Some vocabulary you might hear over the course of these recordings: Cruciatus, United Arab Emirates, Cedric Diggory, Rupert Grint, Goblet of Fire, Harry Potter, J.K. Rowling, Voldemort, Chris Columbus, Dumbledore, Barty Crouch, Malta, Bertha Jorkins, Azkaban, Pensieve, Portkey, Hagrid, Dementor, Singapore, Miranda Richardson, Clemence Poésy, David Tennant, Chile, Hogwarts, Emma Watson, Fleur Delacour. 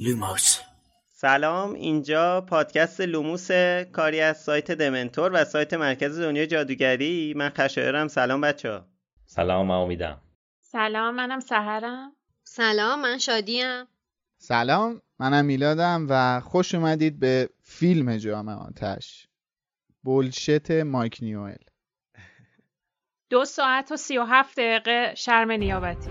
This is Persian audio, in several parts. لوموس. سلام، اینجا پادکست لوموس، کاری از سایت دمنتور و سایت مرکز دنیای جادوگری. من خشایارم. سلام بچه‌ها. سلام، من امیدم. سلام، منم سحرم. سلام، من شادیم. سلام، منم میلادم و خوش اومدید به فیلم جام آتش. بولشت مایک نیوئل. 2 ساعت و 37 دقیقه شرم نیابتی.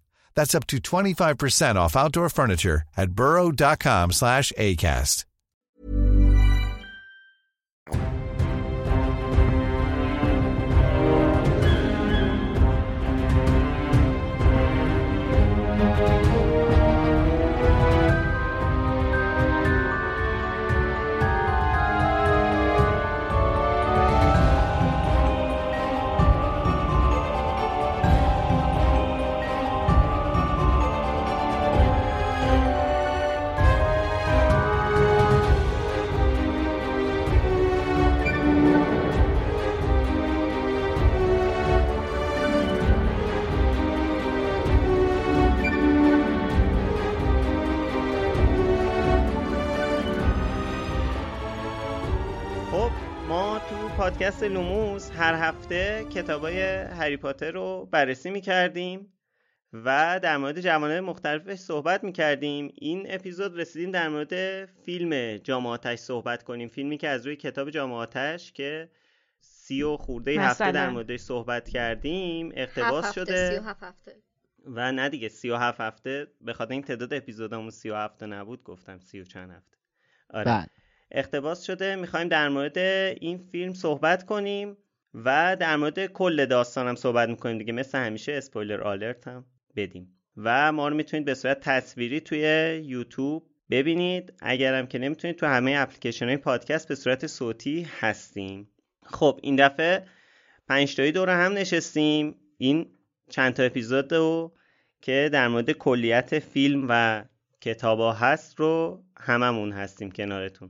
That's up to 25% off outdoor furniture at burrow.com/acast. پادکست لوموس هر هفته کتابای هری پاتر رو بررسی می‌کردیم و در مورد جوانب مختلفش صحبت می‌کردیم. این اپیزود رسیدیم در مورد فیلم جام آتش صحبت کنیم، فیلمی که از روی کتاب جام آتش که 30 و خورده هفته در موردش صحبت کردیم اقتباس شده. 37 هفته و نه دیگه 37 هفته، به خاطر این تعداد اپیزودامون 37 نبود، گفتم 30 و چند هفته. آره، اقتباس شده. میخوایم در مورد این فیلم صحبت کنیم و در مورد کل داستانم صحبت میکنیم دیگه، مثل همیشه اسپویلر آلرت هم بدیم. و ما رو میتونید به صورت تصویری توی یوتیوب ببینید، اگرم که نمیتونید تو همه اپلیکیشن های پادکست به صورت صوتی هستیم. خب این دفعه 5 تایی دور هم نشستیم، این چند تا اپیزود رو که در مورد کلیت فیلم و کتابا هست رو هممون هستیم کنارتون.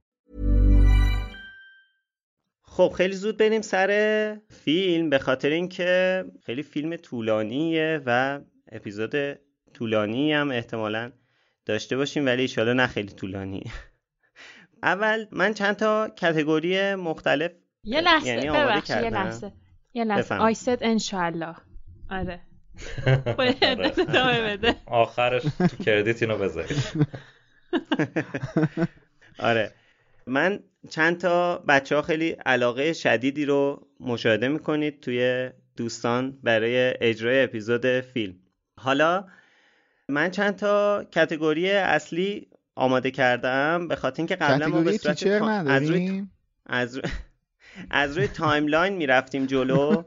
خب خیلی زود بریم سر فیلم، به خاطر اینکه خیلی فیلم طولانیه و اپیزود طولانی هم احتمالاً داشته باشیم، ولی ایشالا نه خیلی طولانی. اول من چند تا کتگوری مختلف یه لحظه I said انشالله. آره آخرش تو کردیت اینو بذارید. آره من چند تا بچه ها خیلی علاقه شدیدی رو مشاهده میکنید توی دوستان برای اجرای اپیزود فیلم. حالا من چند تا کتگوری اصلی آماده کردم به خاطر اینکه قبلا ما به صورت از روی تایملاین میرفتیم جلو،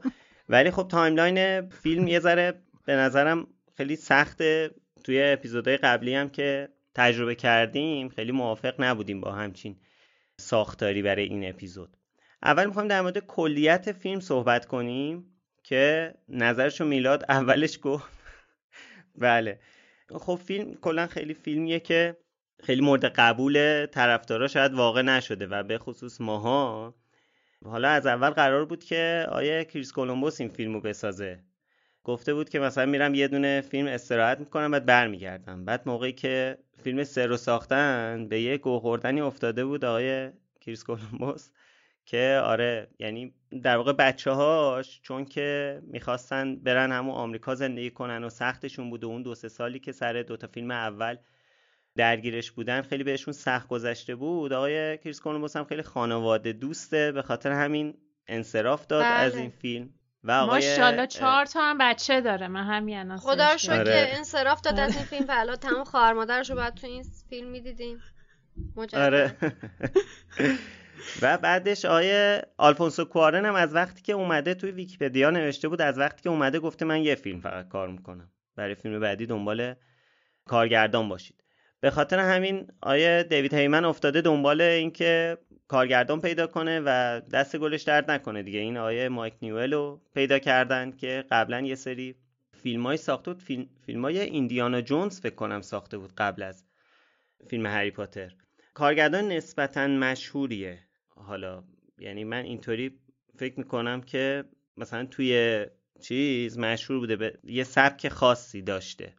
ولی خب تایملاین فیلم یه ذره به نظرم خیلی سخته. توی اپیزودهای قبلی هم که تجربه کردیم خیلی موافق نبودیم با همچین ساختاری برای این اپیزود. اول میخوایم در مورد کلیت فیلم صحبت کنیم که نظرشو میلاد اولش گفت. بله خب فیلم کلا خیلی فیلمیه که خیلی مورد قبول طرفدارا شاید واقع نشده و به خصوص ماها. حالا از اول قرار بود که آیا کریس کولومبوس این فیلمو بسازه، گفته بود که مثلا میرم یه دونه فیلم استراحت میکنم بعد برمیگردم. بعد موقعی که فیلم سر رو ساختن به یه گوه خوردنی افتاده بود آقای کریس کولومبوس که آره یعنی در واقع بچه‌هاش چون که میخواستن برن همون آمریکا زندگی کنن و سختشون بود و اون 2-3 سالی که سر 2 تا فیلم اول درگیرش بودن خیلی بهشون سخت گذشته بود. آقای کریس کولومبوس هم خیلی خانواده دوسته، به خاطر همین انصراف داد از این فیلم و ماشاءالله 4 تا هم بچه داره. من همین الان خدا رو شکر که انصراف داد از این فیلم. والا تمام خواهر مادرشو بعد تو این فیلم می‌دیدیم. آره. و بعدش آیه آلفونسو کوارن هم از وقتی که اومده توی ویکی‌پدیا نوشته بود از وقتی که اومده گفته من یه فیلم فقط کار میکنم، برای فیلم بعدی دنبال کارگردان باشید. به خاطر همین آیه دیوید هیمن افتاده دنبال این که کارگردان پیدا کنه و دست گلش درد نکنه دیگه. این آیه مایک نیول رو پیدا کردن که قبلا یه سری فیلمای ساخته بود، فیلمای ایندیانا جونز فکر کنم ساخته بود قبل از فیلم هری پاتر. کارگردان نسبتاً مشهوریه. حالا یعنی من اینطوری فکر میکنم که مثلا توی چیز مشهور بوده، به یه سبک خاصی داشته،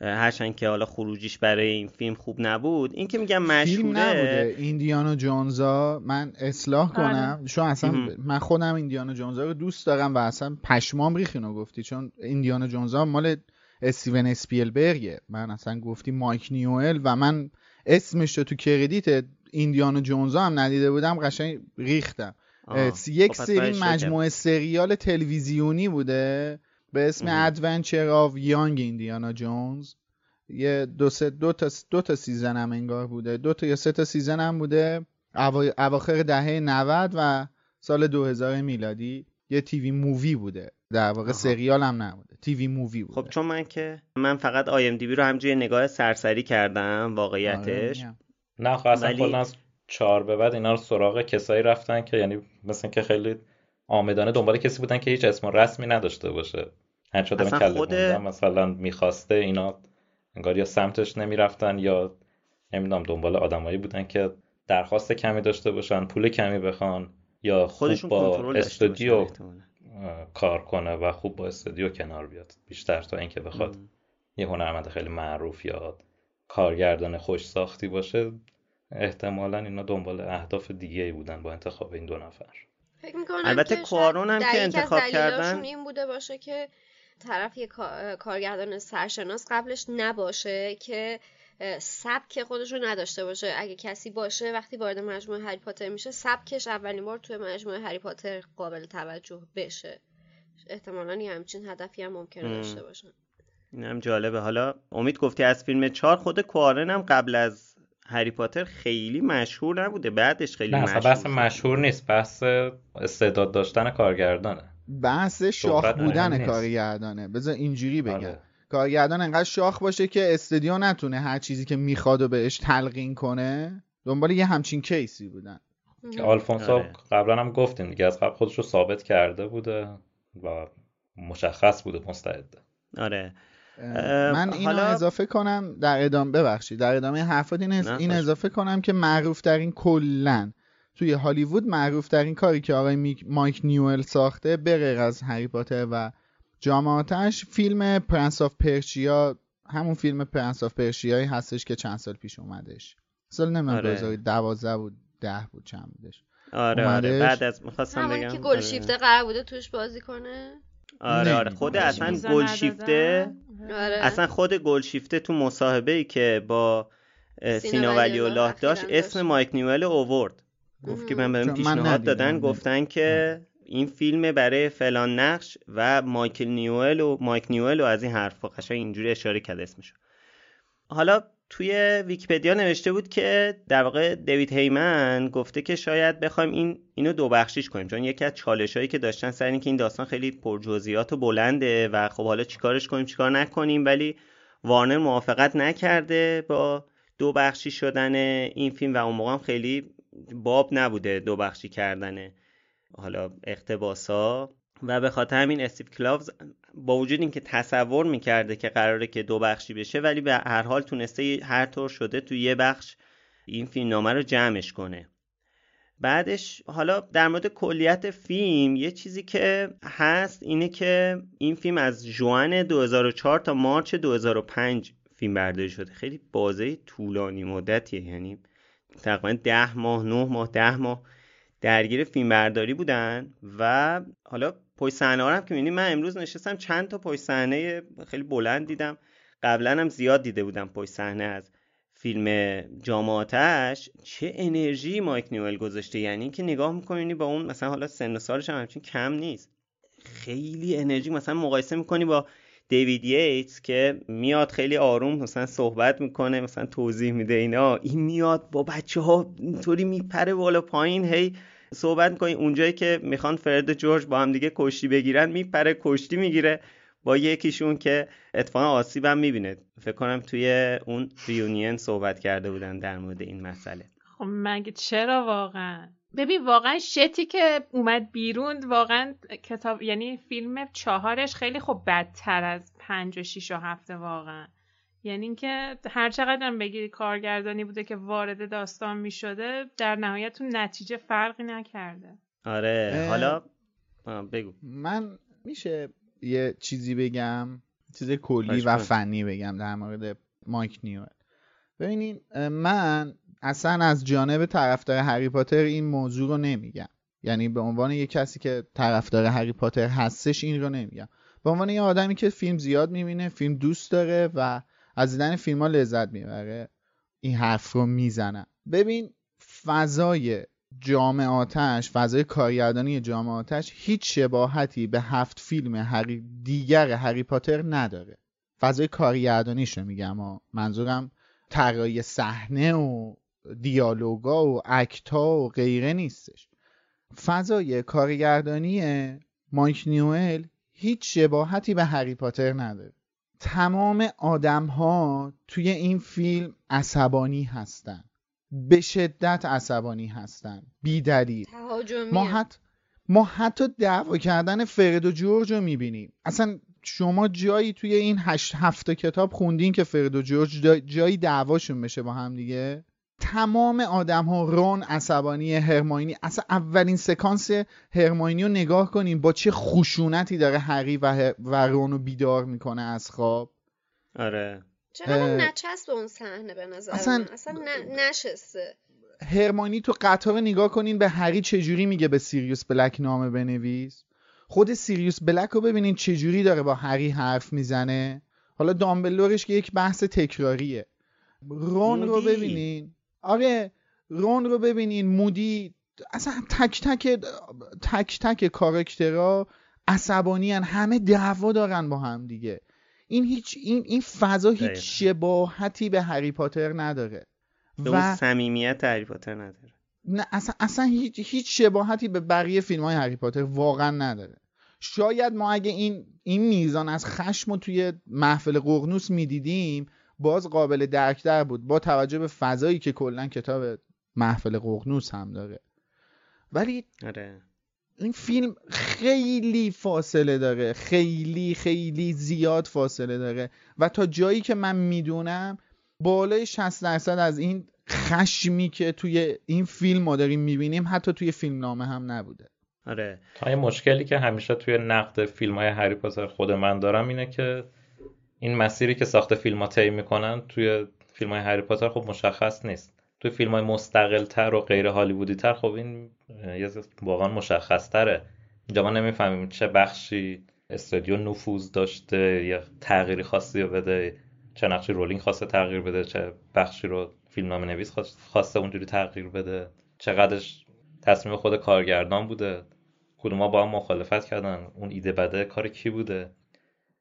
هرچند که حالا خروجیش برای این فیلم خوب نبود. این که میگم مشهوره فیلم نبوده ایندیانا جونزا. من اصلاح کنم چون اصلا من خودم ایندیانا جونزا رو دوست دارم و اصلا پشمام ریخت اینو گفتی، چون ایندیانا جونزا مال استیون اسپیلبرگه. من اصلا گفتی مایک نیوئل و من اسمش رو تو کردیت ایندیانا جونزا هم ندیده بودم، قشنگ ریختم. یک سری مجموعه سریال تلویزیونی بوده به اسم ادونچر آف یانگ ایندیانا جونز. یه دو تا سیزن هم انگار بوده، 2 یا 3 تا سیزن هم بوده اواخر دهه 90 و سال 2000 میلادی. یه تیوی مووی بوده در واقع، سریال هم نبوده، تیوی مووی بوده. خب چون من فقط IMDb رو همجوری نگاه سرسری کردم واقعیتش. نه خب اصلا کلا از 4 به بعد اینا رو سراغ کسایی رفتن که یعنی مثلا که خیلی آمدانه دنبال کسی بودن که هیچ اسم رسمی نداشته باشه، هر چه آدم کله بودن مثلا میخواسته اینا انگار یا سمتش نمیرفتن یا نمیدونم دنبال آدمایی بودن که درخواست کمی داشته باشن، پول کمی بخوان یا خودشون با استودیو کار کنه و خوب با استودیو کنار بیاد بیشتر تا اینکه بخواد یه هنرمند خیلی معروف یا کارگردان خوش ساختی باشه. احتمالاً اینا دنبال اهداف دیگه‌ای بودن با انتخاب این 2 نفر. فکر می‌کنم البته کوارون هم که انتخاب کردن این بوده باشه که طرف یه کارگردان سرشناس قبلش نباشه که سبک خودش رو نداشته باشه. اگه کسی باشه وقتی وارد مجموعه هری پاتر میشه سبکش اولین بار توی مجموعه هری پاتر قابل توجه بشه. احتمالاً یه همچین هدفی هم ممکنه داشته باشن. اینم جالبه. حالا امید گفتی از فیلم 4 خود کوارن هم قبل از هری پاتر خیلی مشهور نبوده، بعدش خیلی مشهور. بحث مشهور نیست، بحث استعداد داشتن کارگردانه، بحث شاخ بودن کارگردانه. بذار اینجوری بگم کارگردان انقدر شاخ باشه که استودیو نتونه هر چیزی که میخواد و بهش تلقین کنه. دنبال یه همچین کیسی بودن که آلفونسو قبلا هم گفتیم دیگه از قبل خودش رو ثابت کرده بوده و مشخص بوده مستعده. آره من اینو اضافه کنم در ادامه، ببخشید در ادامه حرفات این اضافه کنم که معروف ترین کلن توی هالیوود معروف ترین کاری که آقای مایک نیوئل ساخته به غیر از هری پاتر و جامعاتش فیلم پرنس آف پرشیا همون فیلم پرنس آف پرشیای هستش که چند سال پیش اومدش، سال نمیدونم 2012 بود 10 بود چند بودش. آره بعد از می‌خواستم بگم که گلشیفته قرار بوده توش بازی کنه. آره خود اصلا گلشیفته، اصلا خود گلشیفته تو مصاحبه‌ای که با سینا ولی‌الله داشت اسم مایک نیول اوورد، گفت که من بهم پیشنهاد دادن، گفتن که این فیلم برای فلان نقش و مایک نیول و از این حرفا، قشنگ اینجوری اشاره کرد اسمش. حالا توی ویکی‌پدیا نوشته بود که در واقع دیوید هیمن گفته که شاید بخوایم اینو دو بخشیش کنیم، چون یکی از چالشایی که داشتن سر این که این داستان خیلی پرجزئیات و بلنده و خب حالا چیکارش کنیم چیکار نکنیم، ولی وارنر موافقت نکرده با دو بخشی شدن این فیلم و اون موقع هم خیلی باب نبوده دو بخشی کردنه حالا اقتباسا، و به خاطر همین استیو کلاوز با وجود اینکه تصور میکرده که قراره که دو بخشی بشه، ولی به هر حال تونسته هر طور شده تو یه بخش این فیلمنامه رو جمعش کنه. بعدش حالا در مورد کلیت فیلم یه چیزی که هست اینه که این فیلم از ژوئن 2004 تا مارچ 2005 فیلم برداری شده، خیلی بازه طولانی مدتیه، یعنی تقریبا 10 ماه درگیر فیلم برداری بودن. و حالا پشت صحنه ها هم که می‌بینید، من امروز نشستم چند تا پشت صحنه خیلی بلند دیدم، قبلا هم زیاد دیده بودم پشت صحنه از فیلم جام آتش. چه انرژی مایک نیول گذاشته، یعنی اینکه نگاه می‌کنی با اون مثلا حالا سن و سالش هم همچین کم نیست، خیلی انرژی. مثلا مقایسه می‌کنی با دیوید ییتس که میاد خیلی آروم مثلا صحبت میکنه، مثلا توضیح میده اینا، این میاد با بچه‌ها اینطوری میپره بالا پایین هی صحبت میکنه. اونجایی که میخوان فرد و جورج با هم دیگه کشتی بگیرن میپره کشتی میگیره با یکیشون که اتفاقا آسیبم میبینه. فکر کنم توی اون ریونین صحبت کرده بودن در مورد این مسئله. خب مگه چرا واقعا؟ ببین واقعا شتی که اومد بیرون، واقعا کتاب یعنی فیلم 4 خیلی خب بدتر از 5 و 6 و 7 واقعا. یعنی اینکه هر چقدر هم بگی کارگردانی بوده که وارد داستان می شده، در نهایت اون نتیجه فرقی نکرده. آره حالا بگو. من میشه یه چیزی بگم، چیز کلی و فنی بگم در مورد مایک نیول. ببینین من اصلا از جانب طرفدار هری پاتر این موضوع رو نمیگم، یعنی به عنوان یه کسی که طرفدار هری پاتر هستش این رو نمیگم، به عنوان یه آدمی که فیلم زیاد میبینه، فیلم دوست داره و از دیدن فیلم‌ها لذت میبره این حرف رو میزنم. ببین فضای جام آتش، فضای کارگردانی جام آتش هیچ شباهتی به 7 فیلم دیگر هری پاتر نداره. فضای کارگردانیش رو میگم، منظورم طراحی صحنه و دیالوگا و اکتا و غیره نیستش. فضای کارگردانی مایک نیول هیچ شباهتی به هری پاتر نداره. تمام آدم‌ها توی این فیلم عصبانی هستن، به شدت عصبانی هستن، بی‌دلیل. ما حتی دعوا کردن فرد و جورج رو می‌بینیم. اصلا شما جایی توی این 8 کتاب خوندین که فرد و جورج جایی دعواشون بشه با هم دیگه؟ تمام آدم ها، رون عصبانی، هرماینی، اصلا اولین سکانس هرماینی رو نگاه کنین با چه خشونتی داره هری و رونو بیدار میکنه از خواب. آره چرا نچسب اون صحنه به نظر من، اصلا نشسته. هرماینی تو قطار نگاه کنین به هری چجوری میگه به سیریوس بلک نامه بنویس، خود سیریوس بلک رو ببینین چجوری داره با هری حرف میزنه. حالا دامبلورش که یک بحث تکراریه. رون مودی رو ببینین، آره رون رو ببینین، مودی، اصلا تک تک کاراکترها عصبانی هن. همه دعوا دارن با هم دیگه. این فضا هیچ شباهتی به هری پاتر نداره، به اون صمیمیت هری پاتر نداره، نه اصلا هیچ شباهتی به بقیه فیلم‌های هری پاتر واقعا نداره. شاید ما اگه این میزان از خشم رو توی محفل ققنوس میدیدیم باز قابل درک‌تر بود با توجه به فضایی که کلاً کتاب محفل ققنوس هم داره، ولی آره این فیلم خیلی فاصله داره، خیلی خیلی زیاد فاصله داره و تا جایی که من میدونم بالای 60% از این خشمی که توی این فیلم ما داریم میبینیم حتی توی فیلم نامه هم نبوده. آره این مشکلی که همیشه توی نقد فیلم‌های هری پاتر خود من دارم اینه که این مسیری که ساخت فیلم‌ها طی می‌کنن توی فیلم‌های هری پاتر خب مشخص نیست. توی فیلم‌های مستقل‌تر و غیر هالیوودی‌تر خب این واقعا مشخص‌تره. اینجا ما نمی‌فهمیم چه بخشی استودیو نفوذ داشته یا تغییری خاصی رو بده، چه نقشی رولینگ خواسته تغییر بده، چه بخشی رو فیلمنامه نویس خواسته اونجوری تغییر بده، چقدرش تصمیم خود کارگردان بوده، کدوما با هم مخالفت کردن، اون ایده بده کار کی بوده.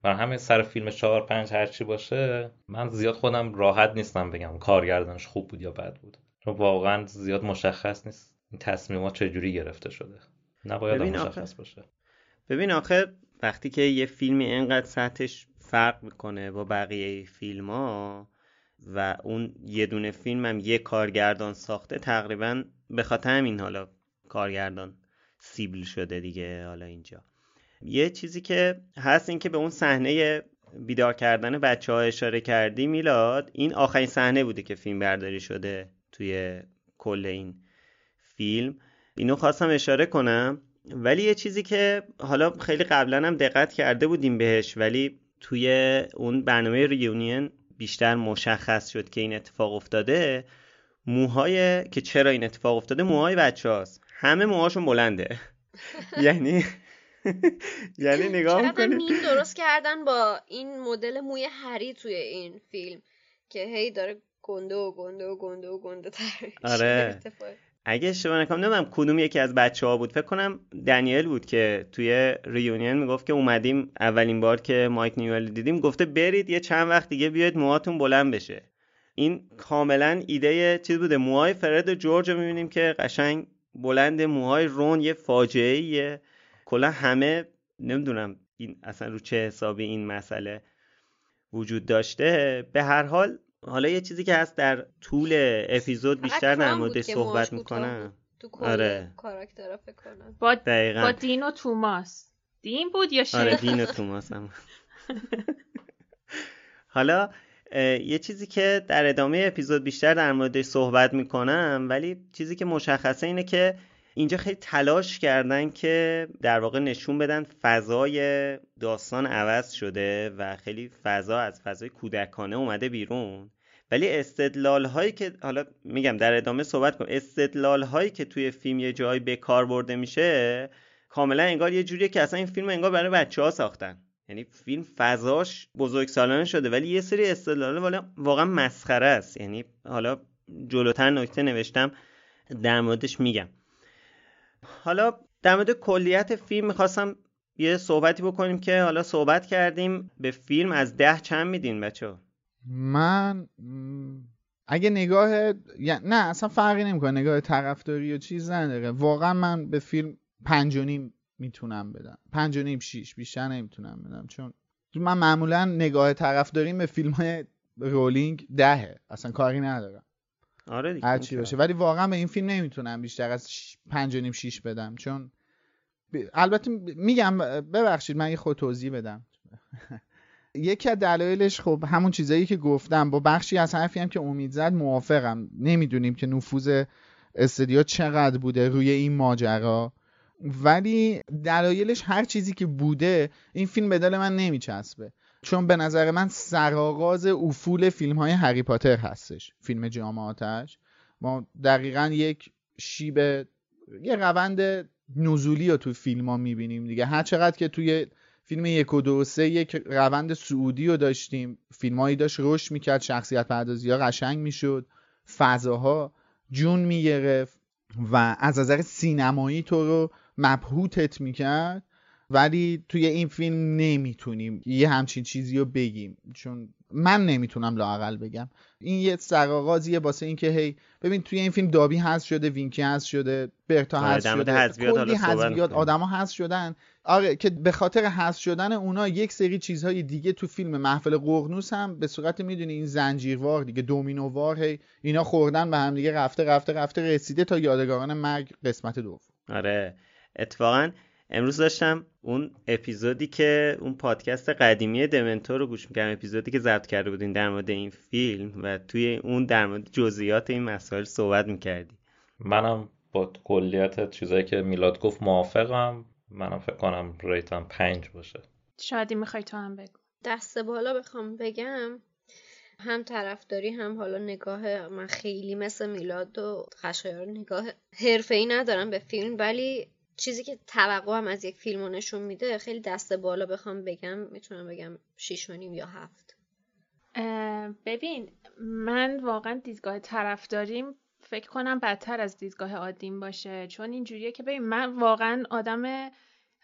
من همین سر فیلم 4-5 هرچی باشه من زیاد خودم راحت نیستم بگم کارگردانش خوب بود یا بد بود، چون واقعا زیاد مشخص نیست این تصمیمات چجوری گرفته شده. نباید مشخص باشه. ببین آخه وقتی که یه فیلمی اینقدر سطحش فرق میکنه با بقیه فیلم‌ها و اون یه دونه فیلم هم یه کارگردان ساخته، تقریبا به خاطر همین حالا کارگردان سیبل شده دیگه. حالا اینجا یه چیزی که هست این که به اون صحنه بیدار کردن بچه‌ها اشاره کردی میلاد، این آخرین صحنه بوده که فیلم برداری شده توی کل این فیلم. اینو خواستم اشاره کنم، ولی یه چیزی که حالا خیلی قبلا هم دقت کرده بودیم بهش ولی توی اون برنامه ریونین بیشتر مشخص شد که این اتفاق افتاده، موهای که چرا این اتفاق افتاده، موهای بچه‌هاست. همه موهاشون بلنده، یعنی نگاه می‌کنید چقدر درست کردن با این مدل موی هری توی این فیلم که هی داره گنده و گنده و گنده و گنده تر. آره اگه اشتباه نکنم نمیدونم کدوم یکی از بچه‌ها بود، فکر کنم دنیل بود که توی ریونین میگفت که اومدیم اولین بار که مایک نیول دیدیم گفته برید یه چند وقت دیگه بیاید موهاتون بلند بشه. این کاملا ایده چیز بوده. موهای فرد و جورج رو می‌بینیم که قشنگ بلند، موهای رون یه فاجعه‌ایه. کلا همه نمیدونم این اصلا رو چه حسابی این مسئله وجود داشته. به هر حال حالا یه چیزی که هست در طول اپیزود بیشتر در موردش صحبت میکنم تو کل کاراکترها فکر کنم با دین و توماس. دین بود یا شیخ؟ آره دین و توماس هم. حالا یه چیزی که در ادامه اپیزود بیشتر در موردش صحبت میکنم، ولی چیزی که مشخصه اینه که اینجا خیلی تلاش کردن که در واقع نشون بدن فضای داستان عوض شده و خیلی فضا از فضای کودکانه اومده بیرون، ولی استدلال هایی که حالا میگم در ادامه صحبت کنم، استدلال هایی که توی فیلم یه جایی به کار برده میشه کاملا انگار یه جوریه که اصلا این فیلم انگار برای بچه‌ها ساختن. یعنی فیلم فضاش بزرگسالانه شده ولی یه سری استدلال واقعا مسخره است. یعنی حالا جلوتر نکته نوشتم در موردش میگم. حالا در مورد کلیت فیلم می‌خواستم یه صحبتی بکنیم که حالا صحبت کردیم. به فیلم از 10 چند میدین بچه‌ها؟ من اگه نگاه نه اصلا فرقی نمی‌کنه، نگاه طرفداری و چیز نداره. واقعا من به فیلم 5.5 میتونم بدم، 5.5-6 بیشتر نمیتونم بدم، چون من معمولا نگاه طرفداریم به فیلم‌های رولینگ 10 اصلا کاری ندارم. آره دیگه هر چی باشه، ولی واقعا به این فیلم نمیتونم بیشتر از 5.5-6 بدم، چون البته میگم ببخشید من یه خود توضیح بدم. یکی از دلایلش خب همون چیزایی که گفتم با بخشی از حرفی هم که امید زد موافقم. نمیدونیم که نفوذ استودیو چقدر بوده روی این ماجرا، ولی دلایلش هر چیزی که بوده این فیلم به دل من نمیچسبه، چون به نظر من سرآغاز افول فیلم‌های هری پاتر هستش فیلم جام آتش. ما دقیقاً یک شیب، یه روند نزولی رو توی فیلم‌ها می‌بینیم دیگه. هر چقدر که توی فیلم 1 و 2 و 3 یک روند صعودی رو داشتیم، فیلم‌هایی داشت رشد می‌کرد، شخصیت پردازی‌ها قشنگ می‌شد، فضاها جون می‌گرفت و از نظر سینمایی تو رو مبهوتت می‌کرد، ولی توی این فیلم نمیتونیم یه همچین چیزی رو بگیم، چون من نمیتونم لااقل بگم. این یه سرآغازیه واسه اینکه هی ببین توی این فیلم دابی هست شده، وینکی هست شده، برتا هست شده، کلی حذفیات آدما هست شدن. آره که به خاطر هست شدن اونا یک سری چیزهای دیگه تو فیلم محفل قرنوس هم به صورت میدونی این زنجیروار دیگه، دومینووار، هی اینا خوردن به هم دیگه، رفته رفته رفته رسیده تا یادگاران مرگ قسمت دوم. آره اتفاقا امروز داشتم اون اپیزودی که اون پادکست قدیمی دمنتور رو گوش می‌کردم، اپیزودی که ضبط کرده بودین در مورد این فیلم و توی اون در مورد جزئیات این مسائل صحبت می‌کردی. منم با کلیات چیزایی که میلاد گفت موافقم. منم فکر کنم ریتم 5 باشه. شادی می‌خوای تو هم بگو؟ دست بالا بخوام بگم، هم طرفداری هم حالا نگاه من خیلی مثل میلاد و خشایار نگاه حرفه‌ای ندارم به فیلم، ولی چیزی که توقع هم از یک فیلمو نشون میده خیلی دست بالا بخوام بگم میتونم بگم 6.5 یا 7. ببین من واقعا دیدگاه طرفداریم فکر کنم بدتر از دیدگاه عادیم باشه، چون اینجوریه که ببین من واقعا آدم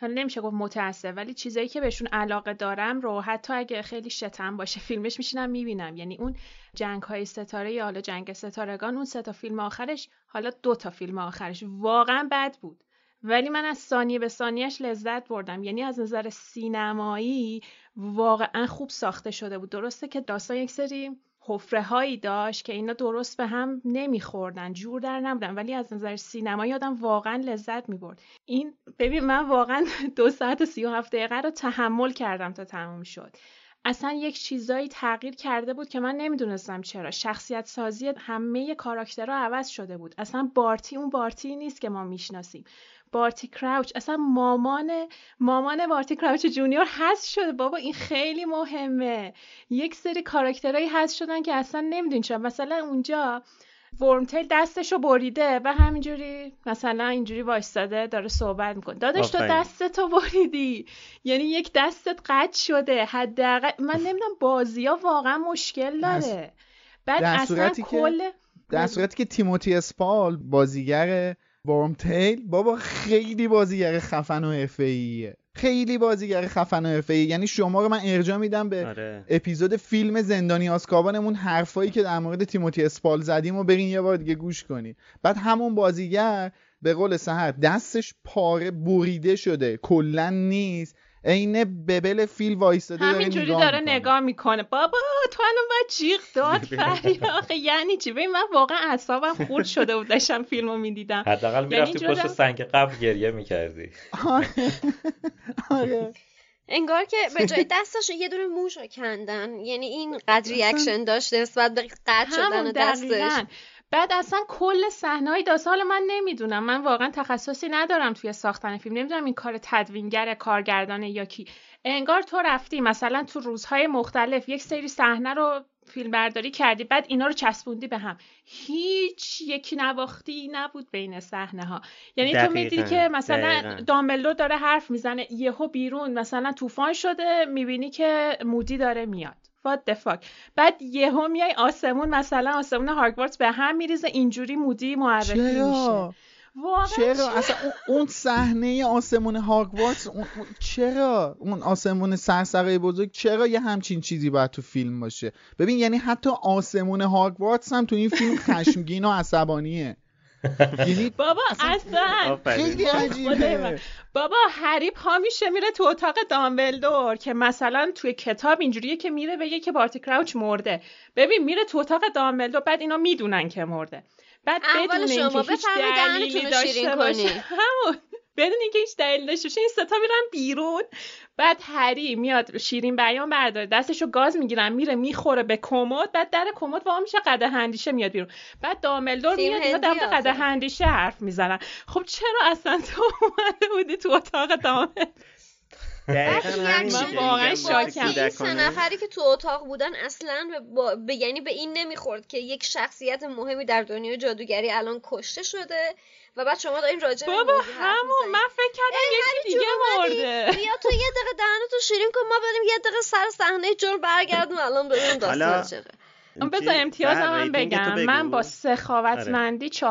نمیشه گفت متعصب، ولی چیزایی که بهشون علاقه دارم رو حتی اگه خیلی شتم باشه فیلمش میشینم میبینم. یعنی اون جنگ‌های ستاره یا حالا جنگ ستارگان، اون 3 تا فیلم آخرش، حالا 2 تا فیلم آخرش واقعا بد بود، ولی من از ثانیه به ثانیهش لذت بردم. یعنی از نظر سینمایی واقعا خوب ساخته شده بود. درسته که داستان یک سری حفره هایی داشت که اینا درست به هم نمیخوردن، جور در نبودن، ولی از نظر سینمایی آدم واقعا لذت میبرد. این ببین من واقعا 2 ساعت و 37 دقیقه رو تحمل کردم تا تموم شد. اصلا یک چیزایی تغییر کرده بود که من نمیدونستم چرا. شخصیت سازی همه کاراکترها عوض شده بود. اصلا بارتی اون بارتی نیست که ما میشناسیم. بارتی کراوچ اصلا مامان بارتی کراوچ جونیور حذف شده. بابا این خیلی مهمه. یک سری کاراکترایی حذف شدن که اصلا نمیدونین چرا. مثلا اونجا ورمتیل دستشو بریده و همینجوری مثلا اینجوری وایساده داره صحبت میکنه. داداش تو دستتو بریدی، یعنی یک دستت قطع شده حداقل. من نمیدونم بازی‌ها واقعا مشکل داره. بعد اصلا در صورتی که تیموتی اسپال بازیگر ورمتیل بابا خیلی بازیگر خفن و حرفه‌ایه، خیلی بازیگر خفن و حرفه‌ای. یعنی شما رو من ارجاع میدم به آره. اپیزود فیلم زندانی آزکابانمون حرفایی که در مورد تیموتی اسپال زدیم و برین یه بار دیگه گوش کنید. بعد همون بازیگر به قول سحر دستش پاره بریده شده کلا نیست، اینه ببل فیل وایستاده همینجوری داره نگاه میکنه. بابا تو الان باید جیغ داد فریاخه یعنی چی؟ ببین من واقعا اعصابم خورد شده بود داشتم فیلمو میدیدم. حداقل میرفتی پشت سنگ قبل گریه میکردی. آره انگار که به جای دستش یه دونه موشو کندن. یعنی این قدر ریاکشن داشت نسبت به قطع شدن دستش. بعد اصلا کل صحنه‌های داستان من نمیدونم، من واقعا تخصصی ندارم توی ساختن فیلم، نمیدونم این کار تدوینگر کارگردانه یا کی. انگار تو رفتی مثلا تو روزهای مختلف یک سری صحنه رو فیلم برداری کردی، بعد اینا رو چسبوندی به هم. هیچ یکی نواختی نبود بین صحنه ها. یعنی دقیقا. تو میدیدی که مثلا دامبلدور داره حرف میزنه، یهو بیرون مثلا طوفان شده، میبینی که مودی داره میاد. What the fuck. بعد یهو میای آسمون، مثلا آسمون هاگوارتس به هم میریزه، اینجوری مودی معرفی میشه. چرا اصلا اون صحنه آسمون هاگوارتس چرا اون آسمون سرسرای بزرگ چرا یه همچین چیزی باید تو فیلم باشه؟ ببین یعنی حتی آسمون هاگوارتس هم تو این فیلم خشمگین و عصبانیه. بابا اصلا خیلی عجیبه. بابا هری پا میشه میره تو اتاق دامبلدور که مثلا توی کتاب اینجوریه که میره بگه که بارتی کراوچ مرده. ببین میره تو اتاق دامبلدور، بعد اینا میدونن که مرده، بعد بدون شما بفهمید دهنتون رو شیرین کنی، همون بدون اینکه هیچ دلیل داشته باشه این ستا میرن بیرون. بعد هری میاد شیرین بیان برداره، دستشو گاز میگیرن، میره میخوره به کمد، بعد در کمد وا میشه، قدح اندیشه میاد بیرون، بعد دامبلدور میاد اینا در مورد قدح اندیشه حرف میزنن. خب چرا اصلا تو اومده بودی تو اتاق دامبلدور؟ من واقعا شاکم. این 3 نفری که تو اتاق بودن اصلا یعنی به این نمیخورد که یک شخصیت مهمی در دنیای جادوگری الان کشته شده و بعد شما دارین راجع به بابا همون. من فکر کردم یکی دیگه مرده. بیا تو یه دقیقه دهنتو شیرین کن، ما بریم یه دقیقه سر صحنه جرم برگردیم الان ببینیم داستان چیه. بذار امتیازم بگم. من با سخاوتمندی 4.5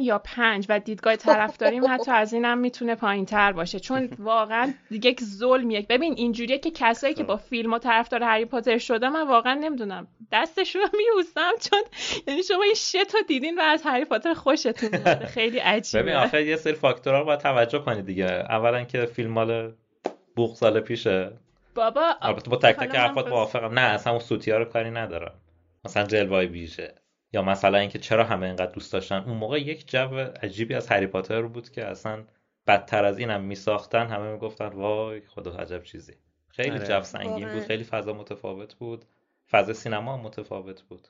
یا 5 و دیدگاه طرفداریم حتی از اینم میتونه پایین‌تر باشه، چون واقعا دیگه یک ظلمیه. ببین اینجوریه که کسایی که با فیلم‌ها طرفدار هری پاتر شده من واقعا نمیدونم دستشون رو میبوسم، چون یعنی شما این شتو دیدین و از هری پاتر خوشتون اومده. خیلی عجیبه. ببین آخه یه سری فاکتورها رو باید توجه کنید دیگه. اولا که فیلم مال بوق سال پیشه بابا. البته با تک تک حرفات موافقم، نه اصلا اون سوتی‌ها رو کاری ندارم، مثلا جلوه‌های ویژه یا مثلا اینکه چرا همه اینقدر دوست داشتن. اون موقع یک جو عجیبی از هری پاتر بود که اصلا بدتر از اینم میساختن، همه میگفتن وای خدا عجب چیزی. خیلی جو سنگین بود، خیلی فضا متفاوت بود، فضا سینما متفاوت بود.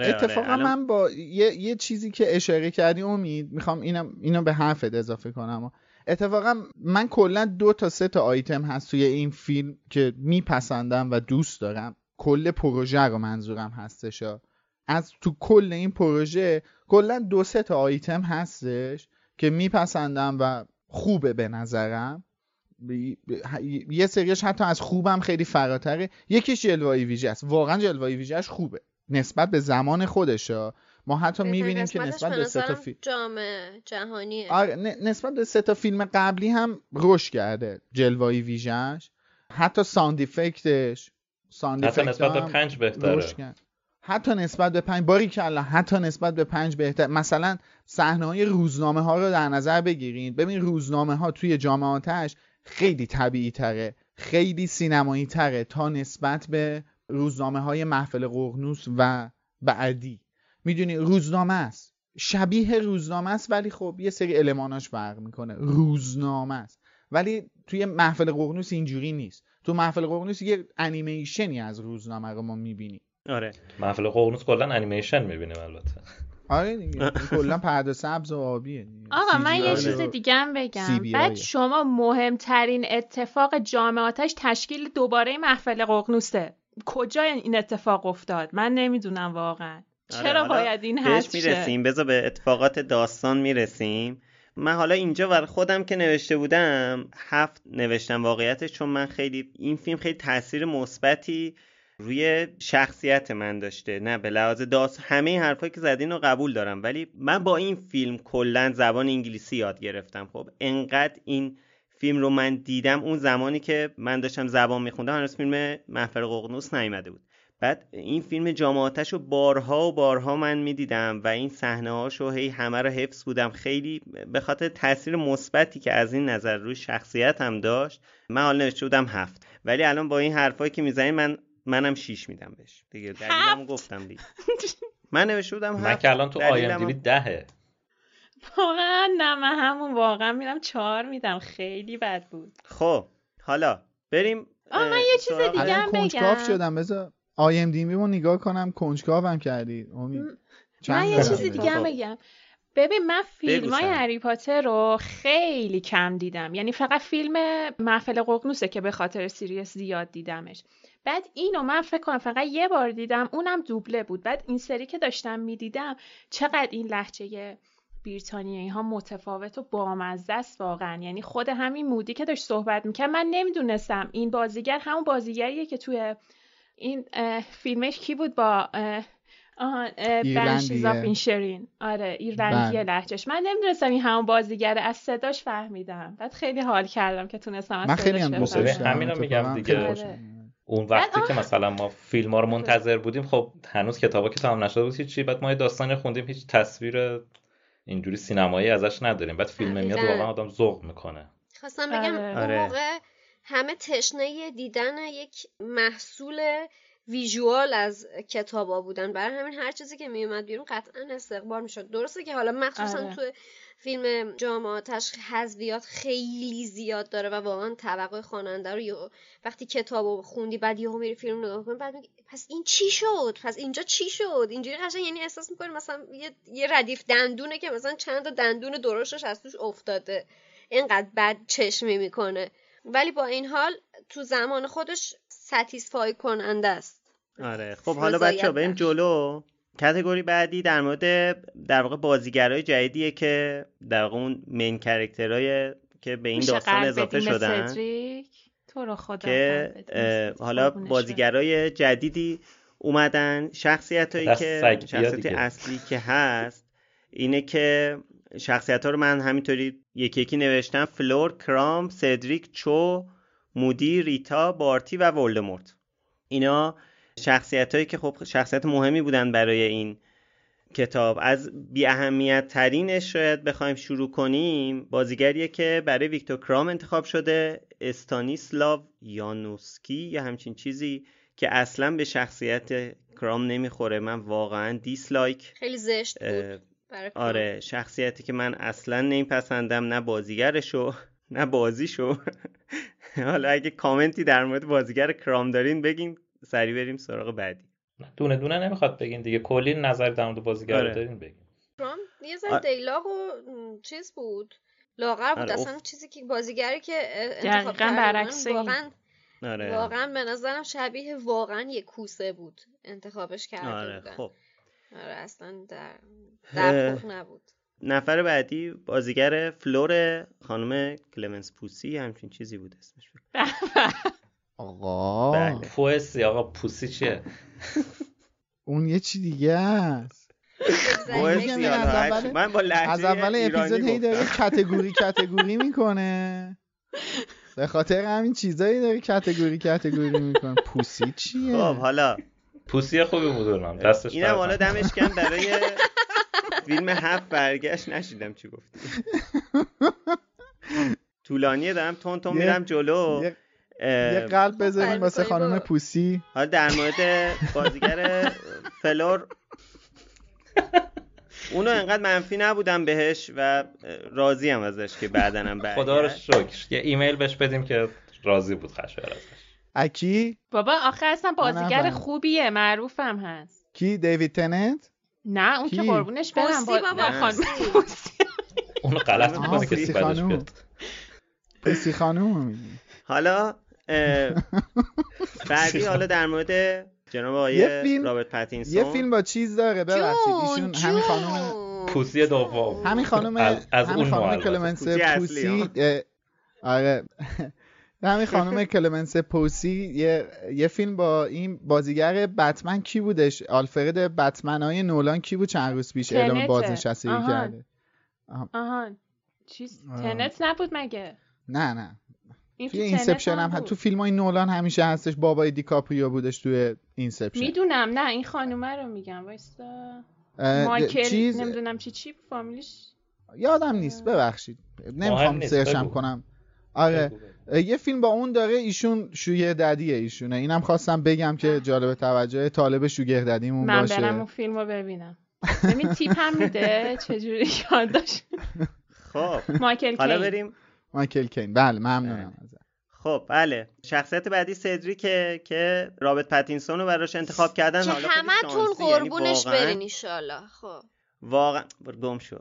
اتفاقا من با یه چیزی که اشاره کردی امید میخوام اینو به حرفت اضافه کنم. اتفاقا من کلا 2 تا 3 تا آیتم هست توی این فیلم که میپسندم و دوست دارم. کل پروژه رو منظورم هستش، از تو کل این پروژه کلا 2-3 تا آیتم هستش که میپسندم و خوبه به نظرم. یه سریش حتی از خوبم خیلی فراتره. یکیش جلوه‌ای ویژه است، واقعا جلوه‌ای ویژه‌اش خوبه نسبت به زمان خودشه. ما حتی می‌بینیم که نسبت به 3 تا فیلم جامعه جهانیه، آره، نسبت به 3 تا فیلم قبلی هم رشد کرده جلوه‌ای ویژه‌اش. حتی ساوند افکتش، ساوند افکت نسبت به 5 بهتره، حتی نسبت به 5 باری که الله، حتی نسبت به 5 بهتر. مثلا صحنه‌های روزنامه‌ها رو در نظر بگیرید. ببین روزنامه‌ها توی جامعاتش خیلی طبیعی تره، خیلی سینمایی تره تا نسبت به روزنامه‌های محفل ققنوس و بعدی. میدونی روزنامه است، شبیه روزنامه است، ولی خب یه سری الماناش فرق میکنه. روزنامه است ولی توی محفل ققنوس اینجوری نیست. تو محفل ققنوس یه انیمیشنی از روزنامه رو ما میبینی. آره محفل ققنوس کلا انیمیشن میبینیم البته. آره دیگه کلا پرده سبز و آبیه. آقا من یه چیز دیگه هم بگم، بعد شما مهمترین اتفاق جامعاتش تشکیل دوباره محفل ققنوسه. کجا این اتفاق افتاد من نمیدونم واقعا. چرا باید این حذف شه؟ میرسیم، بذار به اتفاقات داستان میرسیم. من حالا اینجا برای خودم که نوشته بودم 7 نوشتم واقعیتش، چون من خیلی این فیلم خیلی تاثیر مثبتی روی شخصیت من داشته. نه به لحاظ داستان، همه حرفایی که زدین رو قبول دارم، ولی من با این فیلم کلا زبان انگلیسی یاد گرفتم. خب انقدر این فیلم رو من دیدم اون زمانی که من داشتم زبان میخوندم، هنوز فیلم محفل ققنوس نیامده بود. بعد این فیلم جامعاتش رو بارها و بارها من میدیدم و این صحنه‌هاش رو هی همه رو حفظ بودم. خیلی به خاطر تاثیر مثبتی که از این نظر روی شخصیتم داشت من حالا نوشته بودم 7، ولی الان با این حرفایی که میزنید منم 6 میدم بهش دیگه. دلیلمو گفتم دیگه. من نوشته بودم 7، من که الان تو IMDb 10. واقعا نه، من همون واقعا میرم 4 میدم، خیلی بد بود. خب حالا بریم. من یه چیز دیگه هم بگم، بذار IMDb رو نگاه کنم. کنجکاوم کردی امید. من یه چیز دیگه هم بگم. ببین من فیلمای هری پاتر رو خیلی کم دیدم، یعنی فقط فیلم محفل ققنوسه که به خاطر سیریس زیاد دیدمش. بعد اینو من فکر کنم فقط یه بار دیدم، اونم دوبله بود. بعد این سری که داشتم میدیدم چقدر این لهجه بریتانیایی ها متفاوت و بامزه است واقعا. یعنی خود همین مودی که داشت صحبت میکرد من نمیدونستم این بازیگر همون بازیگریه که توی این فیلمش کی بود با بنشیز آف اینشرین، آره ایرلندیه لهجهش. من نمیدونستم این همون بازیگره، از صداش فهمیدم. بعد خیلی حال کردم که تونستم از صداش بفهمم. همین رو میگم دیگه. اون وقتی که مثلا ما فیلم‌ها رو منتظر بودیم، خب هنوز کتابا که تمام نشده بود چی، بعد ما داستان خوندیم هیچ تصویر اینجوری سینمایی ازش نداریم، بعد فیلم میاد واقعا آدم ذوق میکنه. خواستم بگم اون موقع همه تشنه دیدن یک محصول ویژوال از کتابا بودن، برای همین هر چیزی که میومد بیرون قطعا استقبال میشد. درسته که حالا مخصوصا تو فیلم جام آتش حذفیات خیلی زیاد داره و واقعا توقع خواننده رو وقتی کتابو خوندی بعد یهو میری فیلم نگاه می‌کنی بعد میگی پس این چی شد، پس اینجا چی شد، اینجوری قشنگ یعنی احساس می‌کنی مثلا یه ردیف دندونه که مثلا چند تا دندون درشتش از توش افتاده، اینقدر بد چشمی میکنه. ولی با این حال تو زمان خودش ساتیسفای کننده است. آره خب حالا بچه‌ها بریم جلو. کاتگوری بعدی در مورد در واقع بازیگرای جدیدیه که در واقع اون مین کرکترای که به این داستان اضافه شدن، سدریک تو رو خدا که حالا بازیگرای جدیدی اومدن. شخصیتایی که شخصیت اصلی که هست اینه که شخصیت‌ها رو من همینطوری یکی یکی نوشتم: فلور، کرام، سدریک، چو، مودی، ریتا، بارتی و ولدمورت. اینا شخصیتایی که خب شخصیت مهمی بودن برای این کتاب. از بی اهمیت ترینش شاید بخوایم شروع کنیم، بازیگریه که برای ویکتور کرام انتخاب شده، استانیسلاو یانوسکی یا همچین چیزی که اصلا به شخصیت کرام نمیخوره. من واقعا دیسلایک خیلی زشت بود. آره شخصیتی که من اصلا نمیپسندم، نه بازیگرشو نه بازیشو. حالا اگه کامنتی در مورد بازیگر کرام دارین بگین، سریع بریم سراغ بعدی. دونه دونه نمیخواد بگین دیگه، کلی نظر در مورد بازیگر دارین بگین. کرام یه زن دیلاغ و چیز بود، لاغر بود. اصلا چیزی که بازیگری که انتخاب کردن واقعا واقعا به نظرم شبیه واقعا یک کوسه بود انتخابش کرده بودن. خب اصلا در پخ نبود. نفر بعدی بازیگر فلور خانم کلمنس پوسی همچین چیزی بود اسمش. آقا پوسی آقا پوسی چیه؟ اون یه چی دیگه است. من با لحجه از اول اپیزود هی داره کاتگوری میکنه. به خاطر همین چیزایی داره کاتگوری میکنه. پوسی چیه؟ خب حالا پوسی خوبی بودونم دستش. اینم حالا دمش گرم برای فیلم 7 برگشت نشیدم چی گفتی. طولانیه دارم تون میرم جلو. یه قلب بذاریم واسه خانم پوسی. حالا در مورد بازیگر فلور اونو انقدر منفی نبودم بهش و راضی ام ازش که بعداً هم برگشت. خدا رو شکر یه ایمیل بهش بدیم که راضی بود خشایار ازش. اکی بابا آخه اصلا بازیگر خوبیه معروفم هست. کی؟ دیوید تننت؟ نه اون که قربونش برم بابا خانم پوسی. اون غلط می‌کنه که بعدش بیاد. پوسی خانم میگی. حالا بعدی حالا در مورد جناب آقای رابرت پاتینسون یه فیلم با چیز داره ببخشید ایشون همین خانم پوسی دوم همین خانم از اون خانم کلمنس پوسی آره همین خانم کلمنس پوسی یه فیلم با این بازیگر بتمن کی بودش آلفرد بتمنای نولان کی بود چند روز پیش اعلام بازنشستگی کرده آهان چیز تنت نبود مگه نه توی اینسپشن هم تو فیلمای نولان همیشه هستش بابای دیکاپریو بودش توی اینسپشن میدونم نه این خانومه رو میگم وایستا مایکل چیز... نمیدونم چی فامیلیش یادم نیست ببخشید نمیخوام سرچم کنم آره یه فیلم با اون داره ایشون شوگر ددیه ایشونه اینم خواستم بگم که جالب توجه طالب شوگر ددیمون باشه من برم اون فیلمو ببینم ببین تیپم میده چجوری یاداش خب مایکل حالا بریم مایکل کین بله ممنونم ازت. خب بله شخصیت بعدی سدریک که رابرت پاتینسون رو براش انتخاب کردن حالا همتون قربونش برین ان شاءالله خب واقعا گم شو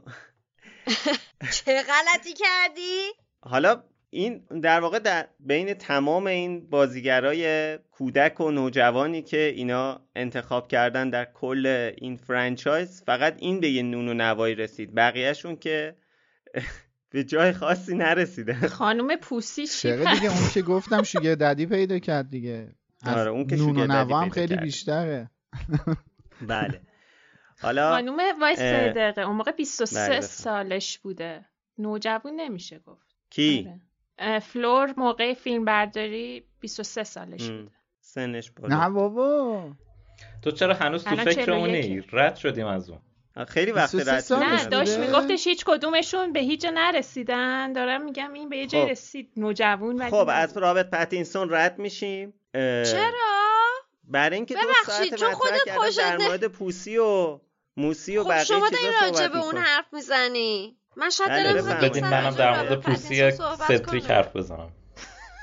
چه غلطی کردی حالا این در واقع در بین تمام این بازیگرای کودک و نوجوانی که اینا انتخاب کردن در کل این فرانچایز فقط این به یه نون و نوایی رسید بقیه‌شون که به جای خاصی نرسیده خانم پوسی چی پس؟ دیگه اون که گفتم شوگر ددی پیدا کرد دیگه آره اون که شوگر ددی هم خیلی بیشتره بله حالا خانم وایس دقیقه اون موقع 23 سالش بوده نوجوان نمیشه گفت کی؟ فلور موقع فیلم برداری 23 سالش بوده سنش بالا نه بابا تو چرا هنوز تو فکرمونی رد شدیم از اون خیلی وقت رد نه داش میگفتش هیچ کدومشون به هیچ جا نرسیدن دارم میگم این به یه جای رسید نوجوان ولی خب از رابرت پاتینسون رد میشیم چرا برای اینکه 2 ساعت مطرح در مورد پوسی و موسی و بقیه چیزا صحبت می‌کنی شما راجع به اون حرف میزنی من شاید دارم بدین منم در مورد پوسی سدریک حرف بزنم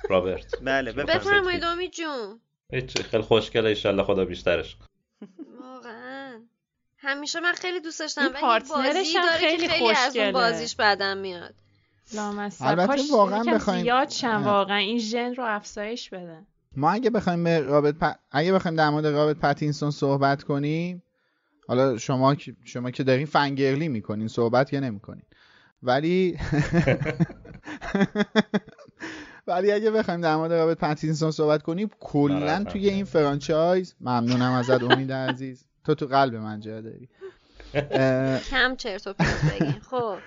رابرت بله بفرمایید امید جون خیلی خوشگله ان شاءالله خدا بیشترش واقعا همیشه من خیلی دوستش دارم ولی بازی داره خیلی خوشگله بازیش بعدم میاد لامصب البته واقعا بخوایم زیاد چن واقعا این ژن رو افزایش بده ما اگه بخوایم به اگه بخوایم در مورد رابرت پاتینسون صحبت کنیم حالا شما که دارین فنگرلی میکنین صحبت که نمیکنین ولی اگه بخوایم در مورد رابرت پاتینسون صحبت کنیم کلا توی این فرانچایز ممنونم ازت امید عزیز تو قلب من جا داری کم چرت و پرت بگین خب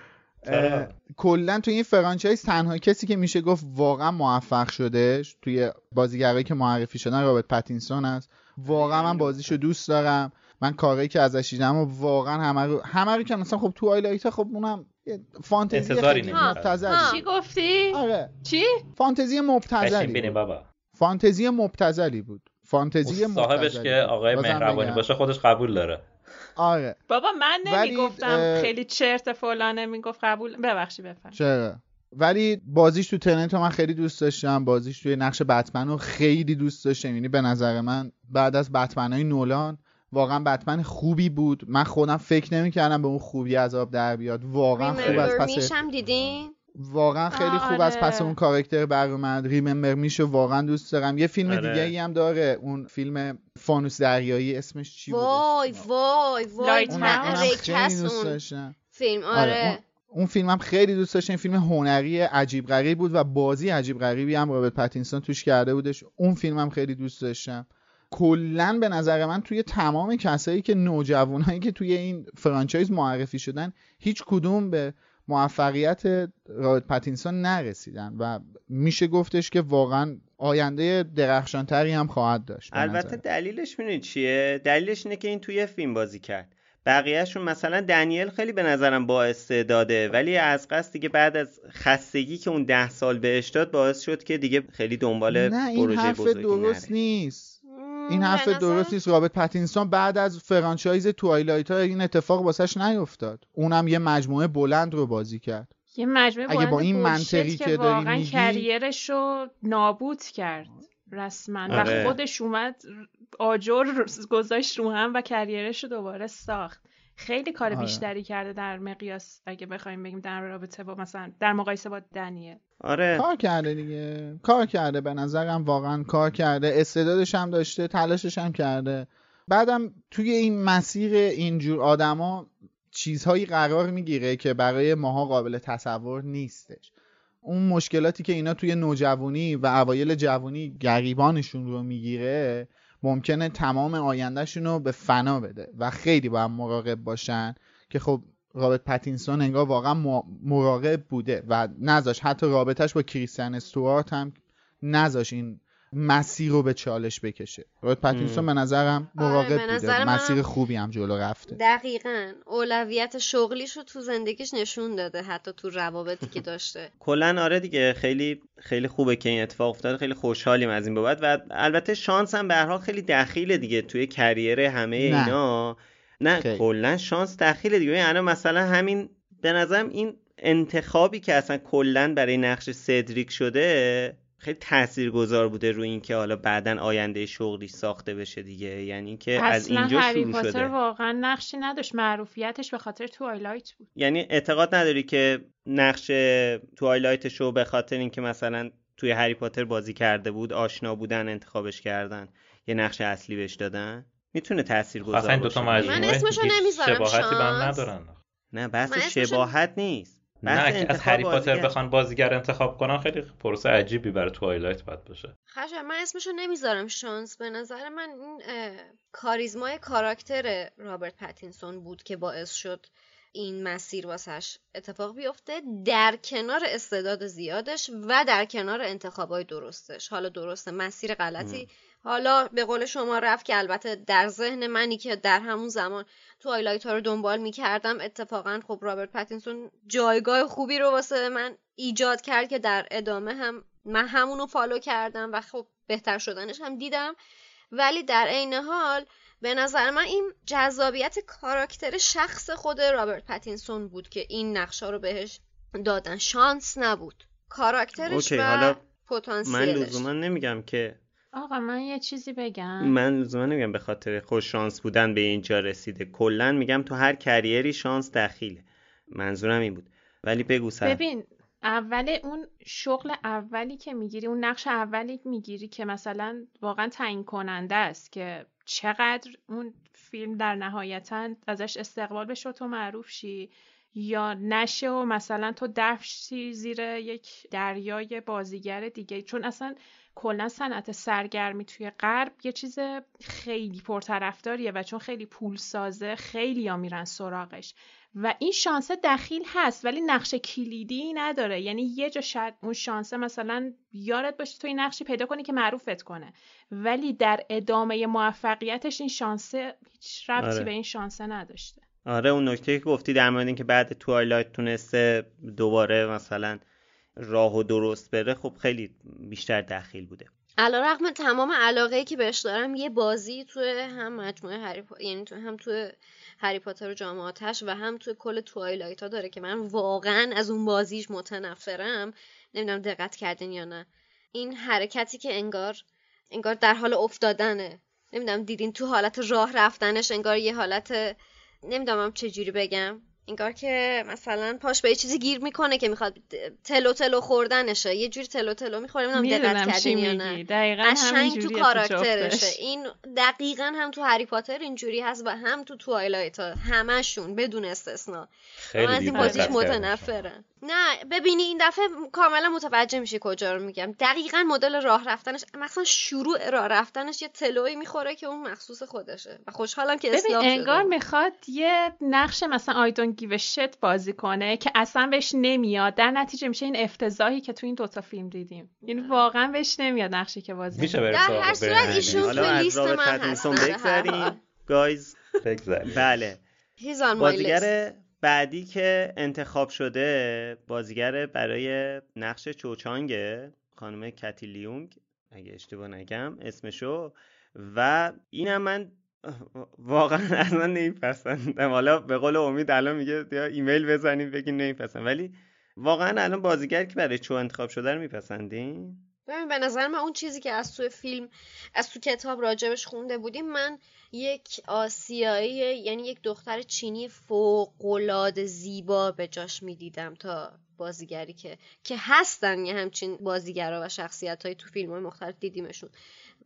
کلا توی این فرانچایز تنها کسی که میشه گفت واقعا موفق شده توی بازیگرایی که معرفی شدن رابرت پاتینسون است واقعا من بازیشو دوست دارم من کاری که ازش دیدم و واقعا همه رو که مثلا خب تو آیلایت خب اونم فانتزی خیلی مبتذلی چی گفتی؟ آره چی؟ فانتزی مبتذلی بابا فانتزی مبتذلی بود فانتزی صاحبش که آقای مهربانی باشه خودش قبول داره آره بابا من نمیگفتم خیلی چرت فلانه میگفت قبول ببخشید بفرمایید چرا ولی بازیش تو تننت من خیلی دوست داشتم بازیش توی نقش بتمن رو خیلی دوست داشتم یعنی به نظر من بعد از بتمنای نولان واقعا بتمن خوبی بود من خودم فکر نمی‌کردم به اون خوبی از آب در بیاد واقعا خوب از پس میشم دیدین واقعا خیلی خوب آره. از پس اون کاراکتر برآمد، ریممبر میشه، واقعا دوست دارم. یه فیلم آره. دیگه ای هم داره، اون فیلم فانوس دریایی اسمش چی بود؟ وای لایت هاوس. اون فیلم آره اون فیلمم خیلی دوست داشتم. فیلم هنری عجیب غریب بود و بازی عجیب غریبی هم رابرت پاتینسون توش کرده بودش. اون فیلمم خیلی دوست داشتم. کلا به نظر من توی تمام کسایی که نوجوانایی که توی این فرانچایز معرفی شدن هیچ کدوم به موفقیت رابرت پاتینسون نرسیدن و میشه گفتش که واقعا آینده درخشانتری هم خواهد داشت. البته دلیلش میدونی چیه؟ دلیلش اینه که این توی فیلم بازی کرد. بقیهشون مثلا دنیل خیلی به نظرم با استعداده، ولی از قصد دیگه بعد از خستگی که اون 10 سال بهش داد باعث شد که دیگه خیلی دنبال پروژه بزرگی این حرف درست نیست. رابرت پاتینسون بعد از فرانچایز توایلایت ها این اتفاق واسش نیفتاد، اونم یه مجموعه بلند رو بازی کرد، یه مجموعه بلند اگه با این منطقی که واقعا میگی... کریرش رو نابود کرد رسما و خودش اومد آجر گذاشت رو هم و کریرش رو دوباره ساخت. خیلی کار بیشتری کرده در مقیاس اگه بخوایم بگیم در رابطه با مثلا در مقایسه با دنیل. آره کار کرده دیگه، کار کرده، به نظرم واقعا کار کرده، استعدادش هم داشته، تلاشش هم کرده. بعدم توی این مسیر اینجور آدما چیزهایی قرار میگیره که برای ماها قابل تصور نیستش. اون مشکلاتی که اینا توی نوجوانی و اوایل جوانی گریبانشون رو میگیره ممکنه تمام آیندهشون رو به فنا بده و خیلی باید مراقب باشن که خب رابرت پاتینسون انگار واقعا مراقب بوده و نذاش حتی رابطهش با کریستین استوارت هم نذاش این مسیر رو به چالش بکشه. رابرت پاتینسون به نظرم مراقب بوده، مسیر خوبی هم جلو رفته. دقیقاً اولویت شغلیش رو تو زندگیش نشون داده، حتی تو روابطی که داشته. کلاً آره دیگه، خیلی خیلی خوبه که این اتفاق افتاد، خیلی خوشحالیم از این بابت. و البته شانس هم به هر حال خیلی دخیله دیگه توی کریر همه اینا. نه کلا شانس دخیله دیگه. یعنی مثلا همین به نظرم این انتخابی که اصلا کلا برای نقش سدریک شده خیلی تاثیرگذار بوده روی این که حالا بعدن آینده شغلیش ساخته بشه دیگه. یعنی که از اینجا شروع شده. اصلا واقعا نقشی نداشت، معروفیتش به خاطر توایلایت بود. یعنی اعتقاد نداری که نقش توایلایتش رو به خاطر اینکه مثلا توی هری پاتر بازی کرده بود، آشنا بودن، انتخابش کردن، یه نقش اصلی بهش دادن؟ میتونه تاثیرگذار باشه. دو تا من اسمشو نمیذارم، شباهتی به هم ندارن. نه بحث شباهت نیست، نه که از هری پاتر بخوان بازیگر انتخاب کنن خیلی پروسه عجیبی برای توایلایت باید باشه. خشم من اسمشو نمیذارم شانس. به نظر من این کاریزمای کاراکتر رابرت پاتینسون بود که باعث شد این مسیر واسش اتفاق بیفته، در کنار استعداد زیادش و در کنار انتخابای درستش. حالا درسته مسیر غلطی حالا به قول شما رفت که البته در ذهن منی که در همون زمان توایلایت ها رو دنبال می کردم اتفاقا خب رابرت پاتینسون جایگاه خوبی رو واسه من ایجاد کرد که در ادامه هم من همونو فالو کردم و خب بهتر شدنش هم دیدم. ولی در عین حال به نظر من این جذابیت کاراکتر شخص خود رابرت پاتینسون بود که این نقشا رو بهش دادن، شانس نبود کاراکترش و پتانسیلش. من لزوما نمیگم که آقا من یه چیزی بگم، من لزوما نمیگم به خاطر خوش شانس بودن به اینجا رسیده. کلا میگم تو هر کریری شانس دخیله، منظورم این بود. ولی بگو سر. ببین اول اون شغل اولی که میگیری، اون نقش اولی که میگیری که مثلا واقعا تعیین کننده است که چقدر اون فیلم در نهایتا ازش استقبال بشه و تو معروف شی یا نشه و مثلا تو دفشی زیر یک دریای بازیگر دیگه. چون اصلا کلا صنعت سرگرمی توی غرب یه چیز خیلی پرطرفداریه و چون خیلی پول سازه خیلی ها میرن سراغش و این شانس دخیل هست ولی نقش کلیدی نداره. یعنی یه جا شاید اون شانس مثلا یارت باشه تو این نقشی پیدا کنی که معروفت کنه ولی در ادامه موفقیتش این شانس هیچ ربطی به این شانس نداشته. آره اون نکته که گفتی در مورد این که بعد توایلایت تونسته دوباره مثلا راهو درست بره خب خیلی بیشتر دخیل بوده. علیرغم تمام علاقه‌ای که بهش دارم یه بازی توی هم مجموعه یعنی هم توی هری پاتر و جام آتش و هم توی کل توایلایت ها داره که من واقعا از اون بازیش متنفرم. نمیدونم دقت کردین یا نه، این حرکتی که انگار در حال افتادنه، نمیدونم دیدین تو حالت راه رفتنش انگار یه حالت نمیدونم چه جوری بگم، انگار که مثلا پاش به یه چیزی گیر میکنه که میخواد تلو تلو خوردنشه، یه جوری تلو تلو میخوره. نمیدونم دقت کردین یا نه، دقیقاً همین تو کاراکترشه. این دقیقاً هم تو هری پاتر اینجوری هست و هم تو توایلایت ها، همشون بدون استثنا. من از این بازیش متنفرم. نه ببینی این دفعه کاملا متوجه میشی کجا رو میگم. دقیقاً مدل راه رفتنش، مثلا شروع راه رفتنش یه تلویی میخوره که اون مخصوص خودشه و خوشحالم که اصلاح شده. انگار میخواد یه نقش مثلا آیدون گیو شت بازی کنه که اصلا بهش نمیاد، در نتیجه میشه این افتضاحی که تو این دوتا فیلم دیدیم. یعنی واقعا بهش نمیاد نقشی که بازی میشه. در هر صورت ایشون تو لیست من هست. بگذاریم گایز، بگذاریم. بله، بازیگر بعدی که انتخاب شده بازیگر برای نقش چوچانگه، خانم کتی لیونگ اگه اشتباه نگم اسمشو، و اینم من واقعا اصلا نمیپسندم. حالا به قول امید الان میگه یا ایمیل بزنیم بگین نمیپسند، ولی واقعا الان بازیگر که برای چو انتخاب شده رو میپسندین؟ به نظر من اون چیزی که از توی فیلم، از توی کتاب راجبش خونده بودیم، من یک آسیایی، یعنی یک دختر چینی فوق‌العاده زیبا به جاش میدیدم تا بازیگری که هستن. یه همچین بازیگرها و شخصیت‌های تو فیلم‌های مختلف دیدیمشون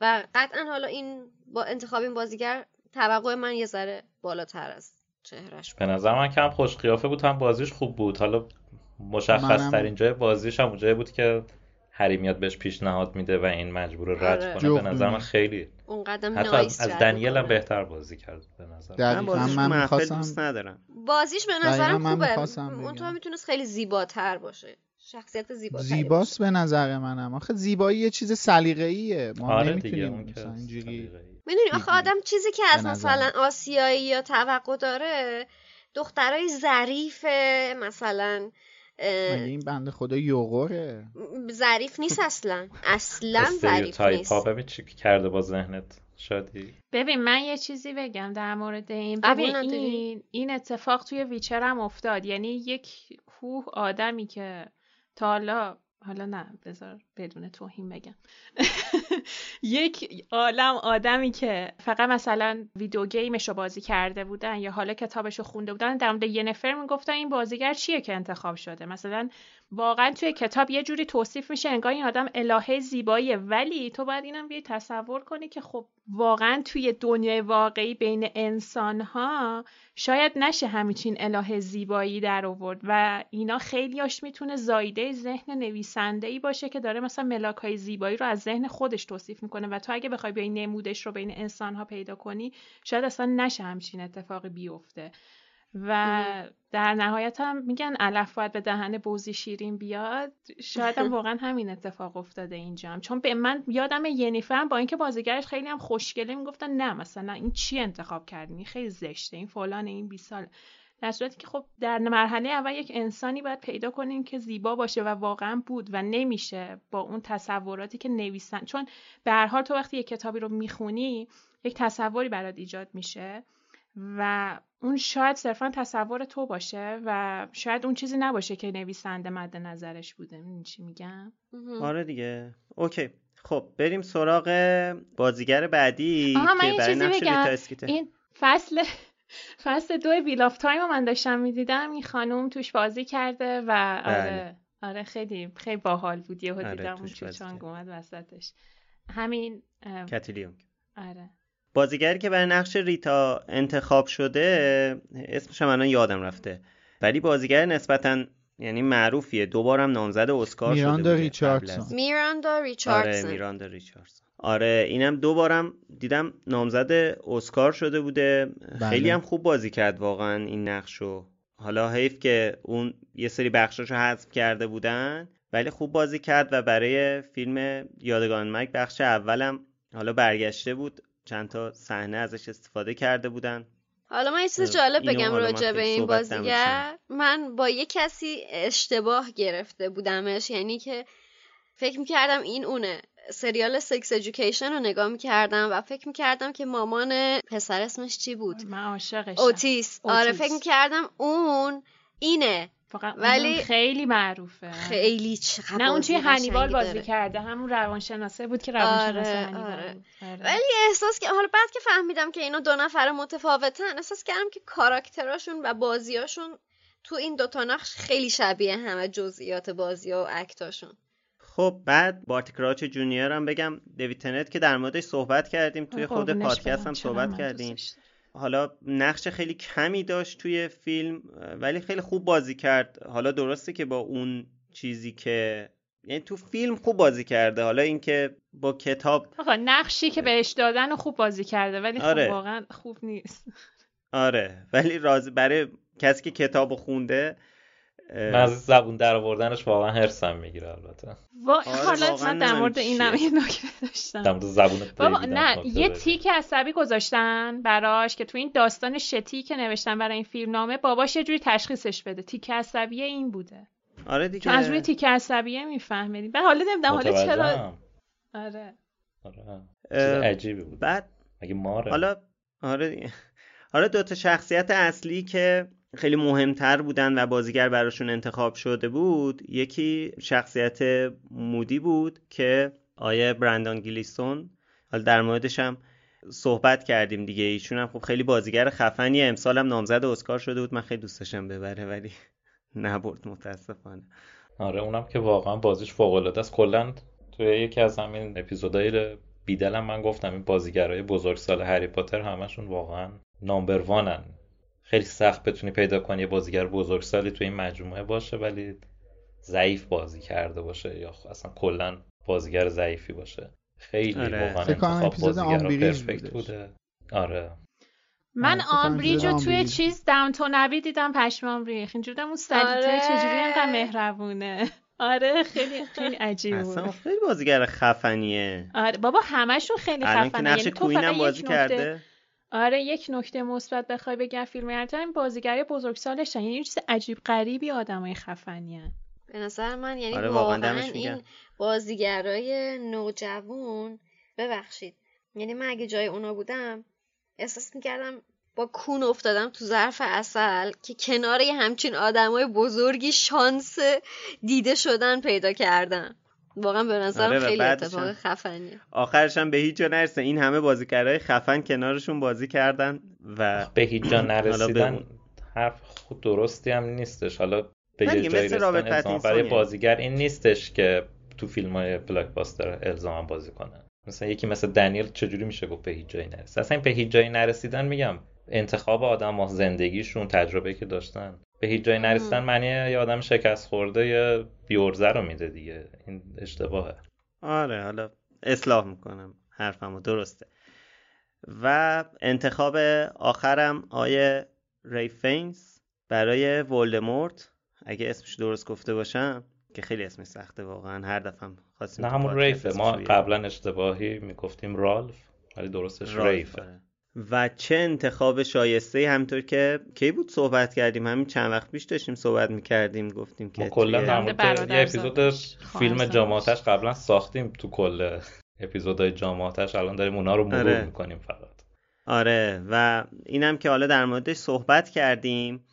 و قطعاً حالا این با انتخاب این بازیگر توقع من یه ذره بالاتر از چهرهش بود. به نظر من کم خوش قیافه بود، هم بازیش خوب بود. حالا مشخص‌ترین جای بازیش هم اونجایی بود که هری میاد بهش پیشنهاد میده و این مجبور رد کنه. به نظر من خیلی اون قدم نایس، از دنیل هم بهتر بازی کرد به نظر من. بازیش من می‌خواستم دوست ندارم. بازیش به نظرم خوبه، اون تو میتونست خیلی زیباتر باشه، شخصیت زیباتر. زیباست به نظر منم. آخه زیبایی یه چیز سلیقه‌ایه، ما نمی‌تونیم مثلا اینجوری. میدونی آخه آدم چیزی که از مثلا آسیایی یا توقع داره، دخترای ظریف مثلا این بنده خدا یوغوره، ظریف نیست اصلا ظریف نیست. پا ببین چی کرده با ذهنت شادی. ببین من یه چیزی بگم در مورد این. ببین این اتفاق توی ویچر هم افتاد. یعنی یک کوه آدمی که تا حالا نه بذار بدون توهین بگم، یک عالم آدمی که فقط مثلا ویدیو گیمشو بازی کرده بودن یا حالا کتابشو خونده بودن، در مورد یه نفر میگفتن این بازیگر چیه که انتخاب شده. مثلا واقعا توی کتاب یه جوری توصیف میشه انگار این آدم الهه زیباییه، ولی تو باید اینم بیای تصور کنی که خب واقعا توی دنیای واقعی بین انسان‌ها شاید نشه همچین الهه زیبایی در آورد و اینا. خیلیاش میتونه زایده ذهن نویسنده‌ای باشه که داره مثلا ملاکای زیبایی رو از ذهن خودش توصیف میکنه و تو اگه بخوای بیای نمودش رو بین انسان‌ها پیدا کنی شاید اصلا نشه همچین اتفاقی بیفته. و در نهایت هم میگن علف باید به دهن بوزی شیرین بیاد. شاید هم واقعا همین اتفاق افتاده اینجا هم. چون به من یادم ینیفر با اینکه بازیگرش خیلی هم خوشگله میگفتن نه مثلا این چی انتخاب کردین، خیلی زشته، این فلان، این 20 سال. در صورتی که خب در مرحله اول یک انسانی باید پیدا کنین که زیبا باشه و واقعا بود و نمیشه با اون تصوراتی که نویسن، چون به هر حال تو وقتی یک کتابی رو میخونی یک تصوری برات ایجاد میشه و اون شاید صرفا تصور تو باشه و شاید اون چیزی نباشه که نویسنده مد نظرش بوده. این چی میگم؟ آره دیگه، اوکی. خب بریم سراغ بازیگر بعدی که برای نقش لیتا اسکیته. این فصل 2 ویل آف تایم رو من داشتم میدیدم، این خانم توش بازی کرده و آره خیلی باحال بود. یهو دیدم اون چوچانگ اومد وسطش، همین کتیلیونگ. آره بازیگری که برای نقش ریتا انتخاب شده اسمش هم الان یادم رفته، ولی بازیگر نسبتاً یعنی معروفیه، دوبارم نامزد اسکار شده. میراندا ریچاردسون. آره اینم دوبارم دیدم نامزد اسکار شده بوده. بله. خیلی هم خوب بازی کرد واقعا این نقشو. حالا حیف که اون یه سری بخشاشو حذف کرده بودن، ولی خوب بازی کرد و برای فیلم یادگان مک بخش اولم حالا برگشته بود، چند تا صحنه ازش استفاده کرده بودن. حالا من یه چیز جالب بگم راجع به این بازیگر. من با یه کسی اشتباه گرفته بودمش، یعنی که فکر می‌کردم این اونه. سریال سکس ادویکیشن رو نگاه می‌کردم و فکر می‌کردم که مامان پسر اسمش چی بود؟ من عاشقشم. اوتیس. آره فکر می‌کردم اون اینه. ولی خیلی معروفه، خیلی چقدر. نه اون توی هنیبال بازی کرده، همون روانشناسه بود که روانشناس هنیبال بود. آره. ولی احساس که حالا بعد که فهمیدم که اینا دو نفر متفاوتن، احساس کردم که کاراکتراشون و بازیاشون تو این دوتا نقش خیلی شبیه همه جزئیات بازی و اکتاشون. خب بعد بارتی کراوچ جونیور هم بگم، دیوید تننت که در موردش صحبت کردیم توی خود پادکست هم صحبت کردیم، حالا نقش خیلی کمی داشت توی فیلم ولی خیلی خوب بازی کرد. حالا درسته که با اون چیزی که یعنی تو فیلم خوب بازی کرده، حالا این که با کتاب آقا نقشی که بهش دادن و خوب بازی کرده ولی آره. خب واقعا خوب نیست. آره ولی برای کسی که کتابو خونده از زبون در آوردنش واقعا هرسم میگیره. البته حالا من در مورد اینم یه نکته داشتم، در مورد زبون نه یه تیک عصبی گذاشتن براش که تو این داستان شتی که نوشتن برای این فیلم نامه باباش یه جوری تشخیصش بده تیک عصبی این بوده. آره دیگه از روی تیک عصبیه میفهمیدیم. بعد حالا نمیدونم حالا چرا آره چیز عجیبی بود. بعد مگه ماره حالا آره دیگه. حالا دو تا شخصیت اصلی که خیلی مهمتر بودن و بازیگر براشون انتخاب شده بود، یکی شخصیت مودی بود که آیه برندان گلیسون، حالا در موردش هم صحبت کردیم دیگه، ایشون هم خب خیلی بازیگر خفنیه، امسال هم نامزد اسکار شده بود، من خیلی دوست داشتم ببره ولی نبرد متاسفانه. آره اونم که واقعا بازیش فوق العاده است. کلا توی یکی از همین اپیزودهای بیدلم من گفتم این بازیگرای بزرگسال هری پاتر همشون واقعا نمبر وانن. خیلی سخت بتونی پیدا کنی یه بازیگر بزرگسالی توی این مجموعه باشه ولی ضعیف بازی کرده باشه یا اصلا کلا بازیگر ضعیفی باشه. خیلی واقعا انتخاب بازیگر پرفکت بوده. آره من آمبریج رو توی چیز داونتون ابی دیدم، پشمام ریخت. اینجوریه اون سلیته چجوری اینقدر مهربونه. آره خیلی خیلی عجیبه. اصلا خیلی بازیگر خفنیه. آره بابا همشون خیلی خفنن. یعنی تو فقط بازی کرده. آره یک نکته مثبت بخوای بگم فیلم هرتایم بازیگری بزرگسالشن، یعنی یه چیز عجیب غریبی آدمای خفنیان. به نظر من یعنی آره واقعا این بازیگرای نوجوان ببخشید، یعنی من اگه جای اونا بودم احساس میکردم با کون افتادم تو ظرف عسل که کنار یه همچین آدمای بزرگی شانس دیده شدن پیدا کردم. واقعا به نظرم آره خیلی اتفاق خفنیه. آخرش هم به هیچ جا نرسه، این همه بازیگرای خفن کنارشون بازی کردن و به هیچ جا نرسیدن حرف خود درستی هم نیستش. حالا به یه جایی رسیدن برای بازیگر این نیستش که تو فیلم‌های بلاکباستر الزاما بازی کنه. مثلا یکی مثل دنیل چجوری میشه گفت به هیچ جایی نرسید؟ اصلا این به هیچ جایی نرسیدن میگم انتخاب آدم‌ها، زندگیشون، تجربه‌ای که داشتن، به هیچ جایی نرسیدن معنی یه آدم شکست خورده یا بی‌ارزه رو میده دیگه. این اشتباهه. آره حالا اصلاح میکنم حرفمو، درسته. و انتخاب آخرم آیه رالف فینز برای ولدمورت، اگه اسمش درست گفته باشم که خیلی اسمش سخته واقعا، هر دفعه خواستیم نه همون رالفه، ما قبلا اشتباهی میگفتیم رالف ولی درستش رالفه. و چه انتخاب شایسته. همونطور که کی بود صحبت کردیم، همین چند وقت پیش داشتیم صحبت می‌کردیم، گفتیم که کلا همون یه اپیزود فیلم جامعاتش قبلا ساختیم، تو کل اپیزودهای جامعاتش الان داریم اونا رو مرور می‌کنیم فقط. آره و اینم که حالا در موردش صحبت کردیم.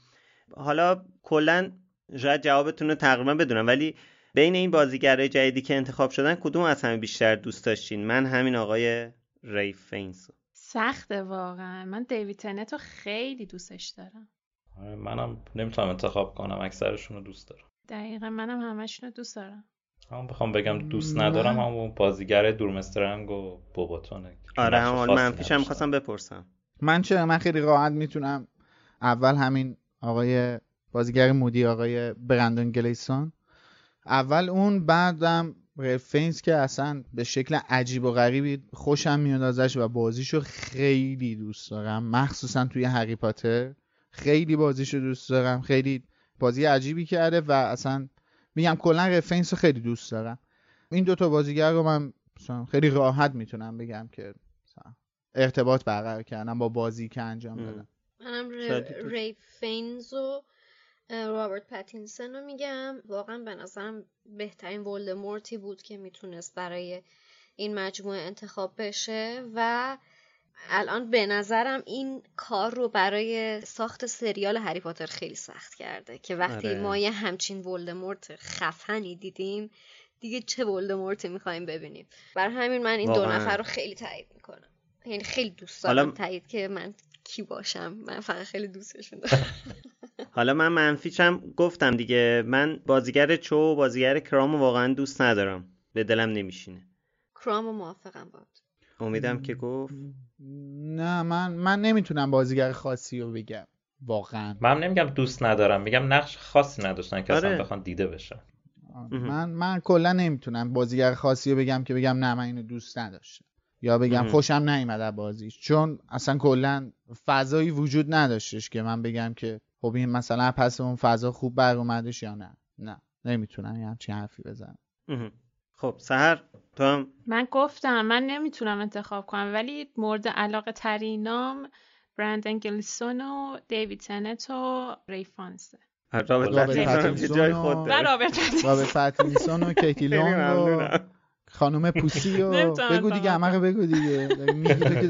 حالا کلا شاید جوابتون رو تقریبا بدونم ولی بین این بازیگرای جدیدی که انتخاب شدن کدوم از همه بیشتر دوست داشتین؟ من همین آقای رالف فینز. سخته واقعا، من دیوید تننت رو خیلی دوستش دارم. آره منم نمیتونم انتخاب کنم، اکثرشون رو دوست دارم. دقیقاً منم همشون رو دوست دارم. همون بخوام بگم دوست ندارم همون بازیگر دورمسترنگ و باباتونه. آره همون منفیشم می‌خواستم بپرسم. من خیلی راحت میتونم اول همین آقای بازیگر مودی، آقای برندون گلیسون اول، اون بعدم رفینز که اصلا به شکل عجیب و غریبی خوشم میاد ازش و بازیشو خیلی دوست دارم، مخصوصا توی هری پاتر خیلی بازیشو دوست دارم، خیلی بازی عجیبی کرده و اصلا میگم کلا رفینزو خیلی دوست دارم. این دوتا بازیگر رو من خیلی راحت میتونم بگم که ارتباط برقرار کردم با بازی که انجام دادم. منم رفینز و رابرت پاتینسن رو میگم، واقعا به نظرم بهترین ولدمورتی بود که میتونست برای این مجموعه انتخاب بشه و الان به نظرم این کار رو برای ساخت سریال هری پاتر خیلی سخت کرده که وقتی آره. ما یه همچین ولدمورت خفنی دیدیم دیگه چه ولدمورتی میخواییم ببینیم. برای همین من این دو نفر رو خیلی تایید میکنم، یعنی خیلی دوست دارم. تایید که من کی باشم، من فقط خیلی دوستشون دارم. حالا من منفیشم گفتم دیگه، من بازیگر چو و بازیگر کرامو واقعا دوست ندارم، به دلم نمیشینه. کرامو موافقم بود. امیدم که گفت نه، من نمیتونم بازیگر خاصی رو بگم واقعا. من نمیگم دوست ندارم، میگم نقش خاصی نداشتن که اصلا بخوان دیده بشن. من کلا نمیتونم بازیگر خاصی رو بگم که بگم نه من اینو دوست نداشتم یا بگم خوشم نیامد از بازیش، چون اصلا کلا فضایی وجود نداشتش که من بگم که خب این مثلا پس اون فضا خوب بر اومدش یا نه نمیتونم یه همچین حرفی بزنم. خب سحر تو هم. من گفتم من نمیتونم انتخاب کنم، ولی مورد علاقه ترینام برندن گلیسون و دیوید تننت و ری فانسه. رابرت پاتینسون و کیتی لونگ و خانم پوسی و بگو دیگه، همه رو بگو دیگه، بگو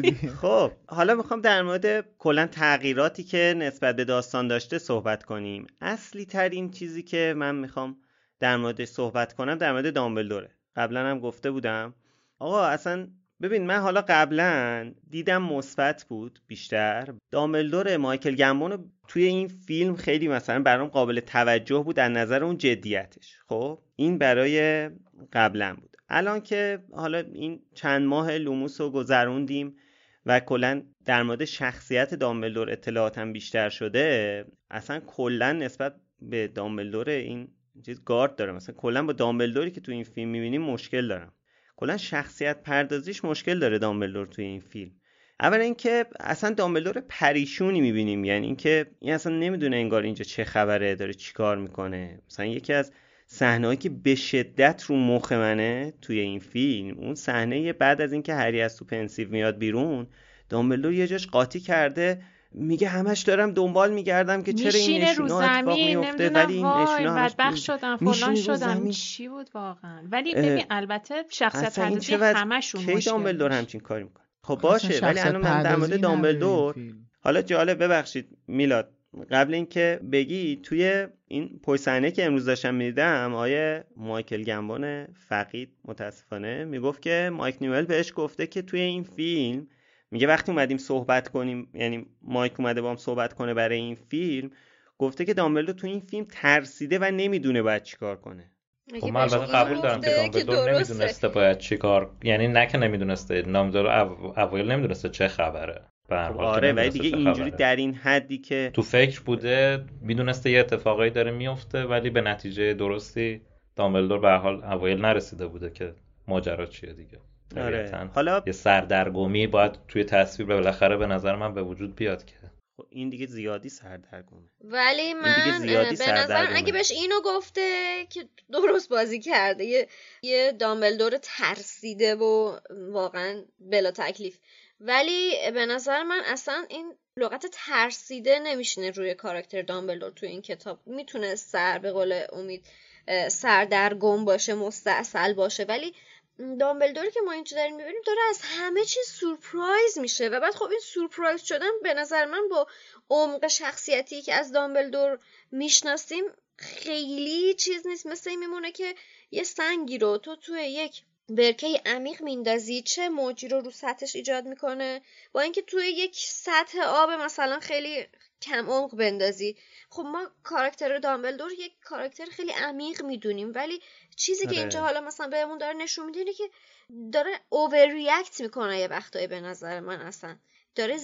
دیگه. خب حالا میخوام در مورد کلا تغییراتی که نسبت به داستان داشته صحبت کنیم. اصلی ترین چیزی که من میخوام در موردش صحبت کنم در مورد دامبلدوره. قبلا هم گفته بودم آقا اصلا ببین، من حالا قبلا دیدم مثبت بود بیشتر. دامبلدور مایکل گامبون توی این فیلم خیلی مثلا برام قابل توجه بود از نظر اون جدیتش. خب این برای قبلا بود. الان که حالا این چند ماه لوموس رو گذروندیم و کلا در مورد شخصیت دامبلدور اطلاعاتم بیشتر شده، اصلا کلا نسبت به دامبلدور این چیز گارد دارم. مثلا کلا با دامبلدوری که تو این فیلم می‌بینیم مشکل دارم. کلا شخصیت پردازیش مشکل داره دامبلدور توی این فیلم. اول اینکه اصلا دامبلدور پریشونی می‌بینیم، یعنی اینکه این اصلا نمیدونه انگار اینجا چه خبره، داره چیکار میکنه. مثلا یکی از صحنه‌ای که به شدت رو مخ منه توی این فیلم، اون صحنه بعد از اینکه هری از تو پنسیو میاد بیرون، دامبلدور یه جاش قاطی کرده، میگه همش دارم دنبال میگردم که چرا این نشونه اتفاق میفته، ولی این نشونه بدبخت شدم فلان شدم چی بود واقعا. ولی ببین البته شخصیت پردازی همشون مشکل، دامبلدور همچین کاری میکنه. خب باشه، ولی الان من در مورد دامبلدور حالا جالب، ببخشید میلاد قبل اینکه بگی، توی این پویسنه که امروز داشتم میدیدم آیه مایکل گامبون فقید متاسفانه میگفت که مایک نیول بهش گفته که توی این فیلم میگه وقتی اومدیم صحبت کنیم، یعنی مایک اومده با هم صحبت کنه برای این فیلم، گفته که دامبلدور تو این فیلم ترسیده و نمیدونه باید چیکار کنه. خب من البته قبول دارم که دامبلدور نمیدونسته باید چیکار، یعنی نه که نمیدونسته، دامبلدور اوایل نمیدونسته چه خبره. آره ولی دیگه اینجوری در این حدی که تو فکر بوده، میدونسته یه اتفاقایی داره میفته ولی به نتیجه درستی دامبلدور به هر حال اوایل نرسیده بوده که ماجرا چیه دیگه. آره. حالا یه سردرگمی باید توی تصویر بالاخره به نظر من به وجود بیاد که این دیگه زیادی سردرگمه. ولی من به نظر اگه بهش اینو گفته که درست بازی کرده، یه دامبلدور ترسیده و واقعا بلا تکلیف. ولی به نظر من اصلا این لغت ترسیده نمیشینه روی کاراکتر دامبلدور تو این کتاب. میتونه به قول امید سردرگم باشه، مستعسل باشه، ولی دامبلدوری که ما اینجا داریم میبینیم داره از همه چیز سورپرایز میشه و بعد خب این سورپرایز شدن به نظر من با عمق شخصیتی که از دامبلدور میشناسیم خیلی چیز نیست. مثل این میمونه که یه سنگی رو توی یک برکه عمیق میندازی، چه موجی رو سطحش ایجاد میکنه، با اینکه توی یک سطح آب مثلا خیلی کم عمق بندازی. خب ما کاراکتر دامبلدور یک کاراکتر خیلی عمیق میدونیم، ولی چیزی که اینجا حالا مثلا بهمون داره نشون میده اینه که داره اوور ریاکت میکنه یه وقتایی. به نظر من اصلا داره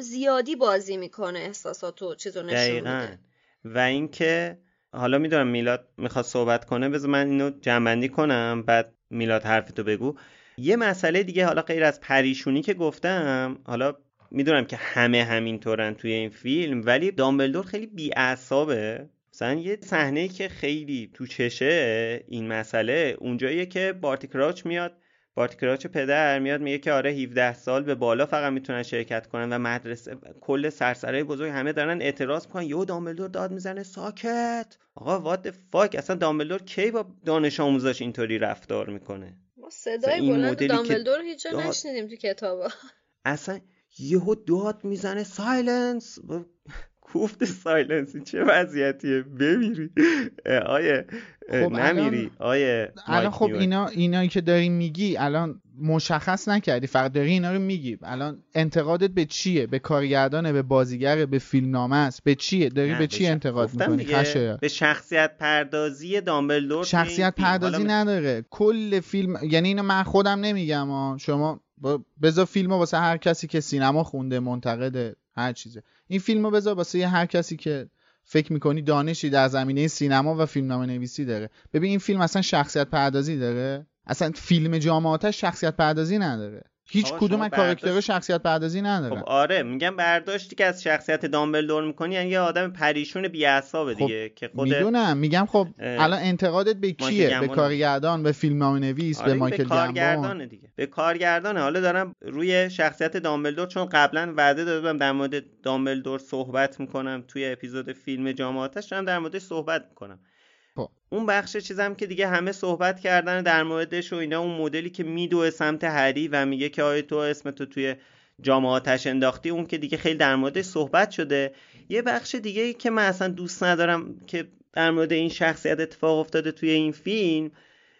زیادی بازی میکنه، احساساتو چیزو نشون میده. و اینکه حالا میدونم میلاد میخواد صحبت کنه، بذار من اینو جمع‌بندی کنم بعد میلاد حرفتو بگو. یه مسئله دیگه حالا غیر از پریشونی که گفتم، حالا میدونم که همه همینطورن توی این فیلم، ولی دامبلدور خیلی بی‌اعصابه. مثلا یه صحنه‌ای که خیلی تو چشه این مسئله، اونجاییه که بارتی کراوچ میاد، بارتی کراوچ پدر میاد میگه که آره 17 سال به بالا فقط میتونن شرکت کنن و مدرسه کل سرسرای بزرگ همه دارن اعتراض میکنن، یهو دامبلدور داد میزنه ساکت. آقا وات دی فاک، اصلا دامبلدور کی با دانش آموزاش اینطوری رفتار میکنه؟ ما صدای بلند دامبلدور هیچ جا نشنیدیم تو کتابا. اصلا یهو داد میزنه سایلنس. کوفت سایلنسی چه وضعیتیه، بمیری آیه خب نمیری آیه الان. خب اینایی که داری میگی الان مشخص نکردی، فقط داری اینا رو میگی. الان انتقادت به چیه؟ به کارگردانه، به بازیگره، به فیلمنامه است، به چیه داری؟ به چی انتقاد میکنی؟ به شخصیت پردازی دامبلدور. شخصیت پردازی نداره کل فیلم، یعنی اینو من خودم نمیگم شما بذار فیلمو واسه هر کسی که سینما خونده، منتقده، هر چیزه. این فیلمو بذار واسه هر کسی که فکر میکنی دانشی در زمینه سینما و فیلمنامه نویسی داره. ببین این فیلم اصلا شخصیت پردازی داره؟ اصلا فیلم جام آتش شخصیت پردازی نداره، هیچ کدوم از کاراکترها شخصیت پردازی نداره. خب آره میگم برداشتی که از شخصیت دامبلدور میکنی یعنی یه آدم پریشون بی اعصاب دیگه. خب که خود میدونم میگم. خب الان انتقادت به کیه؟ به کارگردان، به فیلمنامه‌نویس، به مایکل گامبون؟ به کارگردانه دیگه، به کارگردانه. حالا دارم روی شخصیت دامبلدور، چون قبلا وعده داده بودم در مورد دامبلدور صحبت میکنم توی اپیزود فیلم جام آتش، هم در موردش صحبت میکنم. اون بخش چیزم که دیگه همه صحبت کردن در موردش و اینا، اون مدلی که میدوه سمت هری و میگه که آیا تو اسمتو توی جام آتش انداختی، اون که دیگه خیلی در موردش صحبت شده. یه بخش دیگه که من اصلا دوست ندارم که در مورد این شخصیت اتفاق افتاده توی این فیلم،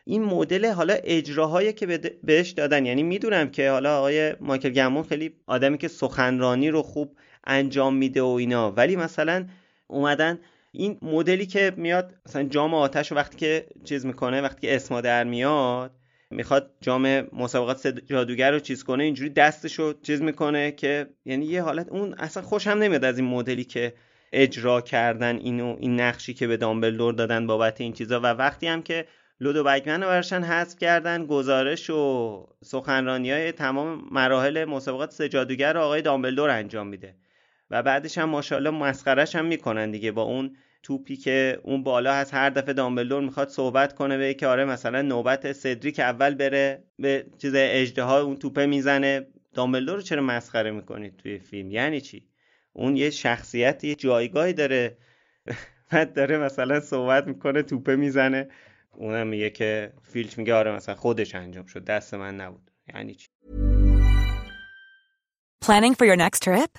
این مدل حالا اجراهایی که بهش دادن. یعنی میدونم که حالا آقای مایکل گامبون خیلی آدمی که سخنرانی رو خوب انجام میده و اینا، ولی مثلا اومدن این مدلی که میاد مثلا جام آتش رو وقتی که چیز میکنه، وقتی که اسما در میاد میخواد جام مسابقات جادوگر رو چیز کنه، اینجوری دستشو چیز میکنه که یعنی یه حالت، اون اصلا خوشم نمیاد از این مدلی که اجرا کردن اینو، این نقشی که به دامبلدور دادن بابت این چیزا. و وقتی هم که لودو بگمن رو برشن حذف کردن، گزارش و سخنرانی‌های تمام مراحل مسابقات جادوگر رو آقای دامبلدور انجام میده و بعدش هم ماشاءالله مسخره‌اش هم میکنن دیگه با اون توپی که اون بالا هست. هر دفعه دامبلدور میخواد صحبت کنه به که آره مثلا نوبت سدریک اول بره به چیز اژدها، اون توپه میزنه. دامبلدور رو چرا مسخره میکنید توی فیلم؟ یعنی چی؟ اون یه شخصیت، یه جایگاهی داره بعد داره مثلا صحبت میکنه، توپه میزنه، اونم میگه که فیلچ میگه آره مثلا خودش انجام شد، دست من نبود. یعنی چی؟ Planning for your next trip?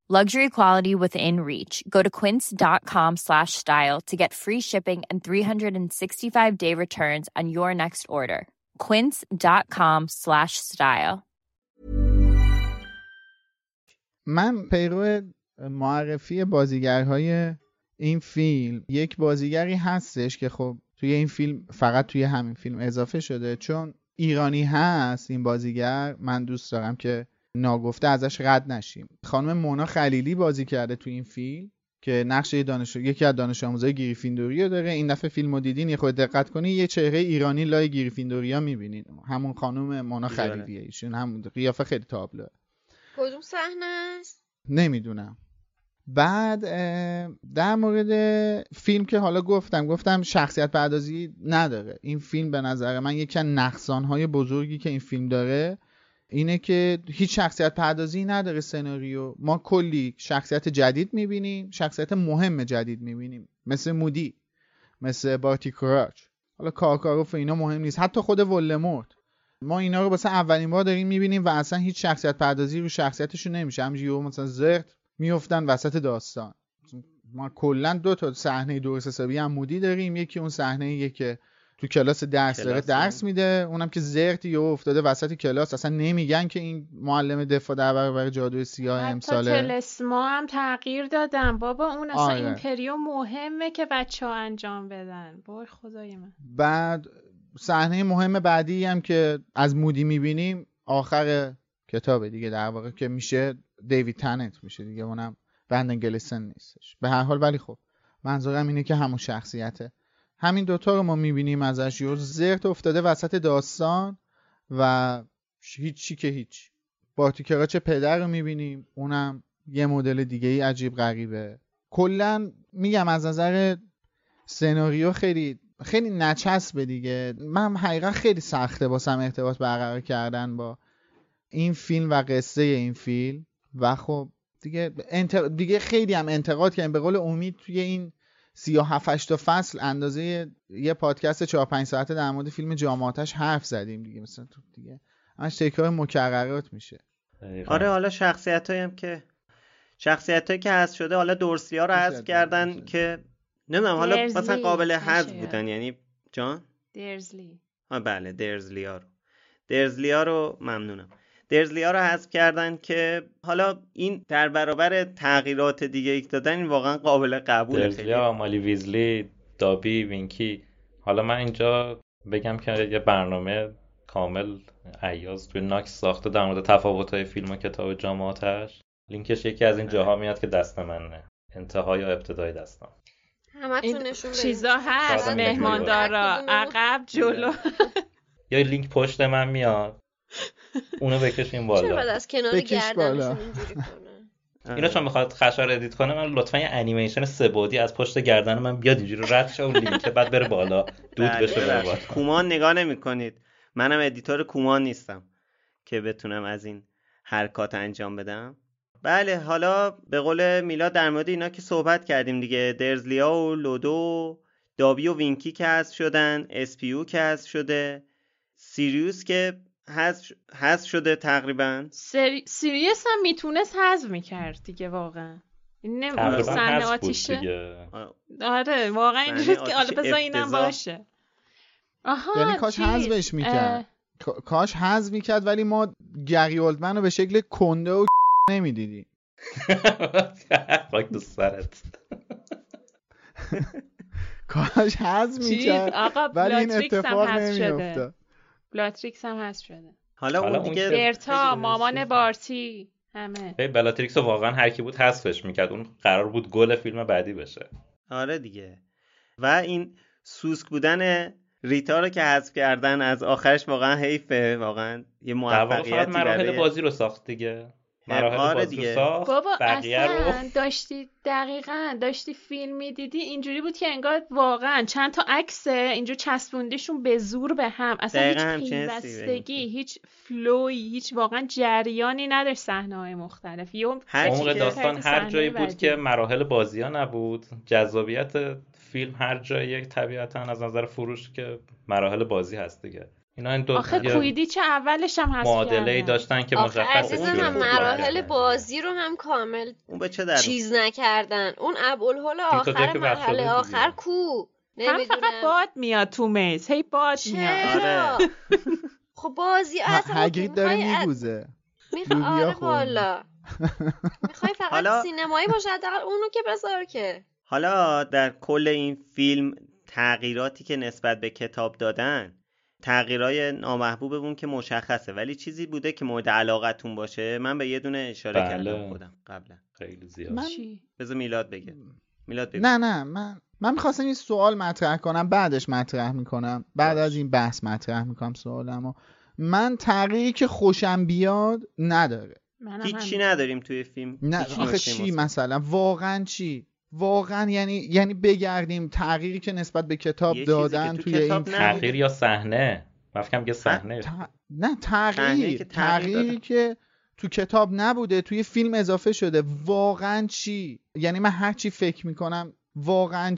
Luxury quality within reach. Go to quince.com/style to get free shipping and 365-day returns on your next order. quince.com/style. من پیرو معرفی بازیگرهای این فیلم، یک بازیگری هستش که خب توی این فیلم، فقط توی همین فیلم اضافه شده، چون ایرانی هست این بازیگر، من دوست دارم که ناگفته ازش رد نشیم. خانم مونا خلیلی بازی کرده تو این فیلم که نقش یکی از دانش آموزای گریفیندوری رو داره. این دفعه فیلمو دیدین، یه خود دقت کنین، یه چهره ایرانی لای گریفیندوریا می‌بینین. همون خانم مونا خلیلیه، ایشون همون قیافه خیلی تابلوه. کدوم صحنه است؟ نمیدونم. بعد در مورد فیلم که حالا گفتم شخصیت پردازی نداره این فیلم. به نظر من یکی از نقصان‌های بزرگی که این فیلم داره اینه که هیچ شخصیت پردازی نداره سناریو. ما کلی شخصیت جدید میبینیم، شخصیت مهم جدید میبینیم، مثل مودی، مثل بارتی کراچ، حالا کارکاروف اینا مهم نیست، حتی خود ولدمورت. ما اینا رو واسه اولین بار داریم میبینیم و اصلا هیچ شخصیت پردازی رو شخصیتشون نمیشه، همینجوری مثلا زرد میافتن وسط داستان. ما کلا دو تا صحنه درست حسابی هم مودی داریم، یکی اون صحنه‌ایه که تو کلاس درس داره درس میده، اونم که زرت یهو افتاده وسط کلاس، اصلا نمیگن که این معلم دفاع در برابر جادوی سیاه امساله. حتی تلسما هم تغییر دادن بابا، اون اصلا ایمپریو مهمه که بچه‌ها انجام بدن. وای خدای من. بعد صحنه مهم بعدی هم که از مودی میبینیم آخر کتابه دیگه در واقع، که میشه دیوید تننت میشه دیگه، اونم بندن گلیسن نیستش به هر حال. ولی خب منظورم اینه که همون شخصیته، همین دوتا رو ما میبینیم ازش، یه زرت افتاده وسط داستان و هیچی که هیچ. بارتی کراچ پدر رو میبینیم، اونم یه مدل دیگه ای عجیب غریبه. کلن میگم از نظر سناریو خیلی نچسبه دیگه. من حقیقا خیلی سخته باسم ارتباط برقرار کردن با این فیلم و قصه این فیلم. و خب دیگه خیلی هم انتقاد کردیم، به قول امید توی این 37 تا فصل اندازه یه پادکست 4-5 ساعته در مورد فیلم جامعاتش حرف زدیم دیگه، مثلا تو دیگه همش تکرار مکررات میشه. آره حالا شخصیتایی که حذف شده، حالا دورسلیا رو حذف کردن که نمیدونم حالا مثلا قابل حذف بودن، یعنی جان درزلی بله درزلیا رو ممنونم، درزلیا رو حذف کردن که حالا این در برابر تغییرات دیگه ایک دادن این واقعا قابل قبوله. درزلیا، مالی ویزلی، دابی، وینکی. حالا من اینجا بگم که یه برنامه کامل عیاز توی ناکس ساخته در مورد تفاوت‌های فیلم و کتاب جامعاتش، لینکش یکی از این جاها میاد که دست منه، انتهای یا ابتدای دستم، همه چیزا هست، مهماندارا عقب جلو یا لینک پشت من میاد، اونو بکشیم بالا. چرا باید از کنار گردنشون اینجوری کنه؟ اینا چون میخواد خشار ادیت کنه، من لطفا یه انیمیشن سه‌بعدی از پشت گردن من بیاد اینجوری رد شه و لینک بعد بره بالا دود بشه بابا. کومان نگاه نمی‌کنید، منم ادیتور کومان نیستم که بتونم از این حرکات انجام بدم. بله حالا به قول میلاد در مورد اینا که صحبت کردیم دیگه، درزلیا و لودو، دابی و وینکی که حذف شدن، اس پی یو که حذف شده، سیریوس که حذف شده تقریبا، سیریس هم میتونست حذف میکرد دیگه واقعا، نمیدونم صحنه آتیشه. آره واقعا اینجوریه که حالا بذار اینم باشه. آها یعنی کاش حذفش میکرد، کاش حذف میکرد، ولی ما گری اولدمن رو به شکل کنده و نمیدیدیم. فاک دوست سرت. کاش حذف میکرد ولی این اتفاق نمیافتاد. بلاتریکس هم هست شده. حالا اون دیگه برتا، مامان بارتی، همه. بلاتریکس واقعا هر کی بود حذفش میکرد، اون قرار بود گل فیلم بعدی بشه. آره دیگه. و این سوسک بودن ریتا رو که حذف کردن از آخرش واقعا حیفه، واقعا یه موفقیتی داره. مراحل بازی رو ساخت دیگه. مراحل دیگه بابا اصلا داشتی فیلم میدیدی اینجوری بود که انگار واقعا چند تا عکس اینجور چسبوندیشون به زور به هم، اصلا هیچ پیوستگی، هیچ فلوی، هیچ واقعا جریانی نداشت صحنه‌های مختلف. عمق داستان هر جایی بود که مراحل بازی ها نبود. جذابیت فیلم هر جایی طبیعتا از نظر فروش که مراحل بازی هست دیگه. آخه کویدیچ اولش هم هست، معادله‌ای داشتن که مشخص بود. هم مراحل بازی رو هم کامل چیز نکردن. اون ابوالهول آخر مرحله آخر کو نمیدونم، فقط باد میاد تو میز، هی باد میاد. خب بازی اصلا هگرید داره میگوزه میخواد والا میخوای فقط سینمایی باشه، حداقل اونو که بذار که. حالا در کل این فیلم تغییراتی که نسبت به کتاب دادن، تغییرای نامحبوبمون که مشخصه، ولی چیزی بوده که مورد علاقتون باشه؟ من به یه دونه اشاره کردم خودم قبلا خیلی زیاد. بذار میلاد بگه. نه من می‌خواستم این سوال مطرح کنم، بعدش مطرح میکنم، بعد از این بحث مطرح میکنم سوالمو. من تغییری که خوشم بیاد نداره، هیچی نداریم توی فیلم. نه آخه چی مثلا واقعا واقعا یعنی بگردیم تغییری که نسبت به کتاب دادن توی این تغییر یا صحنه، من فکر کنم که صحنه نه تغییری که تو کتاب نبوده توی فیلم اضافه شده، واقعا یعنی من هر چی فکر میکنم واقعا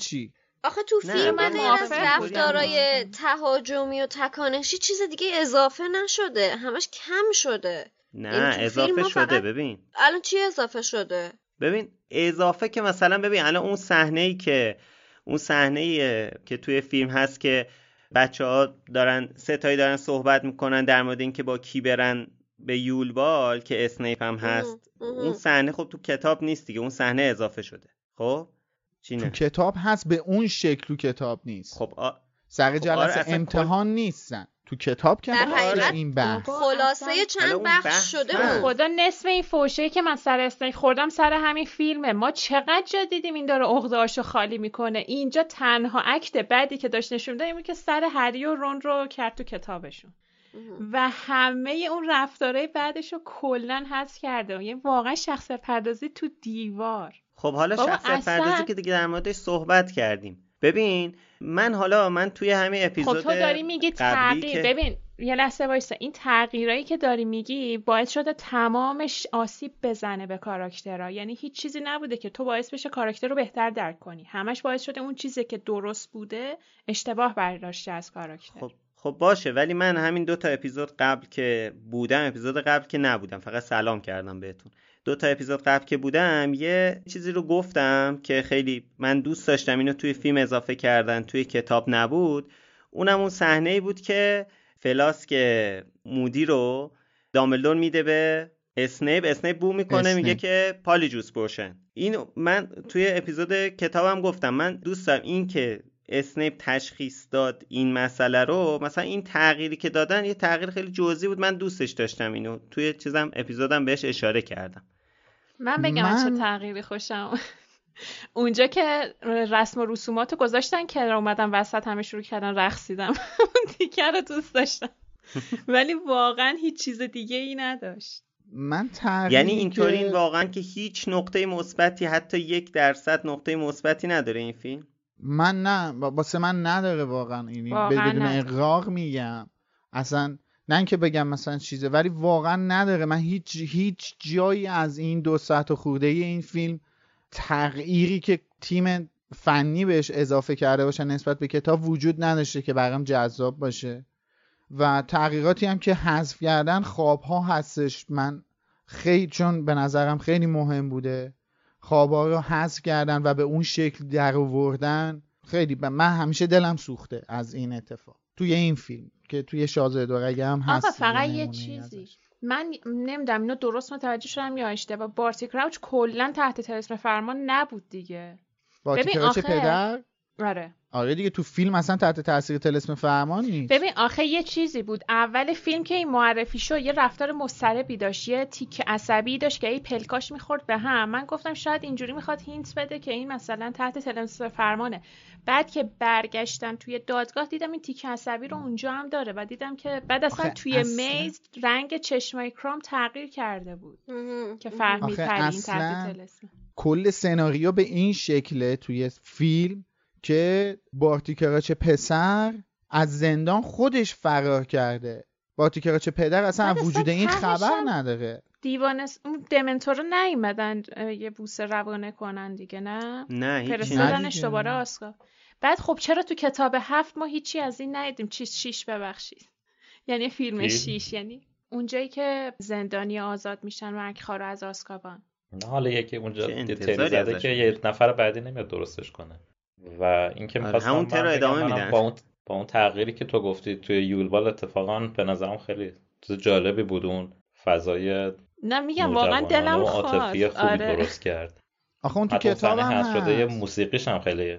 آخه تو فیلم من از رفتارای تهاجمی و تکانشی چیز دیگه اضافه نشده، همش کم شده. نه اضافه شده. ببین الان چی اضافه شده؟ ببین اضافه که مثلا ببین الان اون صحنه‌ای که توی فیلم هست که بچه‌ها دارن ستایی دارن صحبت میکنن در مورد اینکه با کی برن به یولبال که اسنیپ هم هست. اون صحنه خب تو کتاب نیست دیگه، اون صحنه اضافه شده. خب چینه؟ تو کتاب هست به اون شکل، تو کتاب نیست. خب سر جلسه امتحان نیستن تو کتاب که این بحث خلاصه چند بخش شده. خدا نصف این فوشه‌ای که من سر اسنیپ خوردم سر همین فیلمه. ما چقدر جا دیدیم این داره عقده‌اشو خالی میکنه. اینجا تنها اکت بعدی که داشت نشون میداد اینه که سر هری و رون رو کرد تو کتابشون و همه اون رفتارهای بعدشو کلاً حذف کرده. یعنی واقعا شخصیت پردازی تو دیوار. خب حالا شخصیت پردازی که دیگه در موردش صحبت کردیم. ببین من توی همین اپیزود خب تو داری میگی تغییر. ببین یه لحظه وایسا، این تغییرایی که داری میگی باعث شده تمامش آسیب بزنه به کاراکترها. یعنی هیچ چیزی نبوده که تو باعث بشه کاراکتر رو بهتر درک کنی. همش باعث شده اون چیزی که درست بوده اشتباه برداشته از کاراکتر. خب باشه، ولی من همین دو تا اپیزود قبل که بودم، اپیزود قبل که نبودم، فقط سلام کردم بهتون. دو تا اپیزود قبل که بودم یه چیزی رو گفتم که خیلی من دوست داشتم اینو توی فیلم اضافه کردن، توی کتاب نبود. اونم اون صحنه‌ای بود که فلاسک مودی رو دامبلدور میده به اسنیپ بو میکنه اسنیپ. میگه که پالیجوس بوشن. این من توی اپیزود کتابم گفتم من دوست دارم این که اسنیپ تشخیص داد این مسئله رو. مثلا این تغییری که دادن یه تغییر خیلی جزئی بود، من دوستش داشتم. اینو توی چیزم اپیزودم بهش اشاره کردم. من بگم از چه تغییری خوشم اونجا که رسم و رسوماتو گذاشتن که اومدن وسط همه شروع کردن رقصیدم دیگه رو دوست داشتم، ولی واقعا هیچ چیز دیگه ای نداشت. من یعنی اینطوری این واقعا که هیچ نقطه مثبتی، حتی 1% نقطه مثبتی نداره این فیلم. من نه واسه من نداره واقعا. اینی بدون اغراق میگم، اصلا نه اینکه بگم مثلا چیزه، ولی واقعا نداره. من هیچ جایی از این 2 ساعت و خورده ای این فیلم تغییری که تیم فنی بهش اضافه کرده باشه نسبت به کتاب وجود نداشته که برام جذاب باشه. و تغییراتی هم که حذف کردن خواب‌ها هستش. من خیلی چون به نظرم خیلی مهم بوده خواب‌ها رو حذف کردن و به اون شکل در آوردن. خیلی من همیشه دلم سوخته از این اتفاق توی این فیلم که توی شاهزاده هم هست. آقا فقط یه چیزی ازش. من نمیدونم اینو درست متوجه شدم یا اشتباه. بارتی کراوچ کلا تحت تلسم فرمان نبود دیگه. بارتی کراوچ پدر؟ آره دیگه تو فیلم اصلا تحت تاثیر تلسم فرمان نیست. ببین آخه یه چیزی بود اول فیلم که این معرفی شد، یه رفتار مضطربی داشت، یه تیک عصبی داشت که این پلکاش میخورد به هم. من گفتم شاید اینجوری میخواد هینت بده که این مثلا تحت تلسم فرمانه. بعد که برگشتم توی دادگاه دیدم این تیک عصبی رو اونجا هم داره و دیدم که بعد اصلا توی میز رنگ چشمای کرام تغییر کرده بود که فهمید این تحت تلسم. کل سناریو به این شکله توی فیلم که بارتی کراوچ پسر از زندان خودش فرار کرده. بارتی کراوچ پدر اصلا وجود این خبر نداره. دیوانه اون دمنتورا نیومدن یه بوسه روانه کنن دیگه. نه فرستادنش دوباره آسکا. بعد خب چرا تو کتاب 7 ما هیچی از این ندیدیم؟ چیز 6 ببخشید، یعنی فیلم 6، یعنی اونجایی که زندانی آزاد میشن و اکخارو از آسکابان. حالا یکی اونجا تیتر زده که یه نفر بعدی نمیاد درستش کنه و اینکه می‌خواستم همون ترو ادامه میدن. با اون تغییری که تو گفتی توی یولبال اتفاقا به نظرم خیلی جالبی بود. اون فضای نه میگم واقعا دلم خواست. آره درست کرد. آخه اون تو کتابم هست شده موسیقیش هم خیلی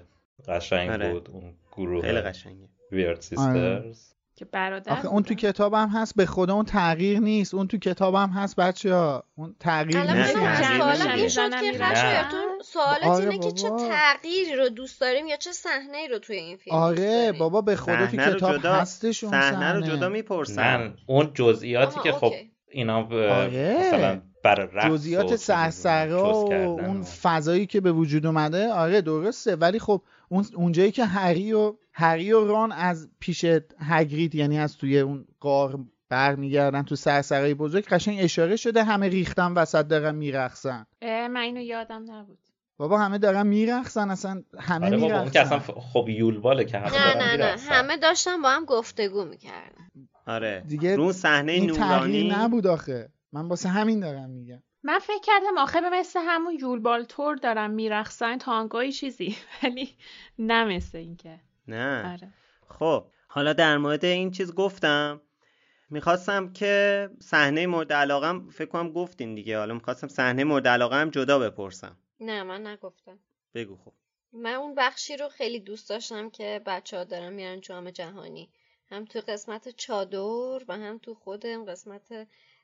قشنگ بود. اون گروه خیلی قشنگه ویرد سیسترز که برادر. آخه اون تو کتابم هست به خدا. اون تغییر نیست. اون تو کتابم هست بچه‌ها. اون تغییر نیست. حالا این شد که قشنگتون سوالت اینه که چه تغییری رو دوست داریم یا چه صحنه‌ای رو توی این فیلم دوست داریم. آره بابا به خدا تو کتاب هستش اون صحنه رو جدا میپرسن. اون جزئیاتی که خب اینا مثلا برای رقص جزئیات سرسرا و اون فضایی که به وجود اومده. آره درسته، ولی خب اونجایی که هری و ران از پیش هاگرید یعنی از توی اون غار برمیگردن تو سرسرای بزرگ قشنگ اشاره شده همه ریختن وسط دارن میرقصن. من اینو یادم نبود بابا. همه دارن میرقصن اصلا همه آره میرقصن. که اصلا خب یولباله که همه دارن میرقصن. نه همه داشتن با هم گفتگو میکردن. آره دیگه رو صحنه نورانی نبود. آخه من واسه همین دارم میگم من فکر کردم آخه به مثل همون یولبال تور دارن میرقصن تانگوی چیزی، ولی نه مثل این که نه. آره خب حالا در مورد این چیز گفتم، میخواستم که صحنه مورد علاقم فکر کنم گفتین دیگه، حالا میخواستم صحنه مورد علاقم جدا بپرسم. نه من نگفتم. بگو. خب من اون بخشی رو خیلی دوست داشتم که بچه‌ها دارن میرن جام جهانی، هم تو قسمت چادر و هم تو خود قسمت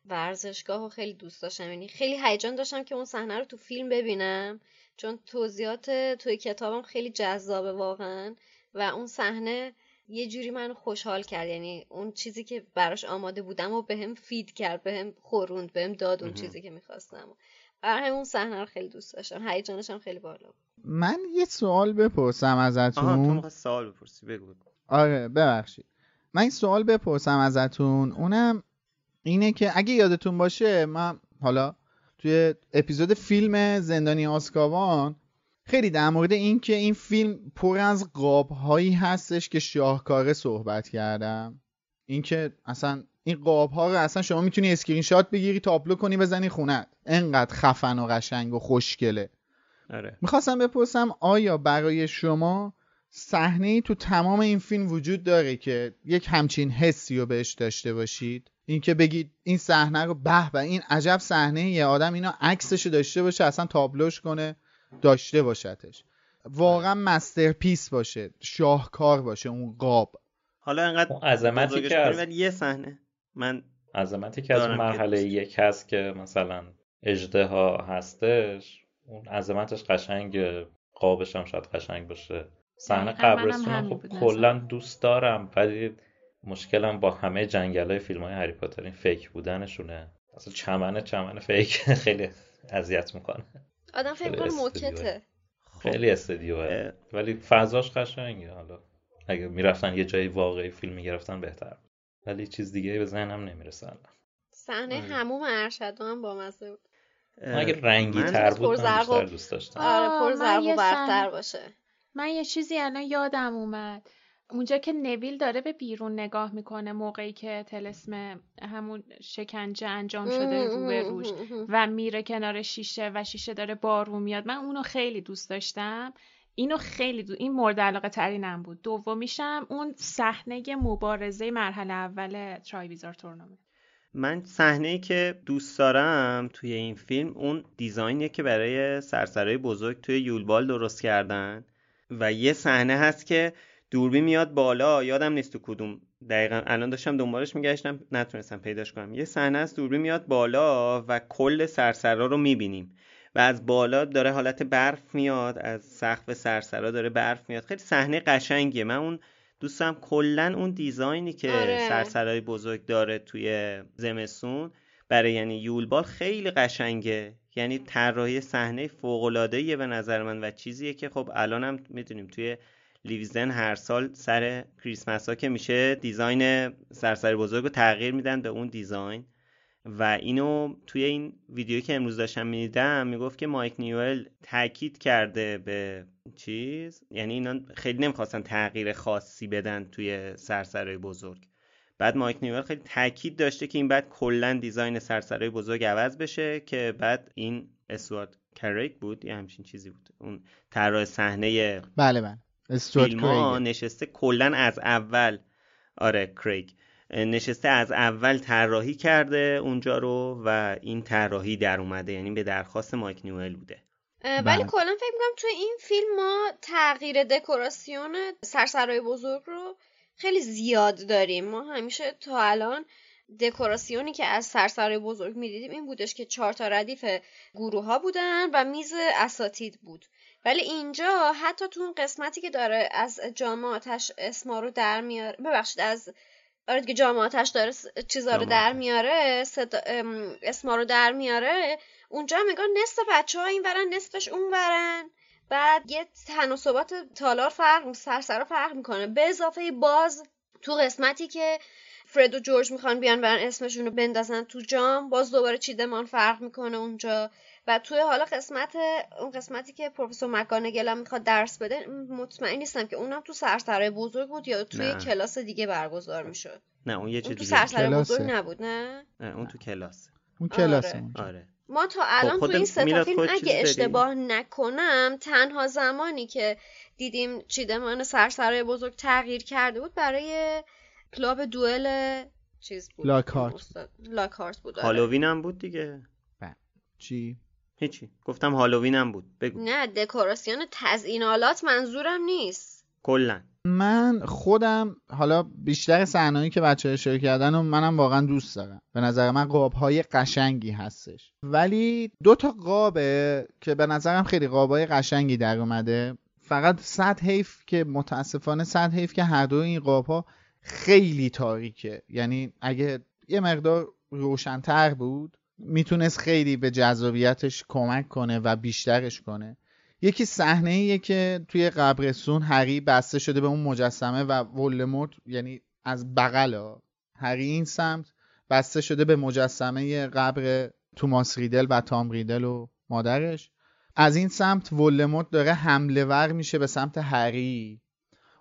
ورزشگاه رو خیلی دوست داشتم. یعنی خیلی هیجان داشتم که اون صحنه رو تو فیلم ببینم، چون توضیحات توی کتابم خیلی جذابه واقعا و اون صحنه یه جوری منو خوشحال کرد. یعنی اون چیزی که براش آماده بودم و بهم فید کرد، بهم خوروند، بهم داد اون چیزی که می‌خواستم. برای همون صحنه رو خیلی دوست داشتم، هیجانش هم خیلی بالا بود. من یه سوال بپرسم ازتون. آها تو می‌خوای سوال بپرسی؟ بگو. آره ببخشید. من این سوال بپرسم ازتون، اونم اینه که اگه یادتون باشه من حالا توی اپیزود فیلم زندانی آزکابان خیلی در مورد این که این فیلم پر از قاب‌هایی هستش که شاهکاره صحبت کردم، این که اصلا این قاب‌ها رو اصلا شما میتونی اسکرین شات بگیری، تابلو کنی، بزنی خونت، انقدر خفن و قشنگ و خوشگله. آره. میخواستم بپرسم آیا برای شما صحنه‌ای تو تمام این فیلم وجود داره که یک همچین حسی رو بهش داشته باشید؟ این که بگید این صحنه رو به این عجب صحنه، یه آدم اینا عکسش داشته باشه، اصلا تابلوش کنه، داشته باشتش، واقعا مسترپیس باشه، شاهکار باشه اون قاب. حالا انقدر عظمتی که از یه صحنه، من عظمتی که از مرحله یک هست که مثلا اژدها هستش، اون عظمتش قشنگه، قابش هم شاید قشنگ باشه. صحنه قبرستون خب کلا دوست دارم، ولی مشکلم با همه جنگلای فیلم‌های هری پاتر این فیک بودنشونه. اصلا چمن فیک خیلی اذیت میکنه. آدم فکر کنه موکته. خیلی استدیوه. ولی فضاش قشنگه. حالا اگه میرفتن یه جای واقعی فیلم میگرفتن بهتر. ولی چیز دیگه‌ای به ذهنم نمیرسه الان. صحنه حموم ارشدو هم با مزه بود. اگه رنگی تر بود بیشتر دوست داشتم. آره پر زرق و برق‌تر باشه. من یه چیزی الان یادم اومد. اونجا که نویل داره به بیرون نگاه میکنه موقعی که طلسم همون شکنجه انجام شده رو به روش و میره کنار شیشه و شیشه داره بارون میاد، من اونو خیلی دوست داشتم. اینو خیلی این مورد علاقه ترینم بود. دومیشم اون صحنه مبارزه مرحله اول ترایویزار تورنمنت. من صحنه‌ای که دوست دارم توی این فیلم اون دیزاینیه که برای سرسرای بزرگ توی یولبال درست کردن و یه صحنه هست که دوربین میاد بالا، یادم نیست تو کدوم دقیقاً، الان داشتم دنبالش میگشتم نتونستم پیداش کنم. یه صحنه از دوربین میاد بالا و کل سرسرا رو میبینیم و از بالا داره حالت برف میاد، از سقف سرسرا داره برف میاد. خیلی صحنه قشنگیه، من اون دوستم کلاً اون دیزاینی که آره. سرسرای بزرگ داره توی زمستون برای یعنی یولبال خیلی قشنگه، یعنی طراحی صحنه فوق‌العاده‌ایه به نظر من و چیزیه که خب الانم می‌دونیم توی لیویزن هر سال سر کریسمس ها که میشه دیزاین سرسر بزرگ رو تغییر میدن به اون دیزاین. و اینو توی این ویدیویی که امروز داشتم میدیدم میگفت که مایک نیوئل تاکید کرده به چیز، یعنی اینا خیلی نمیخواستن تغییر خاصی بدن توی سرسرهای بزرگ. بعد مایک نیوئل خیلی تاکید داشته که این بعد کلا دیزاین سرسرهای بزرگ عوض بشه، که بعد این استوارت کریک بود یا همچین چیزی بود اون طراح صحنه. بله فیلم ها نشسته کلن از اول، آره کریگ نشسته از اول طراحی کرده اونجا رو و این طراحی در اومده، یعنی به درخواست مایک نیوئل بوده. ولی کلن فکر می‌کنم توی این فیلم ما تغییر دکوراسیون سرسرای بزرگ رو خیلی زیاد داریم. ما همیشه تا الان دکوراسیونی که از سرسرای بزرگ می‌دیدیم این بودش که 4 تا ردیف گروه‌ها بودن و میز اساتید بود، ولی اینجا حتی تو اون قسمتی که داره از جام آتش اسما رو در میاره، ببخشید از آره دیگه جام آتش داره چیزا رو در میاره، اسما رو در میاره، اونجا میگن نصف بچه‌ها این ورن نصفش اون ورن. بعد یه تناسبات تالار فرق، سرسرا فرق میکنه. به اضافه باز تو قسمتی که فرد و جورج میخوان بیان برن اسمشون رو بندازن تو جام، باز دوباره چیدمان فرق میکنه اونجا. و توی حالا قسمت اون قسمتی که پروفسور مکانگل هم میخواد درس بده، مطمئن نیستم که اونم تو سرسرای بزرگ بود یا توی کلاس دیگه برگزار میشد. نه اون یه چیز دیگه، اون تو سرسرای بزرگ نبود. نه اون تو کلاسه. اون کلاسه. آره. ما تا الان تو این ستا فیلم اگه اشتباه نکنم تنها زمانی که دیدیم چیدمان سرسرای بزرگ تغییر کرده بود برای کلاب دوئل چیز بود، لاکارت بود. هالووین هم بود دیگه. چی؟ هیچی، گفتم هالووین هم بود. بگو. نه دکوراسیون تزیینالات منظورم نیست کلا. من خودم حالا بیشتر صحنه‌ای که بچه‌ها شریک کردن و منم واقعا دوست دارم، به نظر من قاب‌های قشنگی هستش، ولی دو تا قابه که به نظرم خیلی قاب‌های قشنگی در اومده، فقط صد حیف که متاسفانه هر دو این قاب‌ها خیلی تاریکه، یعنی اگه یه مقدار روشن‌تر بود میتونست خیلی به جذابیتش کمک کنه و بیشترش کنه. یکی صحنه‌ایه که توی قبرستون هری بسته شده به اون مجسمه و ولدمورت، یعنی از بغلا هری این سمت بسته شده به مجسمه قبر توماس ریدل و تام ریدل و مادرش، از این سمت ولدمورت داره حمله ور میشه به سمت هری.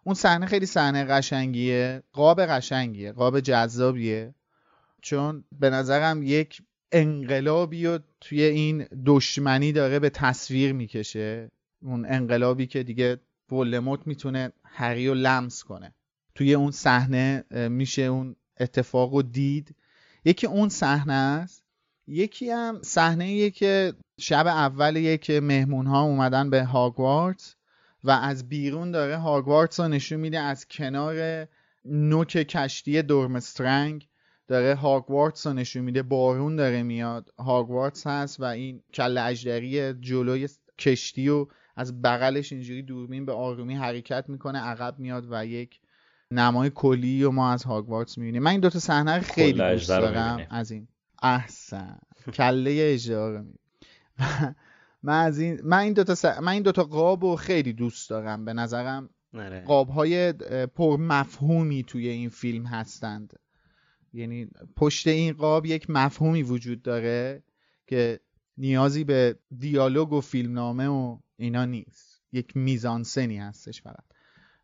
اون صحنه خیلی صحنه قشنگیه، قاب قشنگیه، قاب جذابیه، چون به نظرم یک انقلابی رو توی این دشمنی داره به تصویر میکشه، اون انقلابی که دیگه ولدمورت میتونه هری رو لمس کنه. توی اون صحنه میشه اون اتفاق رو دید. یکی اون صحنه است، یکی هم صحنه‌ایه که شب اولیه که مهمون‌ها اومدن به هاگوارتس و از بیرون داره هاگوارتس رو نشون میده، از کنار نوک کشتی دورمسترنگ داره هاگوارتس رو نشون میده، بارون داره میاد، هاگوارتس هست و این کله اژدری جلوی کشتی و از بغلش اینجوری دوربین به آرومی حرکت میکنه، عقب میاد و یک نمای کلی و ما از هاگوارتس میبینیم. من این دوتا صحنه رو خیلی دوست دارم. از این احسن کله اژدها رو میبینیم. من این دوتا قاب رو خیلی دوست دارم، به نظرم قاب‌های پرمفهومی توی این فیلم هستند، یعنی پشت این قاب یک مفهومی وجود داره که نیازی به دیالوگ و فیلمنامه و اینا نیست، یک میزانسنی هستش فقط.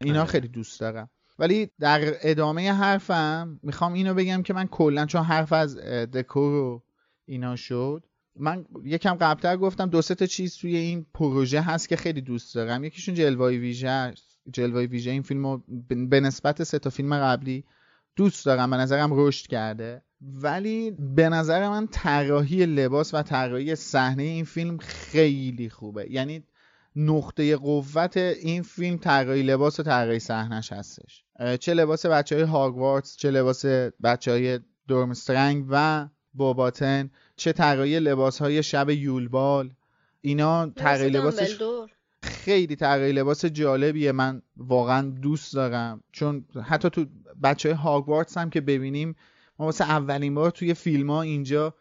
اینا خیلی دوست دارم. ولی در ادامه حرفم میخوام اینو بگم که من کلا چون حرف از دکور و اینا شد، من یکم قبلتر گفتم دو سه تا چیز توی این پروژه هست که خیلی دوست دارم. یکیشون جلوه‌ی ویژه است. جلوه‌ی ویژه این فیلمو به نسبت سه تا فیلم قبلی دوست دارم، به نظرم رشد کرده. ولی به نظر من طراحی لباس و طراحی صحنه این فیلم خیلی خوبه، یعنی نقطه قوت این فیلم طراحی لباس و طراحی صحنه‌اش هستش، چه لباس بچهای هاگوارتس، چه لباس بچهای دورمسترنگ و باباتن، چه طراحی لباس‌های شب یولبال. اینا طراحی لباسش خیلی طراحی لباس جالبیه، من واقعا دوست دارم، چون حتی تو بچه های هاگوارتس هم که ببینیم، ما واسه اولین بار توی فیلم ها اینجا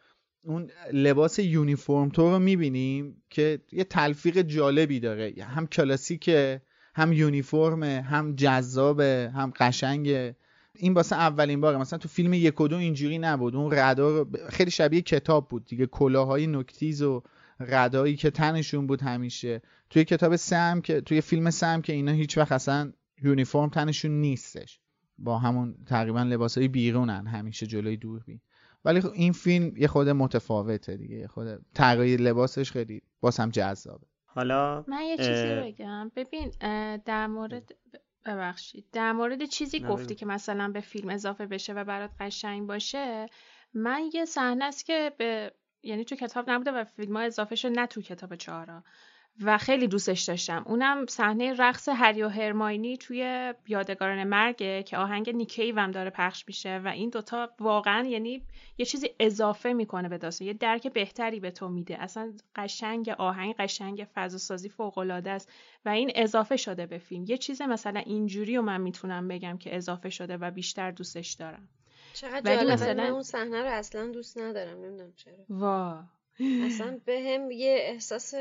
اون لباس یونیفورم تو رو میبینیم که یه تلفیق جالبی داره، هم کلاسیکه، هم یونیفورمه، هم جذابه، هم قشنگه. این واسه اولین باره، مثلا تو فیلم 1 و 2 اینجوری نبود. اون ردا خیلی شبیه کتاب بود دیگه، کلاهای نوکتیز و ردایی که تنشون بود همیشه. توی کتاب 3 هم که توی فیلم 3 هم که اینا هیچ وقت اصلا یونیفرم تنشون نیستش، با همون تقریبا لباسای بیرونن همیشه جلوی دوربین. ولی خب این فیلم یه خود متفاوته دیگه، یه خود تغییر لباسش خیلی بازم جذابه. حالا من یه چیزی بگم، ببین در مورد ببخشید در مورد چیزی گفتی که مثلا به فیلم اضافه بشه و برات قشنگ باشه. من یه صحنه است که به یعنی تو کتاب نبوده و فیلم‌ها اضافه شد، نه تو کتاب 4 و خیلی دوستش داشتم. اونم صحنه رقص هری و هرماینی توی یادگاران مرگه که آهنگ نیکیو هم داره پخش میشه و این دوتا واقعا یعنی یه چیزی اضافه میکنه به داستان، یه درک بهتری به تو میده. اصلا قشنگ آهنگ، قشنگ فضاسازی فوق‌العاده است و این اضافه شده به فیلم. یه چیز مثلا اینجوری رو من میتونم بگم که اضافه شده و بیشتر دوستش دارم. چقدر جالب، مثلا اون صحنه رو اصلا دوست ندارم، نمیدونم چرا. وا اصلا بهم یه احساس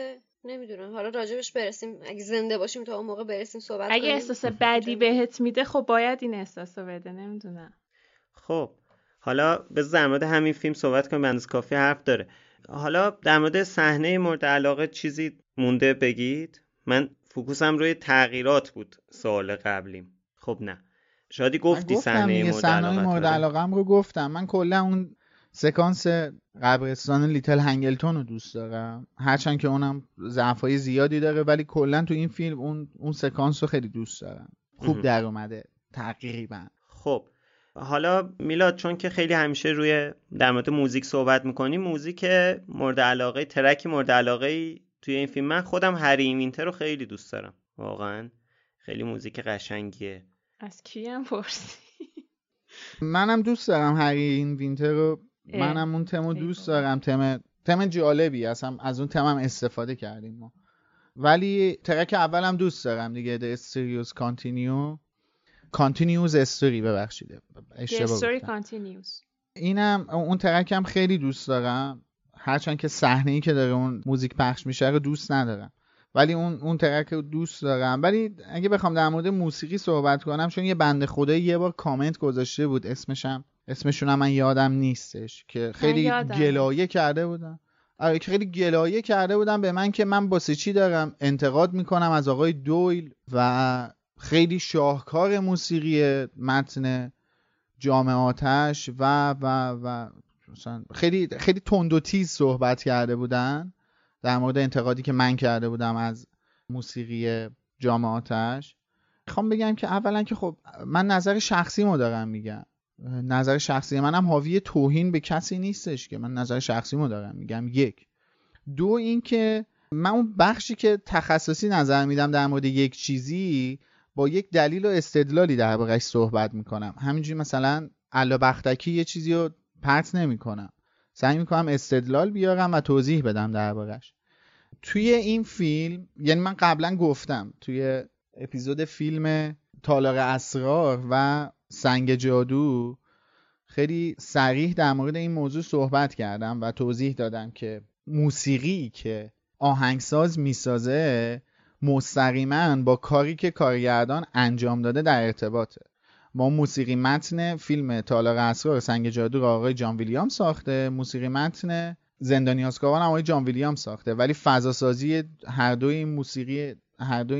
نمیدونم، حالا راجبش برسیم اگه زنده باشیم، تا اون موقع برسیم صحبت کنیم. اگه احساس بدی بهت میده خب باید این احساسو بده، نمیدونم. خب حالا به در مورد همین فیلم صحبت کنیم، بنز کافی حرف داره. حالا در مورد صحنه مورد علاقه چیزی مونده بگید؟ من فوکوسم روی تغییرات بود سوال قبلیم. خب نه شادی گفتی صحنه مورد علاقه رو گفتم. من کلا اون سکانس قبرستان لیتل هنگلتون رو دوست دارم، هرچند که اونم ضعفای زیادی داره، ولی کلا تو این فیلم اون سکانس رو خیلی دوست دارم. خوب در اومده تقریبا. خب حالا میلاد، چون که خیلی همیشه در مورد موزیک صحبت میکنیم، موزیک مورد علاقه، ترک مورد علاقه توی این فیلم، من خودم هری وینتر رو خیلی دوست دارم، واقعا خیلی موزیک قشنگیه. از کیم پرسی؟ منم دوست دارم هری وینتر رو، منم اون تمو دوست دارم. تم جالبی اصلا، از اون تمم استفاده کردیم ما. ولی ترک اولم دوست دارم دیگه، The Serious Continue Continues Story، ببخشید اشتباه گفتم. اینم اون ترکم خیلی دوست دارم، هرچند که صحنه‌ای که داره اون موزیک پخش میشه رو دوست ندارم، ولی اون ترک رو دوست دارم. ولی اگه بخوام در مورد موسیقی صحبت کنم، چون یه بنده خدایی یه بار کامنت گذاشته بود، اسمشون هم من یادم نیستش، که خیلی گلایه کرده بودن. آره خیلی گلایه کرده بودن به من که من باسه چی دارم انتقاد میکنم از آقای دویل و خیلی شاهکار موسیقی متن جام آتش و مثلا خیلی خیلی تند و تیز صحبت کرده بودن در مورد انتقادی که من کرده بودم از موسیقی جام آتش. میخوام بگم که اولا که خب من نظر شخصیمو دارم میگم، نظر شخصی منم حاوی توهین به کسی نیستش که، من نظر شخصیمو دارم میگم. یک. دو این که من اون بخشی که تخصصی نظر میدم در مورد یک چیزی، با یک دلیل و استدلالی در برش صحبت میکنم. همینجوری مثلا علابختکی یه چیزی رو پرت نمیکنم، سعی میکنم استدلال بیارم و توضیح بدم در برش. توی این فیلم، یعنی من قبلا گفتم توی اپیزود فیلم تالار اسرار و سنگ جادو خیلی صریح در مورد این موضوع صحبت کردم و توضیح دادم که موسیقی که آهنگساز میسازه مستقیما با کاری که کارگردان انجام داده در ارتباطه. ما موسیقی متن فیلم تالار اسرار سنگ جادو را آقای جان ویلیام ساخته، موسیقی متن زندانی آزکابان هم آقای جان ویلیام ساخته، ولی فضاسازی هر دوی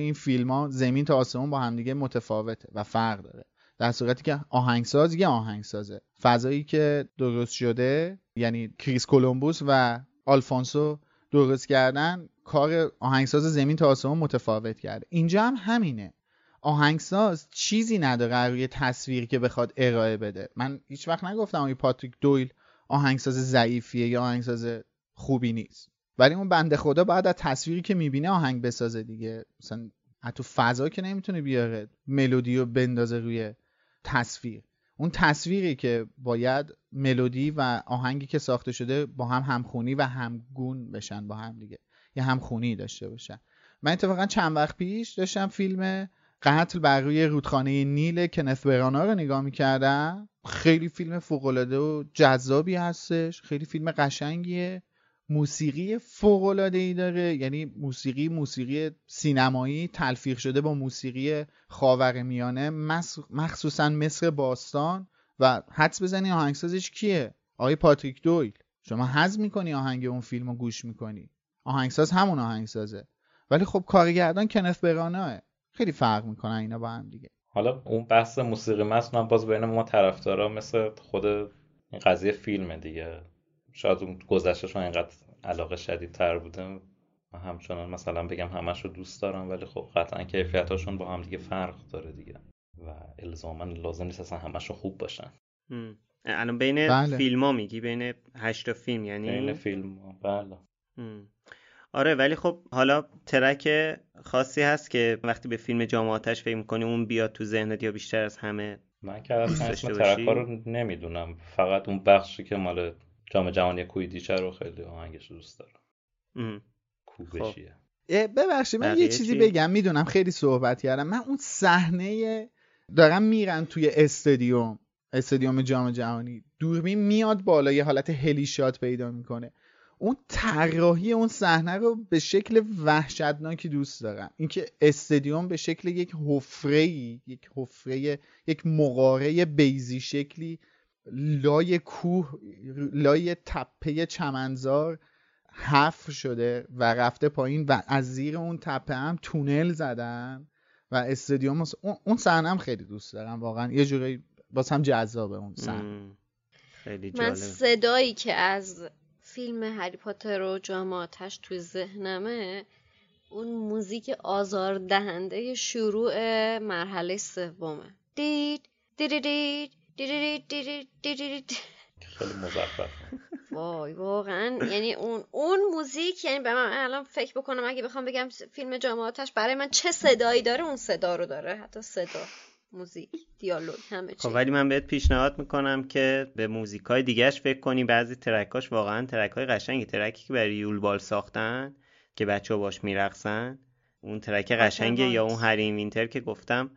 این فیلم ها زمین تا آسمون با همدیگه متفاوته و فرق داره، در صورتی که آهنگساز یه آهنگسازه. فضایی که درست شده، یعنی کریس کولومبوس و آلفونسو درست کردن، کار آهنگساز زمین تا آسمون متفاوت کرده. اینجا هم همینه، آهنگساز چیزی نداره روی تصویر که بخواد ارائه بده. من هیچ وقت نگفتم آقای پاتریک دویل آهنگساز ضعیفیه یا آهنگساز خوبی نیست، ولی اون بنده خدا باید از تصویری که میبینه آهنگ بسازه دیگه. مثلا حتی فضا که نمیتونه بیاره ملودیو بندازه روی تصویر، اون تصویری که باید ملودی و آهنگی که ساخته شده با هم همخونی و همگون بشن با هم دیگه، یه همخونی داشته باشن. من اتفاقا چند وقت پیش داشتم فیلم قتل بر روی رودخانه نیل کنت برانا رو نگاه می‌کردم. خیلی فیلم فوق‌العاده و جذابی هستش، خیلی فیلم قشنگیه، موسیقی فوق‌العاده‌ای داره، یعنی موسیقی سینمایی تلفیق شده با موسیقی خاورمیانه، مخصوصا مصر باستان. و حدس بزنی آهنگسازش کیه؟ آقای پاتریک دویل. شما هضم می‌کنی آهنگ اون فیلمو گوش می‌کنی، آهنگساز همون آهنگسازه، ولی خب کارگردان کنت براناه. خیلی فرق می‌کنه اینا با هم دیگه. حالا اون بحث موسیقی متن باز بین ما طرفدارا مثل خود این قضیه فیلمه دیگه، شاید اون گذشتهشون اینقدر علاقه شدیدتر بوده. من همچنان مثلا بگم همش رو دوست دارم، ولی خب قطعا کیفیتاشون با هم دیگه فرق داره دیگه و الزاما لازم نیست اصلا همش خوب باشن. الان بین بله. فیلم ها میگی، بین 8 فیلم، یعنی بین فیلم ها. بله. آره، ولی خب حالا ترک خاصی هست که وقتی به فیلم جام آتش فکر می‌کنی اون بیاد تو ذهنت یا بیشتر از همه؟ من که اصلا اسم ترک‌ها رو نمیدونم، فقط اون بخشی که مال جام جهانی کویدیچه رو خیلی آهنگش دوست دارم. کوبشیه. ببخشید من یه چیزی بگم، میدونم خیلی صحبت کردم. من اون صحنه دارم میرم توی استادیوم جام جهانی، دوربین میاد بالا، یه حالت هلی شات پیدا میکنه. اون طراحی اون صحنه رو به شکل وحشتناکی دوست دارم، اینکه استادیوم به شکل یک مغاره بیضی شکلی لای کوه، لای تپه چمنزار حفر شده و رفته پایین و از زیر اون تپه هم تونل زدن و استادیوم. اون صحنه هم خیلی دوست دارم واقعا، یه جوری باز هم جذابه اون صحنه. خیلی جالب. من صدایی که از فیلم هری پاتر و جام آتش توی ذهنمه اون موزیک آزاردهنده شروع مرحله سومه. دید دید دید دید دید دید. خیلی مزخرف. وای واقعا یعنی اون موزیک، یعنی به من الان فکر بکنم اگه بخوام بگم فیلم جام آتش برای من چه صدایی داره، اون صدا رو داره، حتی صدا، موزیک، دیالوگ، همه چی. ولی من بهت پیشنهاد میکنم که به موزیکای دیگه‌اش فکر کنی. بعضی ترکاش واقعا ترکای قشنگی، ترکی که برای یولبال ساختن که بچه‌ها باش میرقصن، اون ترک قشنگه. یا اون هری وینتر که گفتم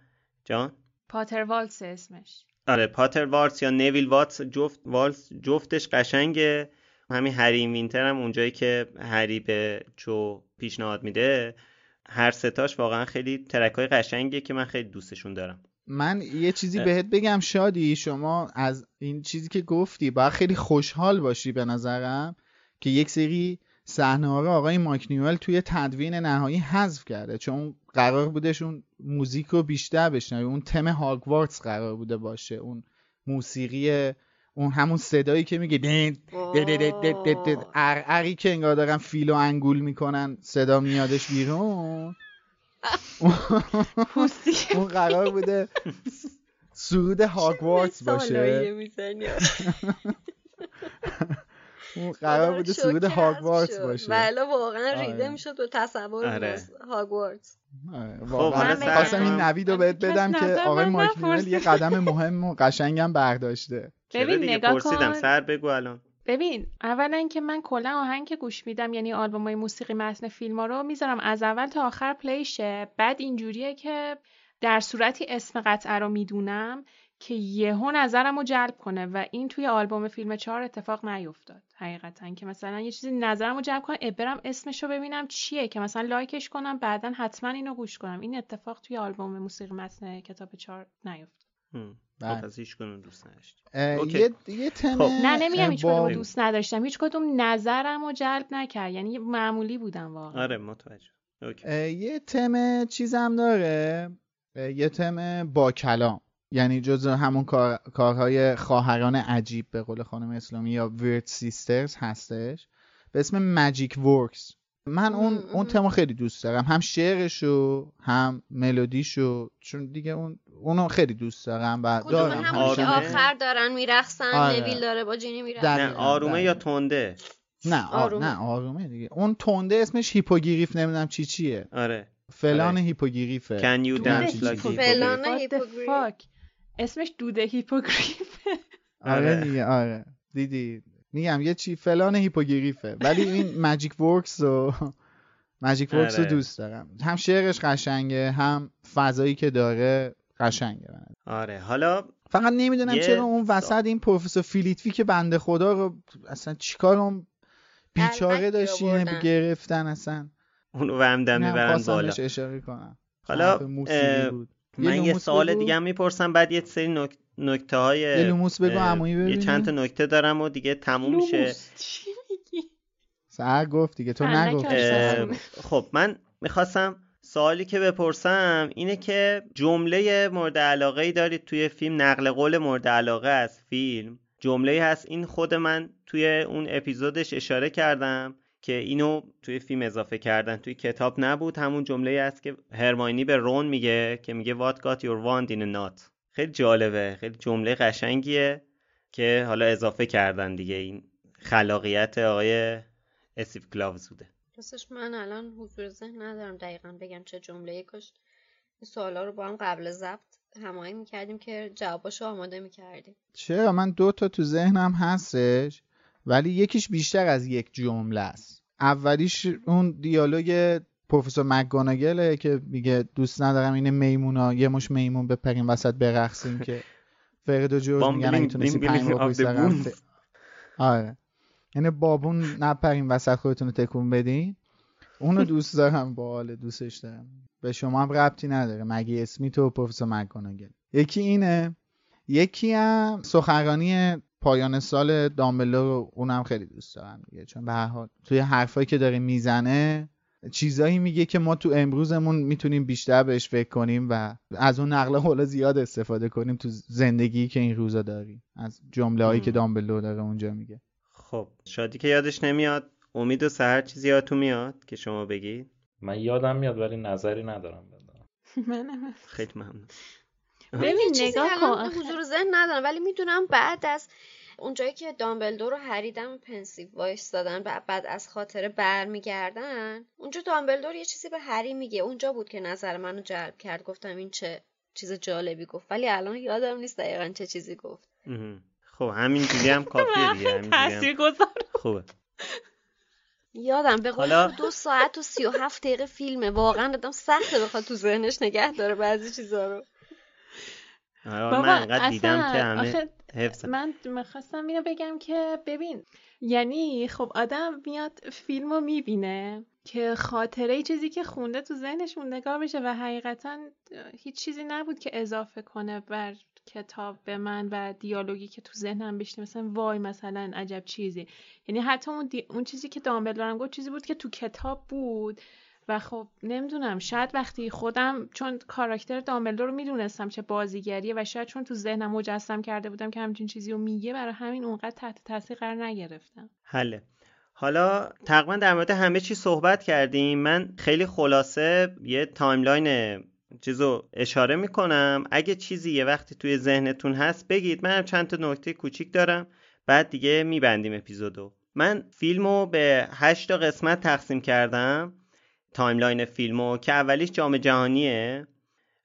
جان، پاتر والس اسمش. آره پاتر والس یا نویل واتس، جفت والس جفتش قشنگه. همین هری وینتر هم اونجایی که هری به جو پیشنهاد میده، هر ستاش واقعا خیلی ترکای قشنگه که من خیلی دوستشون دارم. من یه چیزی بهت بگم شادی، شما از این چیزی که گفتی باید خیلی خوشحال باشی به نظرم، که یک سری صحنه‌ها رو آقای مایک نیول توی تدوین نهایی حذف کرده، چون قرار بودش اون موزیک رو بیشتر بشنوی. اون تم هاگوارتس قرار بوده باشه، اون موسیقی، اون همون صدایی که میگه دید ارعری که انگار دارن فیل و انگول میکنن صدا میادش بیرون. اون قرار بوده سرود هاگوارتس باشه. اون قرار بوده سرود هاگوارتس باشه. بله واقعا ریده میشد به تصور هاگوارتس. واقعا خواستم این نوید رو بهت بدم که آقای مایک نیول یه قدم مهم و قشنگم برداشته. ببین نگاه کن، سر بگو الان. ببین اولا که من کلا آهنگ که گوش میدم، یعنی آلبومای موسیقی متن فیلم‌ها رو میذارم از اول تا آخر پلیشه. بعد اینجوریه که در صورتی اسم قطعه رو میدونم که یهو نظرمو جلب کنه، و این توی آلبوم فیلم 4 اتفاق نیفتاد حقیقتا، که مثلا یه چیزی نظرمو جلب کنه برم اسمشو ببینم چیه که مثلا لایکش کنم بعدن حتما اینو گوش کنم. این اتفاق توی آلبوم موسیقی متن کتاب 4 نیفتاد. پس هیچ کدوم دوست نداشتم. یه تمه نه نمیگم هیچ کدوم دوست نداشتم، هیچ کدوم نظرمو جلب نکرد، یعنی معمولی بودم واقعا. آره متوجه. اوکی. یه تمه چیزم داره، یه تمه با کلام، یعنی جزء همون کارهای خواهران عجیب به قول خانم اسلامی یا ویرد سیسترز هستش به اسم ماجیک ورکس. من اون تمو خیلی دوست دارم، هم شعرشو هم ملودیشو، چون دیگه اونو خیلی دوست دارم. و دارم همون آخر دارن میرقصن. آره. نویل داره با جینی میرقصن. نه آرومه داره. یا تنده؟ نه آرومه. نه آرومه دیگه. اون تنده اسمش هیپوگریف، نمیدونم چیه. آره فلان. آره. هیپوگریفه. Can you dance like فلان هیپوگریف اسمش دوده هیپوگریفه. آره دیگه. آره دیدی میگم یه چی فلان هیپوگریفه. ولی این ماجیک ورکس رو دوست دارم، هم شعرش قشنگه هم فضایی که داره قشنگه. آره حالا فقط نمیدونم چرا اون وسط این پروفسور فیلیتوی که بنده خدا رو اصلا چیکارم بیچاره داشتین گرفتن، اصلا اون رو همدم میبرن بالا. حالا من یه سوال دیگه هم میپرسم، بعد یه سری نکته های یه چند تا نکته دارم و دیگه تموم میشه. چی میگی؟ سعی گفت دیگه، تو نگفتی. خب من میخواستم سوالی که بپرسم اینه که جمله مورد علاقه‌ای دارید توی فیلم، نقل قول مورد علاقه از فیلم، جمله‌ای هست این خود من توی اون اپیزودش اشاره کردم که اینو توی فیلم اضافه کردن، توی کتاب نبود. همون جمله‌ای است که هرمیونی به رون میگه که میگه what got your wand in a knot. خیلی جالبه، خیلی جمله قشنگیه که حالا اضافه کردن دیگه. این خلاقیت آقای استیو کلاوز بوده. راستش من الان حضور ذهن ندارم دقیقاً بگم چه جمله‌ای. کاش این سوالا رو با هم قبل ضبط هماهنگ می‌کردیم که جواباشو آماده می‌کردیم. چرا من دو تا تو ذهنم هستش، ولی یکیش بیشتر از یک جمله است. اولیش اون دیالوگ پروفسور مک‌گوناگله که میگه دوست ندارم این میمونا، یه مش میمون بپریم وسط برقصیم که فرد و جورج میگن نمیتونستی 5 روز سرم. آره یعنی بابون نپریم وسط خودتون رو تکون بدین. اونو دوست دارم، باحال دوستش دارم. به شما هم ربطی نداره مگه اسمیت و پروفسور مک‌گوناگل. یکی اینه، یکی هم سخنرانی پایان سال دامبلدور، اونم خیلی دوست دارم دیگه، چون به هر حال توی حرفایی که داره میزنه چیزایی میگه که ما تو امروزمون میتونیم بیشتر بهش فکر کنیم و از اون نقل قول زیاد استفاده کنیم تو زندگی که این روزا داریم، از جمله‌هایی که دامبلدور داره اونجا میگه. خب شادی که یادش نمیاد، امید و سحر چیزی یادتون میاد که شما بگید؟ من یادم میاد ولی نظری ندارم بدم. منم خیلی ممنون. ببین نگاه کن، حضور ذهن ندارم ولی میدونم بعد از اونجایی که دامبلدور رو هریدن پنسیو وایستادن و بعد از خاطره برمیگردن، اونجا دامبلدور یه چیزی به هری میگه، اونجا بود که نظر منو جلب کرد. گفتم این چه چیز جالبی گفت، ولی الان یادم نیست دقیقاً چه چیزی گفت. خب همین دیگه هم کافیه دیگه، همین تاثیرگذار. خوبه. یادم به قول 2 ساعت و 37 دقیقه فیلمه، واقعاً آدم سخته بخواد تو ذهنش نگه داره بعضی چیزا رو. آره من انقدر دیدم که همه حفظم. من می‌خواستم اینو بگم که ببین، یعنی خب آدم میاد فیلمو میبینه که خاطره چیزی که خونده تو ذهنش موندگار میشه و حقیقتاً هیچ چیزی نبود که اضافه کنه بر کتاب به من و دیالوگی که تو ذهنم بشه، مثلا وای مثلا عجب چیزی. یعنی حتی اون چیزی که دامبلدورم گفت چیزی بود که تو کتاب بود و خب نمیدونم، شاید وقتی خودم چون کاراکتر دامبلدور رو میدونستم چه بازیگریه و شاید چون تو ذهنم مجسم کرده بودم که همچین چیزی رو میگه، برای همین اونقدر تحت تاثیر قرار نگرفتم. حله. حالا تقریبا در مورد همه چی صحبت کردیم. من خیلی خلاصه یه تایملاین چیزو اشاره میکنم، اگه چیزی یه وقتی توی ذهنتون هست بگید، منم چند تا نکته کوچیک دارم بعد دیگه میبندیم اپیزودو. من فیلمو به 8 قسمت تقسیم کردم، تایملاین فیلمو، که اولیش جام جهانیه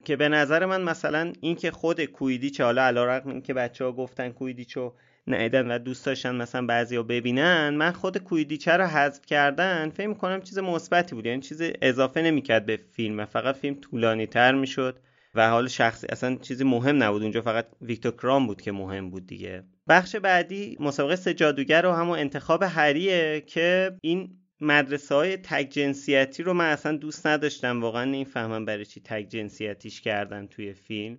که به نظر من مثلا این که خود کویدیچ، حالا علیرغم این که بچه‌ها گفتن کویدیچو نایدن و دوست داشتن مثلا بعضیا ببینن، من خود کویدیچه رو حذف کردن فکر می‌کنم چیز مثبتی بود، یعنی چیز اضافه نمی‌کرد به فیلم، فقط فیلم طولانی‌تر می‌شد و حال شخصی اصلا چیزی مهم نبود اونجا، فقط ویکتور کرام بود که مهم بود دیگه. بخش بعدی مسابقه 3 جادوگر و همون انتخاب هریه که این مدرسه‌های تک جنسیتی رو من اصلا دوست نداشتم، واقعا نمی‌فهمم برای چی تک جنسیتیش کردن توی فیلم.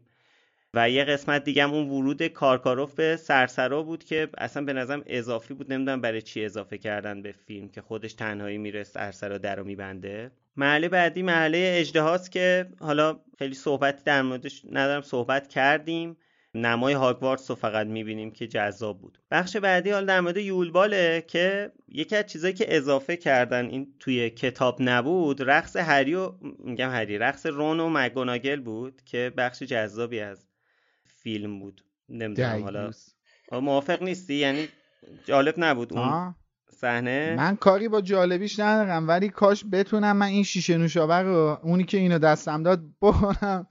و یه قسمت دیگه هم اون ورود کارکاروف به سرسرا بود که اصلا به نظرم اضافی بود، نمیدونم برای چی اضافه کردن به فیلم که خودش تنهایی میره سرسرا درو میبنده. مرحله بعدی مرحله اژدهاست که حالا خیلی صحبتی در موردش ندارم، صحبت کردیم، نمای هاگوارتس رو فقط میبینیم که جذاب بود. بخش بعدی حالا در مورد یولباله که یکی از چیزایی که اضافه کردن این توی کتاب نبود، رقص هری و میگم هری، رقص رون و مگوناگل بود که بخش جذابی از فیلم بود. نمیدونم حالا موافق نیستی؟ یعنی جالب نبود اون صحنه؟ من کاری با جالبیش ندارم ولی کاش بتونم من این شیشه نوشابه رو، اونی که اینو دستم داد، بکنم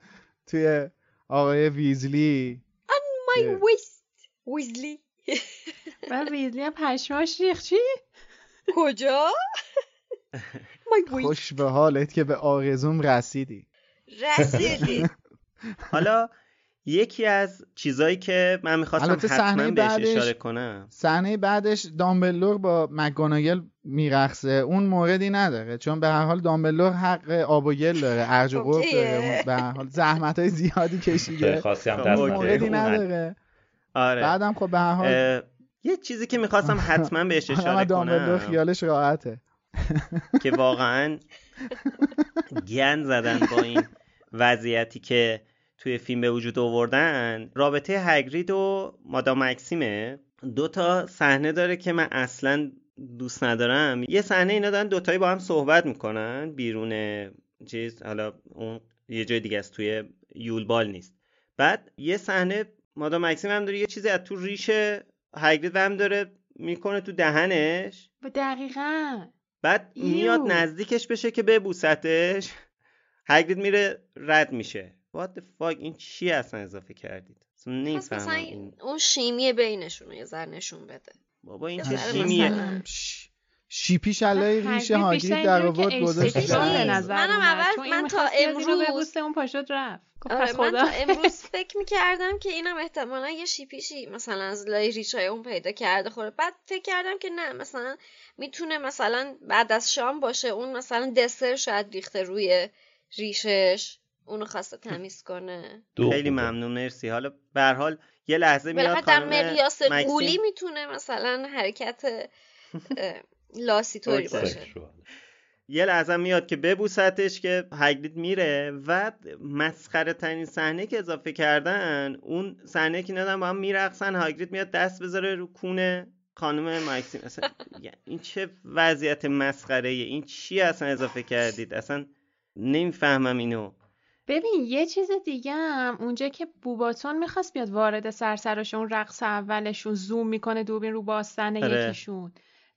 توی آقای ویزلی. On my waist ویزلی. من ویزلی هم پشماش ریخت. چی؟ کجا؟ خوش به حالت که به آرزوم رسیدی. حالا یکی از چیزایی که من می‌خواستم حتما بهش اشاره کنم، صحنه بعدش دامبلدور با مگوناگل میرقصه، اون موردی نداره چون به هر حال دامبلدور حق آب و گل داره، ارج و قرب داره، به هر حال زحمت‌های زیادی کشیده، موردی نداره. آره بعدم خب به هر حال یه چیزی که می‌خواستم حتما بهش اشاره کنم، دامبلدور خیالش راحته که واقعاً گند زدن با این وضعیتی که توی فیلم به وجود آوردن. رابطه هاگرید و مادام مکسیمه، 2 تا صحنه داره که من اصلا دوست ندارم. یه صحنه اینا دارن 2 تایی با هم صحبت میکنن بیرون چیز، حالا اون یه جای دیگه است توی یولبال نیست. بعد یه صحنه مادام مکسیم هم داره یه چیزی از تو ریش هاگرید هم داره میکنه تو دهنش، دقیقاً. بعد میاد نزدیکش بشه که ببوستش، هاگرید میره رد میشه. What the fuck، این چی اصلا اضافه کردید؟ مثلا اون شیمی بینشون رو یه ذره نشون بده. بابا این چه شیمیه؟ شیپیش علای ریش هاگرید در آورد گذاشت. منم اول من تا امروز اون پاشوت رفت. آره من تا امروز فکر می‌کردم که اینم احتمالاً یه شیپیشی مثلا از لای ریشای اون پیدا کرده خوره. بعد فکر کردم که نه، مثلا میتونه مثلا بعد از شام باشه، اون مثلا دسر شاید ریخته روی ریشش، اونو خواسته تمیز کنه. خیلی ممنون، مرسی. حالا به هر حال یه لحظه میاد خانم در مقیاس قولی میتونه مثلا حرکت لاسی طوری باشه. یه لحظه میاد که ببوستش که هاگرید میره. و مسخره ترین صحنه که اضافه کردن اون صحنه که ندن با هم میرقصن، هاگرید میاد دست بذاره رو کونه خانم ماکسیم. اصلا این چه وضعیت مسخره ای، این چی اصلا اضافه کردید؟ اصلا نمیفهمم اینو. ببین یه چیز دیگه هم اونجا که بوباتون میخواست بیاد وارد سرسرشون، رقص اولشون زوم میکنه دوبین رو باستن یکیشون،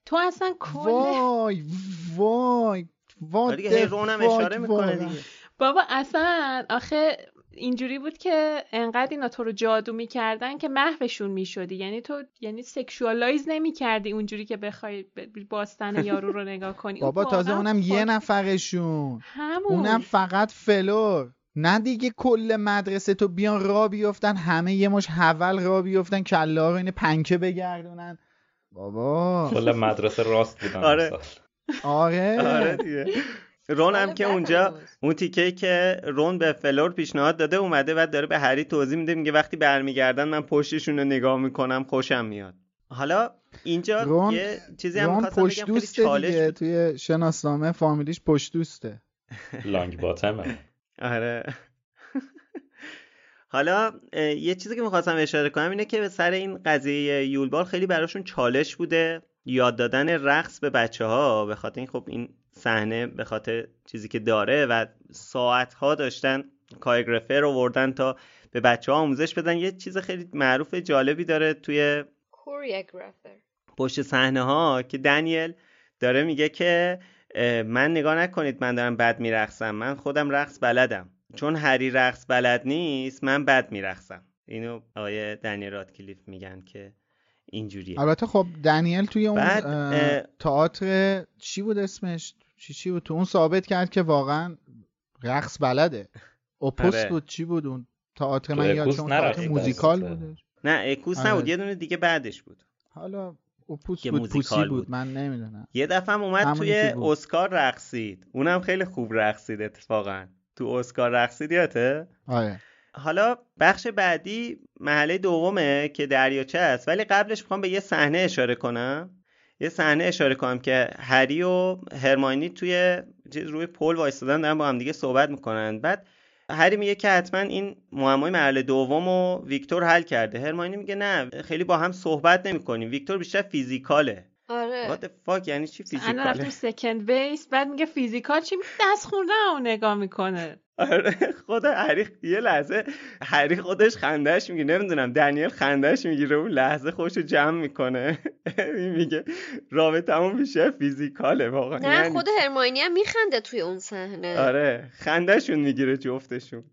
تو اصلا کل وای وای وای دیگه رونم اشاره میکنه دیگه. بابا اصلا آخه اینجوری بود که انقدر اینا تو رو جادو میکردن که محوشون میشدی، یعنی تو سکشوالایز نمیکردی اونجوری که بخوای باستن یارو رو نگاه کنی. بابا تازه اونم یه نفرشون، اونم فقط فلور، نه دیگه کل مدرسه تو بیان را بیافتن، همه یه مش حول را بیافتن، کلا رو این پنکه بگردونن. بابا کل مدرسه راست بودن. آره دیگه. رون هم که اونجا اون تیکه‌ای که رون به فلور پیشنهاد داده اومده و داره به هری توضیح میده، میگه وقتی برمیگردن من پشتشون رو نگاه میکنم خوشم میاد. حالا اینجا رون... یه چیزی هم می‌خواستم بگم خیلی چالش توی شناسنامه فامیلیش پشت دوسته. لانگ باتمه. آره. حالا یه چیزی که می‌خواستم اشاره کنم اینه که به سر این قضیه یولبال خیلی براشون چالش بوده یاد دادن رقص به بچه‌ها، به خاطر این خب این صحنه به خاطر چیزی که داره و ساعت‌ها داشتن کاریوگرافر رو آوردن تا به بچه‌ها آموزش بدن. یه چیز خیلی معروف جالبی داره توی کاریوگرافر پشت صحنه‌ها که دنیل داره میگه که من نگاه نکنید من دارم بد میرقصم، من خودم رقص بلدم، چون هری رقص بلد نیست من بد میرقصم. اینو آقای دنیل رادکلیف میگن که اینجوریه. البته خب دنیل توی اون تئاتر چی بود اسمش چی بود تو اون ثابت کرد که واقعا رقص بلده. اپوس بود چی بود اون تئاتر، من یادم تئاتر موزیکال بود. نه اکوس نبود، یه دونه دیگه بعدش بود، حالا اپوس بود پوسی بود من نمیدونم. یه دفعه اومد توی اسکار رقصید، اونم خیلی خوب رقصید اتفاقا، تو اسکار رقصید یاته. آره. حالا بخش بعدی محله دومه که دریاچه است، ولی قبلش میخوام به یه صحنه اشاره کنم. که هری و هرماینی توی روی پل وایسادن دارن با هم دیگه صحبت میکنن. بعد هری میگه که حتما این معمای مرحله دومو ویکتور حل کرده. هرماینی میگه نه خیلی با هم صحبت نمیکنیم، ویکتور بیشتر فیزیکاله. آره. What the fuck یعنی چی فیزیکاله؟ الان رفتم سکند بیس بعد میگه فیزیکال چی؟ دست خورده و نگاه میکنه. آره خود هری یه لحظه هری خودش خندهش میگیره، نمیدونم دنیل خندهش میگیره، اون لحظه خوشو جمع میکنه. میگه رابطه‌مون میشه فیزیکاله واقعا. نه خود هرماینی هم میخنده توی اون صحنه. آره خندهشون میگیره جفتشون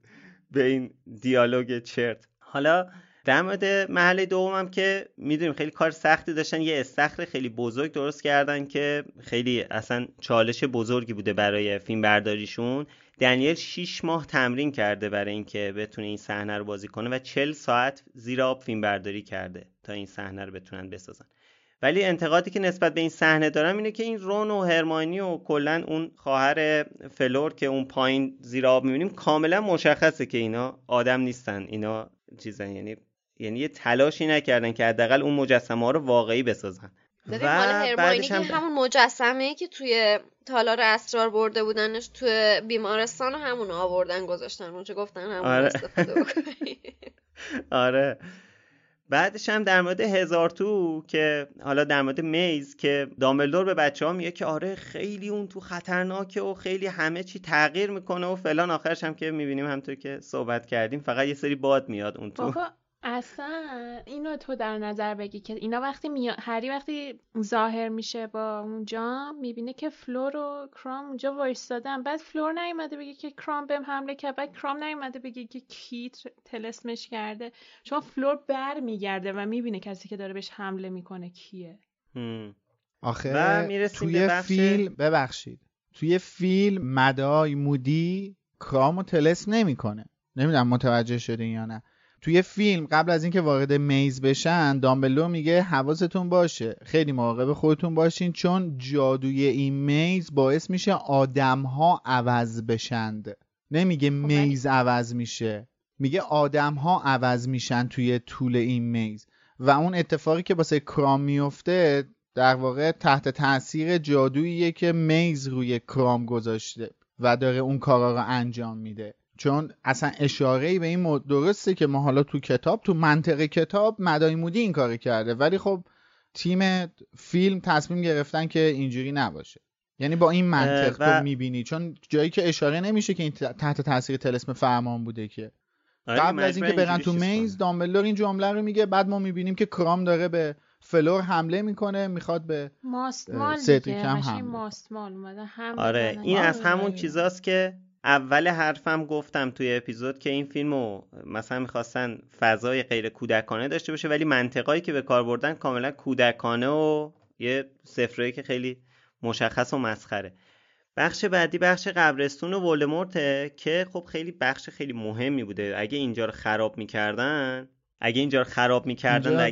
به این دیالوگ چرت. حالا در مورد محله دومم که میدونیم خیلی کار سختی داشتن، یه استخر خیلی بزرگ درست کردن که خیلی اصلا چالش بزرگی بوده برای فیلم برداریشون. دنیل 6 ماه تمرین کرده برای اینکه بتونه این صحنه رو بازی کنه و 40 ساعت زیر آب فیلم برداری کرده تا این صحنه رو بتونن بسازن. ولی انتقادی که نسبت به این صحنه دارم اینه که این رون و هرماینی و کلا اون خواهر فلور که اون پایین زیر آب می‌بینیم کاملا مشخصه که اینا آدم نیستن، اینا چیزن، یعنی یه تلاشی نکردن که حداقل اون مجسمه‌ها رو واقعی بسازن. داریم حال هرماینی که همون مجسمه‌ای که توی تالار اسرار برده بودنش توی بیمارستان، همون آوردن گذاشتن اونجا، گفتن همون استفاده بکنی. آره. بعدش هم در مورد هزارتو که حالا در مورد میز که دامبلدور به بچه‌ها میگه که آره خیلی اون تو خطرناکه و خیلی همه چی تغییر میکنه و فلان، آخرش هم که میبینیم همونطور که صحبت کردیم فقط یه سری باد میاد اون تو. اصلا اینو تو در نظر بگی که اینا وقتی هری وقتی ظاهر میشه با اونجا میبینه که فلور و کرام اونجا وایسادن، بعد فلور نیومده بگه که کرام بهم حمله کرد، بعد کرام نیومده بگه که کیت تلسمش کرده، چون فلور بر میگرده و میبینه کسی که داره بهش حمله میکنه کیه. آخه توی فیلم توی فیلم مدعای مودی کرامو تلسم نمیکنه، نمیدونم متوجه شدین یا نه. توی فیلم قبل از اینکه وارد میز بشن دامبلدور میگه حواستون باشه، خیلی مراقب خودتون باشین، چون جادوی این میز باعث میشه آدم‌ها عوض بشند. نمیگه میز عوض میشه، میگه آدم‌ها عوض میشن توی طول این میز. و اون اتفاقی که واسه کرام میفته در واقع تحت تاثیر جادوییه که میز روی کرام گذاشته و داره اون کارا رو انجام میده. چون اصلا اشاره‌ای به این مورد درسته که ما حالا تو کتاب، تو منطق کتاب مدای مودی این کارو کرده، ولی خب تیم فیلم تصمیم گرفتن که اینجوری نباشه. یعنی با این منطق تو میبینی، چون جایی که اشاره نمیشه که این تحت تاثیر طلسم فرمان بوده که قبل از اینکه برن تو میز دامبلدور این جمله رو میگه، بعد ما میبینیم که کرام داره به فلور حمله میکنه، میخواد به سدریک هم حمله. آره این از همون چیزاست که اول حرفم گفتم توی اپیزود که این فیلمو مثلا میخواستن فضای غیر کودکانه داشته باشه، ولی منطقایی که به کار بردن کاملا کودکانه و یه سفره‌ای که خیلی مشخص و مسخره. بخش بعدی بخش قبرستون و ولدمورته که خب خیلی بخش خیلی مهمی بوده. اگه اینجا رو خراب میکردن، اگه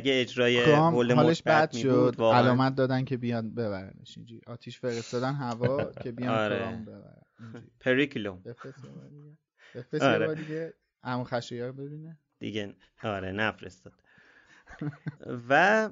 اجرای ولدمورت بد می‌بود، علامت دادن که بیان ببرنش اینجوری، آتیش فرستادن هوا که بیان کرام ببرن پریکلوم. آره دیگه عمو خشایار ببینه دیگه. آره نفرستاد. و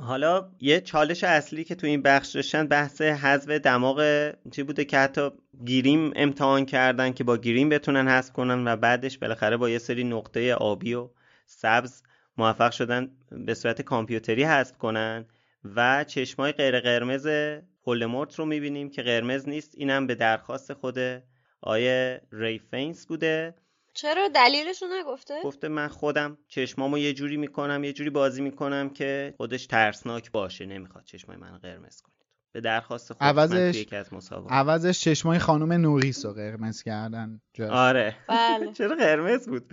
حالا یه چالش اصلی که تو این بخش داشتن بحث حذف دماغ چی بوده که حتی گریم امتحان کردن که با گریم بتونن حذف کنن و بعدش بالاخره با یه سری نقطه آبی و سبز موفق شدن به صورت کامپیوتری حذف کنن. و چشمای غیر قرمز ولدمورت رو میبینیم که قرمز نیست، اینم به درخواست خود آیه ری فینس بوده. چرا دلیلشو نگفته؟ گفته من خودم چشمامو یه جوری میکنم، یه جوری بازی میکنم که خودش ترسناک باشه، نمیخواد چشمای من قرمز کنید. به درخواست خودم عوضش... یکی از مسابقه عوضش چشمای خانم نوریسو قرمز کردن. آره بله. چرا قرمز بود؟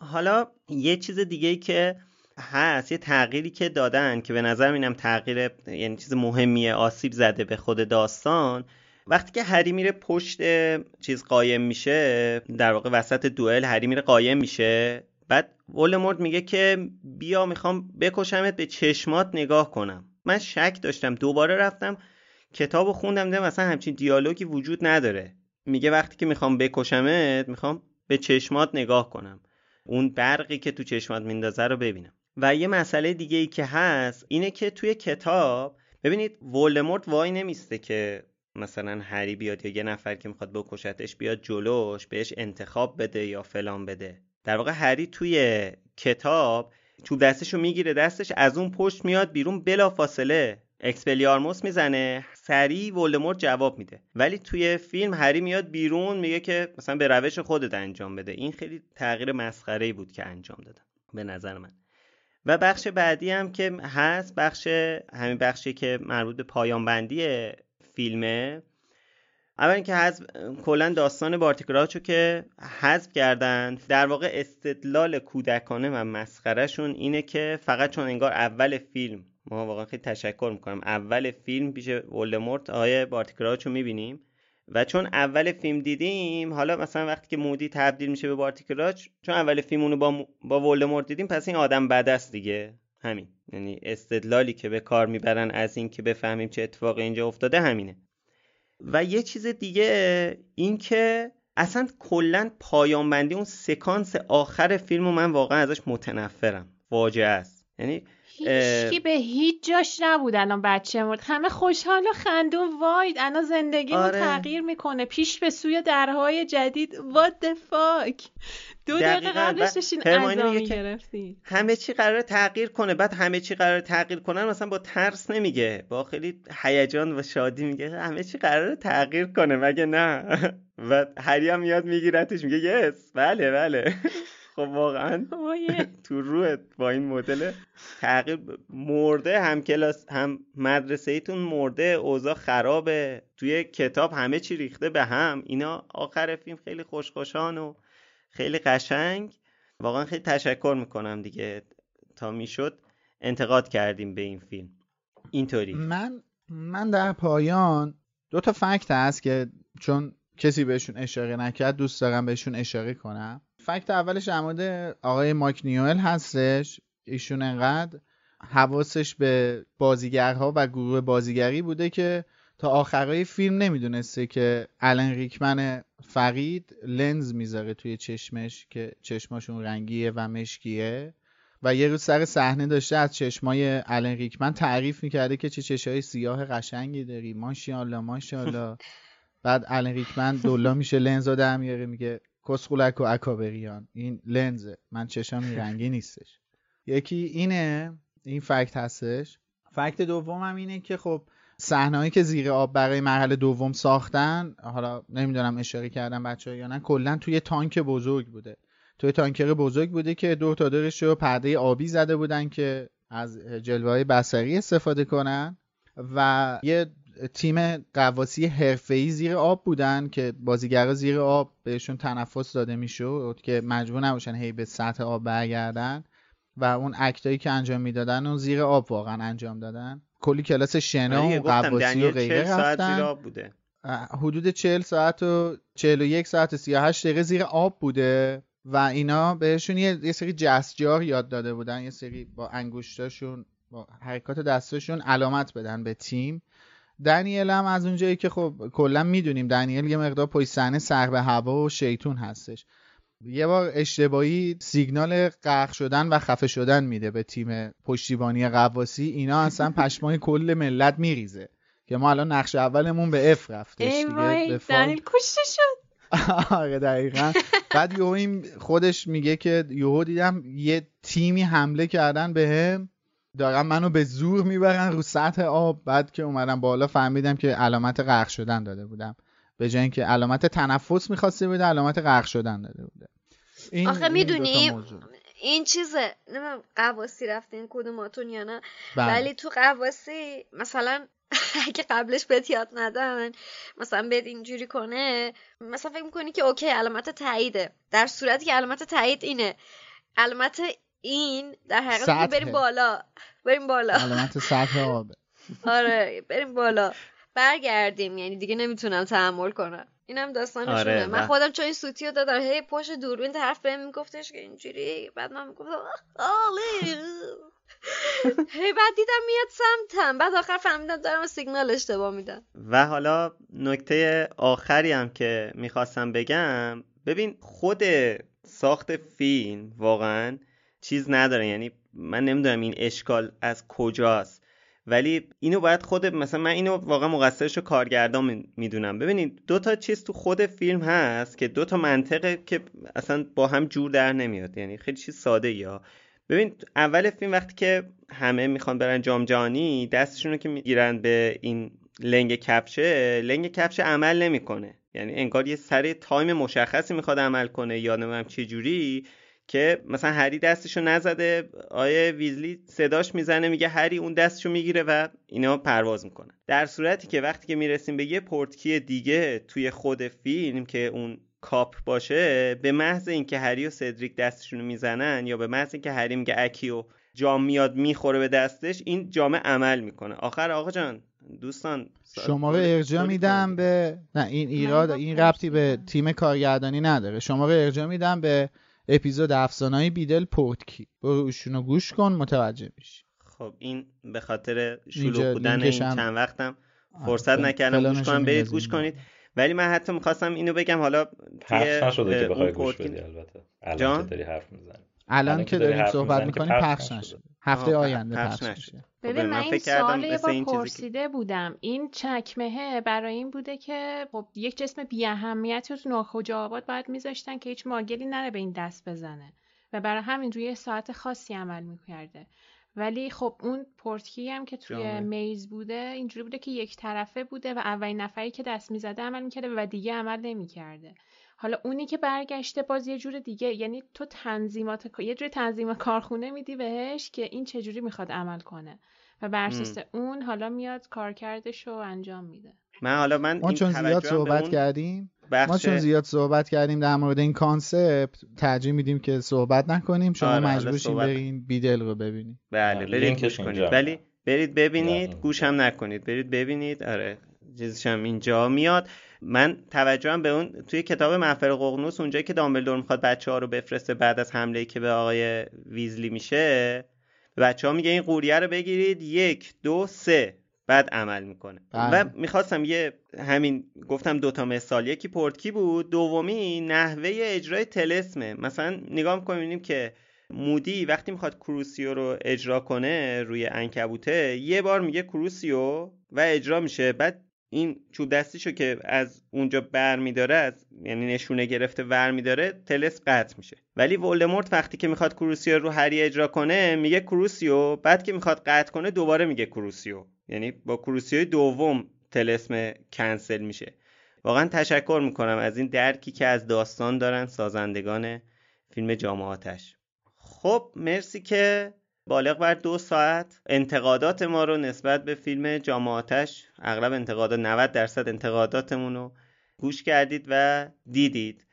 حالا یه چیز دیگه که هست، یه تغییری که دادن که به نظر اینم تغییر یعنی چیز مهمیه، آسیب زده به خود داستان. وقتی که هری میره پشت چیز قایم میشه، در واقع وسط دوئل هری میره قایم میشه، بعد ولدمورت میگه که بیا میخوام بکشمت به چشمات نگاه کنم. من شک داشتم، دوباره رفتم کتابو خوندم، دیدم اصلا همچین دیالوگی وجود نداره. میگه وقتی که میخوام بکشمت میخوام به چشمات نگاه کنم، اون برقی که تو چشمات میندازه رو ببینم. و یه مسئله دیگه ای که هست اینه که توی کتاب ببینید ولدمورت وای نمیسته که مثلا هری بیاد یا یه نفر که میخواد بکشتش بیاد جلوش بهش انتخاب بده یا فلان بده. در واقع هری توی کتاب چوب دستشو میگیره، دستش از اون پشت میاد بیرون، بلافاصله اکسپلیارموس میزنه، سریع ولدمورت جواب میده. ولی توی فیلم هری میاد بیرون میگه که مثلا به روش خودت انجام بده. این خیلی تغییر مسخره‌ای بود که انجام دادن به نظر من. و بخش بعدی هم که هست، همین بخشی که مربوط به پایان بندی فیلمه. اول که کلا داستان بارتی کراوچو که حذف کردن، در واقع استدلال کودکانه و مسخرهشون اینه که فقط چون انگار اول فیلم، ما واقعا خیلی تشکر میکنم، اول فیلم پیش ولدمورت آیه بارتی کراوچو میبینیم و چون اول فیلم دیدیم، حالا مثلا وقتی که مودی تبدیل میشه به بارتی کراوچ، چون اول فیلم اونو با ولدمورت دیدیم پس این آدم بد است دیگه. همین، یعنی استدلالی که به کار میبرن از این که بفهمیم چه اتفاقی اینجا افتاده همینه. و یه چیز دیگه این که اصلا کلا پایان بندی اون سکانس آخر فیلمو من واقعا ازش متنفرم، واجعه است. یعنی هیچکی به هیچ جاش نبود، الان بچه مرد، همه خوشحال و خندون، واید الان زندگیمون تغییر میکنه، پیش به سوی درهای جدید. What the fuck. 2 دقیقه قبلش داشتین عزا میگرفتین همه چی قراره تغییر کنه، بعد همه چی قراره تغییر کنن مثلا با ترس نمیگه، با خیلی هیجان و شادی میگه همه چی قراره تغییر کنه مگه نه. و هری هم یاد میگیرتش میگه یس بله بله. خب واقعا تو روحت با این مدل تغییر مرده، هم کلاس هم مدرسه ایتون مرده، اوضاع خرابه، توی کتاب همه چی ریخته به هم. اینا آخر فیلم خیلی خوشخوشان و خیلی قشنگ. واقعا خیلی تشکر میکنم دیگه، تا میشد انتقاد کردیم به این فیلم اینطوری. من در پایان 2 تا فکت هست که چون کسی بهشون اشاره نکرد دوست دارم بهشون اشاره کنم. فکت اولش عموده آقای مایک نیوئل هستش. ایشون انقدر حواسش به بازیگرها و گروه بازیگری بوده که تا آخرای فیلم نمیدونسته که الان ریکمن فقید لنز میذاره توی چشمش که چشماشون رنگیه و مشکیه. و یه روز سر صحنه داشته از چشمای الان ریکمن تعریف میکرده که چه چشای سیاه قشنگی داری، ماشاءالله ماشاءالله. بعد الان ریکمن دولا میشه لنزو در میاره میگه کسخولک و اکابریان، این لنز من چشام رنگی نیستش. یکی اینه، این فکت هستش. فکت دومم اینه که خب صحنه‌ای که زیر آب برای مرحله دوم ساختن، حالا نمیدونم اشاره کردم بچه‌ها یا نه، کلا توی تانک بزرگ بوده. توی تانکر بزرگ بوده که دو تا دورش رو پرده آبی زده بودن که از جلوه‌های بصری استفاده کنن و یه تیم غواصی حرفه‌ای زیر آب بودن که بازیگرا زیر آب بهشون تنفس داده میشد که مجبور نباشن هی به سطح آب برگردن و اون اکتایی که انجام میدادن و زیر آب واقعا انجام دادن. کلی کلاس شنا و غواصی و غیره رفتن، زیر آب بوده. حدود 40 ساعت و 41 ساعت و 38 دقیقه زیر آب بوده و اینا بهشون یه سری جستجار یاد داده بودن، یه سری با انگشتاشون با حرکات دستاشون علامت بدن به تیم. دنیل هم از اونجایی که خب کلا میدونیم دنیل یه مقدار پشت صحنه سر به هوا و شیطون هستش، یه بار اشتباهی سیگنال غرق شدن و خفه شدن میده به تیم پشتیبانی غواصی، اینا اصلا پشمای کل ملت میریزه که ما الان نقش اولمون به اف رفتش دیگه، دنیل کشته شد. آره دقیقاً. بعد یهو این خودش میگه که یهو دیدم یه تیمی حمله کردن بهم، دارن منو به زور میبرن رو سطح آب. بعد که اومدم بالا فهمیدم که علامت غرق شدن داده بودم، به جای اینکه علامت تنفس می‌خواسته بوده علامت غرق شدن داده بوده. آخه میدونی این چیزه، نمیدونم غواصی رفتین کدوماتون یا نه، ولی تو غواصی مثلا اگه قبلش بهت یاد ندن مثلا بهت اینجوری کنه، مثلا فکر میکنی که اوکی علامت تاییده، در صورتی که علامت تایید اینه، علامت این در حقیقت بریم بالا علامت سطح آبه. آره بریم بالا برگردیم، یعنی دیگه نمیتونم تحمل کنم. اینم داستانشونه. آره من خودم چون این سوتیو دادم هی پشت دوربین طرف بهم میگفتش که اینجوری، بعد من میگفتم آلی هی بعد دیدم میاد سمتم، بعد آخر فهمیدم دارم سیگنال اشتباه میدم. و حالا نکته آخری هم که میخواستم بگم، ببین خود ساخت فیلم واقعا چیز نداره، یعنی من نمیدونم این اشکال از کجاست، ولی اینو باید خود مثلا من اینو واقعا مقصرشو کارگردان میدونم. ببینید دو تا چیز تو خود فیلم هست که دو تا منطقه که اصلا با هم جور در نمیاد، یعنی خیلی چیز ساده. یا ببین اول فیلم وقتی که همه میخوان برن جام جهانی، دستشون رو که میگیرن به این لنگ کفش عمل نمیکنه، یعنی انگار یه سری تایم مشخصی میخواد عمل کنه، یادمم چه جوری که مثلا هری دستشو نزده، آیه ویزلی صداش میزنه میگه هری، اون دستشو میگیره و اینا پرواز میکنن. در صورتی که وقتی که میرسیم به یه پورتکی دیگه توی خود فیلم که اون کاپ باشه، به محض اینکه هری و سدریک دستشون میزنن یا به محض اینکه هری میگه اکی و جام میاد میخوره به دستش، این جام عمل میکنه. آخر آقا جان دوستان شما رو ارجاع میدم به نه، این ایراد این ربطی به تیم کارگردانی نداره، شما رو ارجاع میدم به اپیزود افسانه‌های بیدل پورتکی، برو اوشونو گوش کن متوجه میشی. خب این به خاطر شلوغ بودن این چند وقتم فرصت نکردم گوش کنم، برید گوش کنید. ولی من حتی می‌خواستم اینو بگم، حالا پخش نشده که بخوای گوش بدی، البته الان که داری حرف میزنی، الان که داریم صحبت میکنیم پخش نشده، هفته آینده پخش میشه. ببین من این سوال یه بار پرسیده بودم، این چکمه برای این بوده که خب یک جسم بی اهمیتی رو تو ناخودآگاه باید میذاشتن که هیچ ماگلی نره به این دست بزنه و برای همین روی ساعت خاصی عمل میکرده، ولی خب اون پورتکی هم که توی میز بوده اینجوری بوده که یک طرفه بوده و اولین نفری که دست میزده عمل میکرده و دیگه عمل نمیکرده. حالا اونی که برگشته باز یه جور دیگه، یعنی تو تنظیمات یه جور تنظیم کارخونه میدی بهش که این چه جوری میخواد عمل کنه و بر اساس اون حالا میاد کارکردش رو انجام میده. من ما چون زیاد صحبت کردیم در مورد این کانسپت ترجیح میدیم که صحبت نکنیم، شما مجبور شین برین بیدل رو ببینید. بله برید گوش کنید، ولی برید ببینید، گوش هم نکنید، برید ببینید. آره چیزش هم اینجا میاد. من توجهم به اون توی کتاب محفل ققنوس، اونجایی که دامبلدور میخواد بچه‌ها رو بفرسته بعد از حمله‌ای که به آقای ویزلی میشه، بچه‌ها میگه این قوریه رو بگیرید 1 2 3 بعد عمل میکنه. و میخواستم گفتم دوتا مثال، یکی پورتکی بود، دومی نحوه اجرای طلسمه. مثلا نگاه میکنیم که مودی وقتی میخواد کروسیو رو اجرا کنه روی عنکبوته، یه بار میگه کروسیو و اجرا میشه، بعد این چوب دستیشو که از اونجا برمیداره، یعنی نشونه گرفته برمیداره، تلس قطع میشه. ولی ولدمورت وقتی که میخواد کروسیو رو هری اجرا کنه میگه کروسیو، بعد که میخواد قطع کنه دوباره میگه کروسیو، یعنی با کروسیو دوم تلسم کنسل میشه. واقعا تشکر میکنم از این درکی که از داستان دارن سازندگان فیلم جام آتش. خب مرسی که بالغ بر 2 ساعت انتقادات ما رو نسبت به فیلم جام آتش، اغلب انتقادات 90% انتقاداتمون رو گوش کردید و دیدید.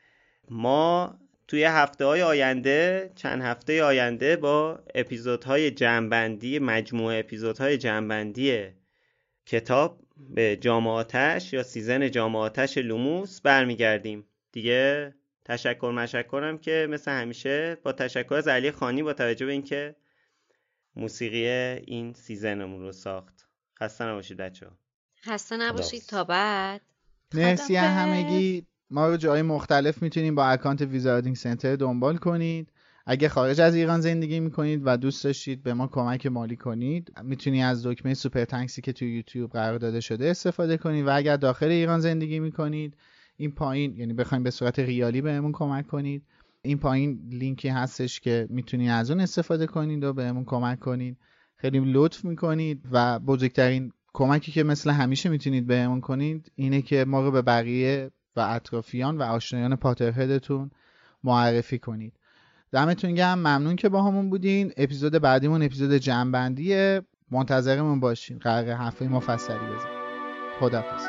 ما توی هفته‌های آینده، چند هفته آینده، با اپیزودهای جمع‌بندی، مجموعه اپیزودهای جمع‌بندی کتاب به جام آتش یا سیزن جام آتش لوموس برمیگردیم دیگه. تشکرم که مثل همیشه با تشکر از علی خانی با توجه به اینکه موسیقی این سیزنمون رو ساخت. خسته نباشید بچه‌ها. خسته نباشید. تا بعد. مرسی همگی. ما رو جای مختلف میتونید با اکانت ویزاردینگ سنتر دنبال کنید. اگه خارج از ایران زندگی میکنید و دوست داشتید به ما کمک مالی کنید، میتونید از دکمه سوپر تانکسی که توی یوتیوب قرار داده شده استفاده کنید. و اگر داخل ایران زندگی میکنید، این پایین، یعنی بخواید به صورت ریالی بهمون کمک کنید، این پایین لینکی هستش که میتونید از اون استفاده کنید و بهمون کمک کنید. خیلی لطف میکنید و بزرگترین کمکی که مثل همیشه میتونید بهمون کنید اینه که ما رو به بقیه و اطرافیان و آشنایان پاترهدتون معرفی کنید. دمتون گرم، ممنون که با همون بودین. اپیزود بعدیمون اپیزود جمع‌بندیه، منتظرمون باشین. قراره حرفای مفصلی بزنیم. خداحافظ.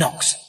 Knox.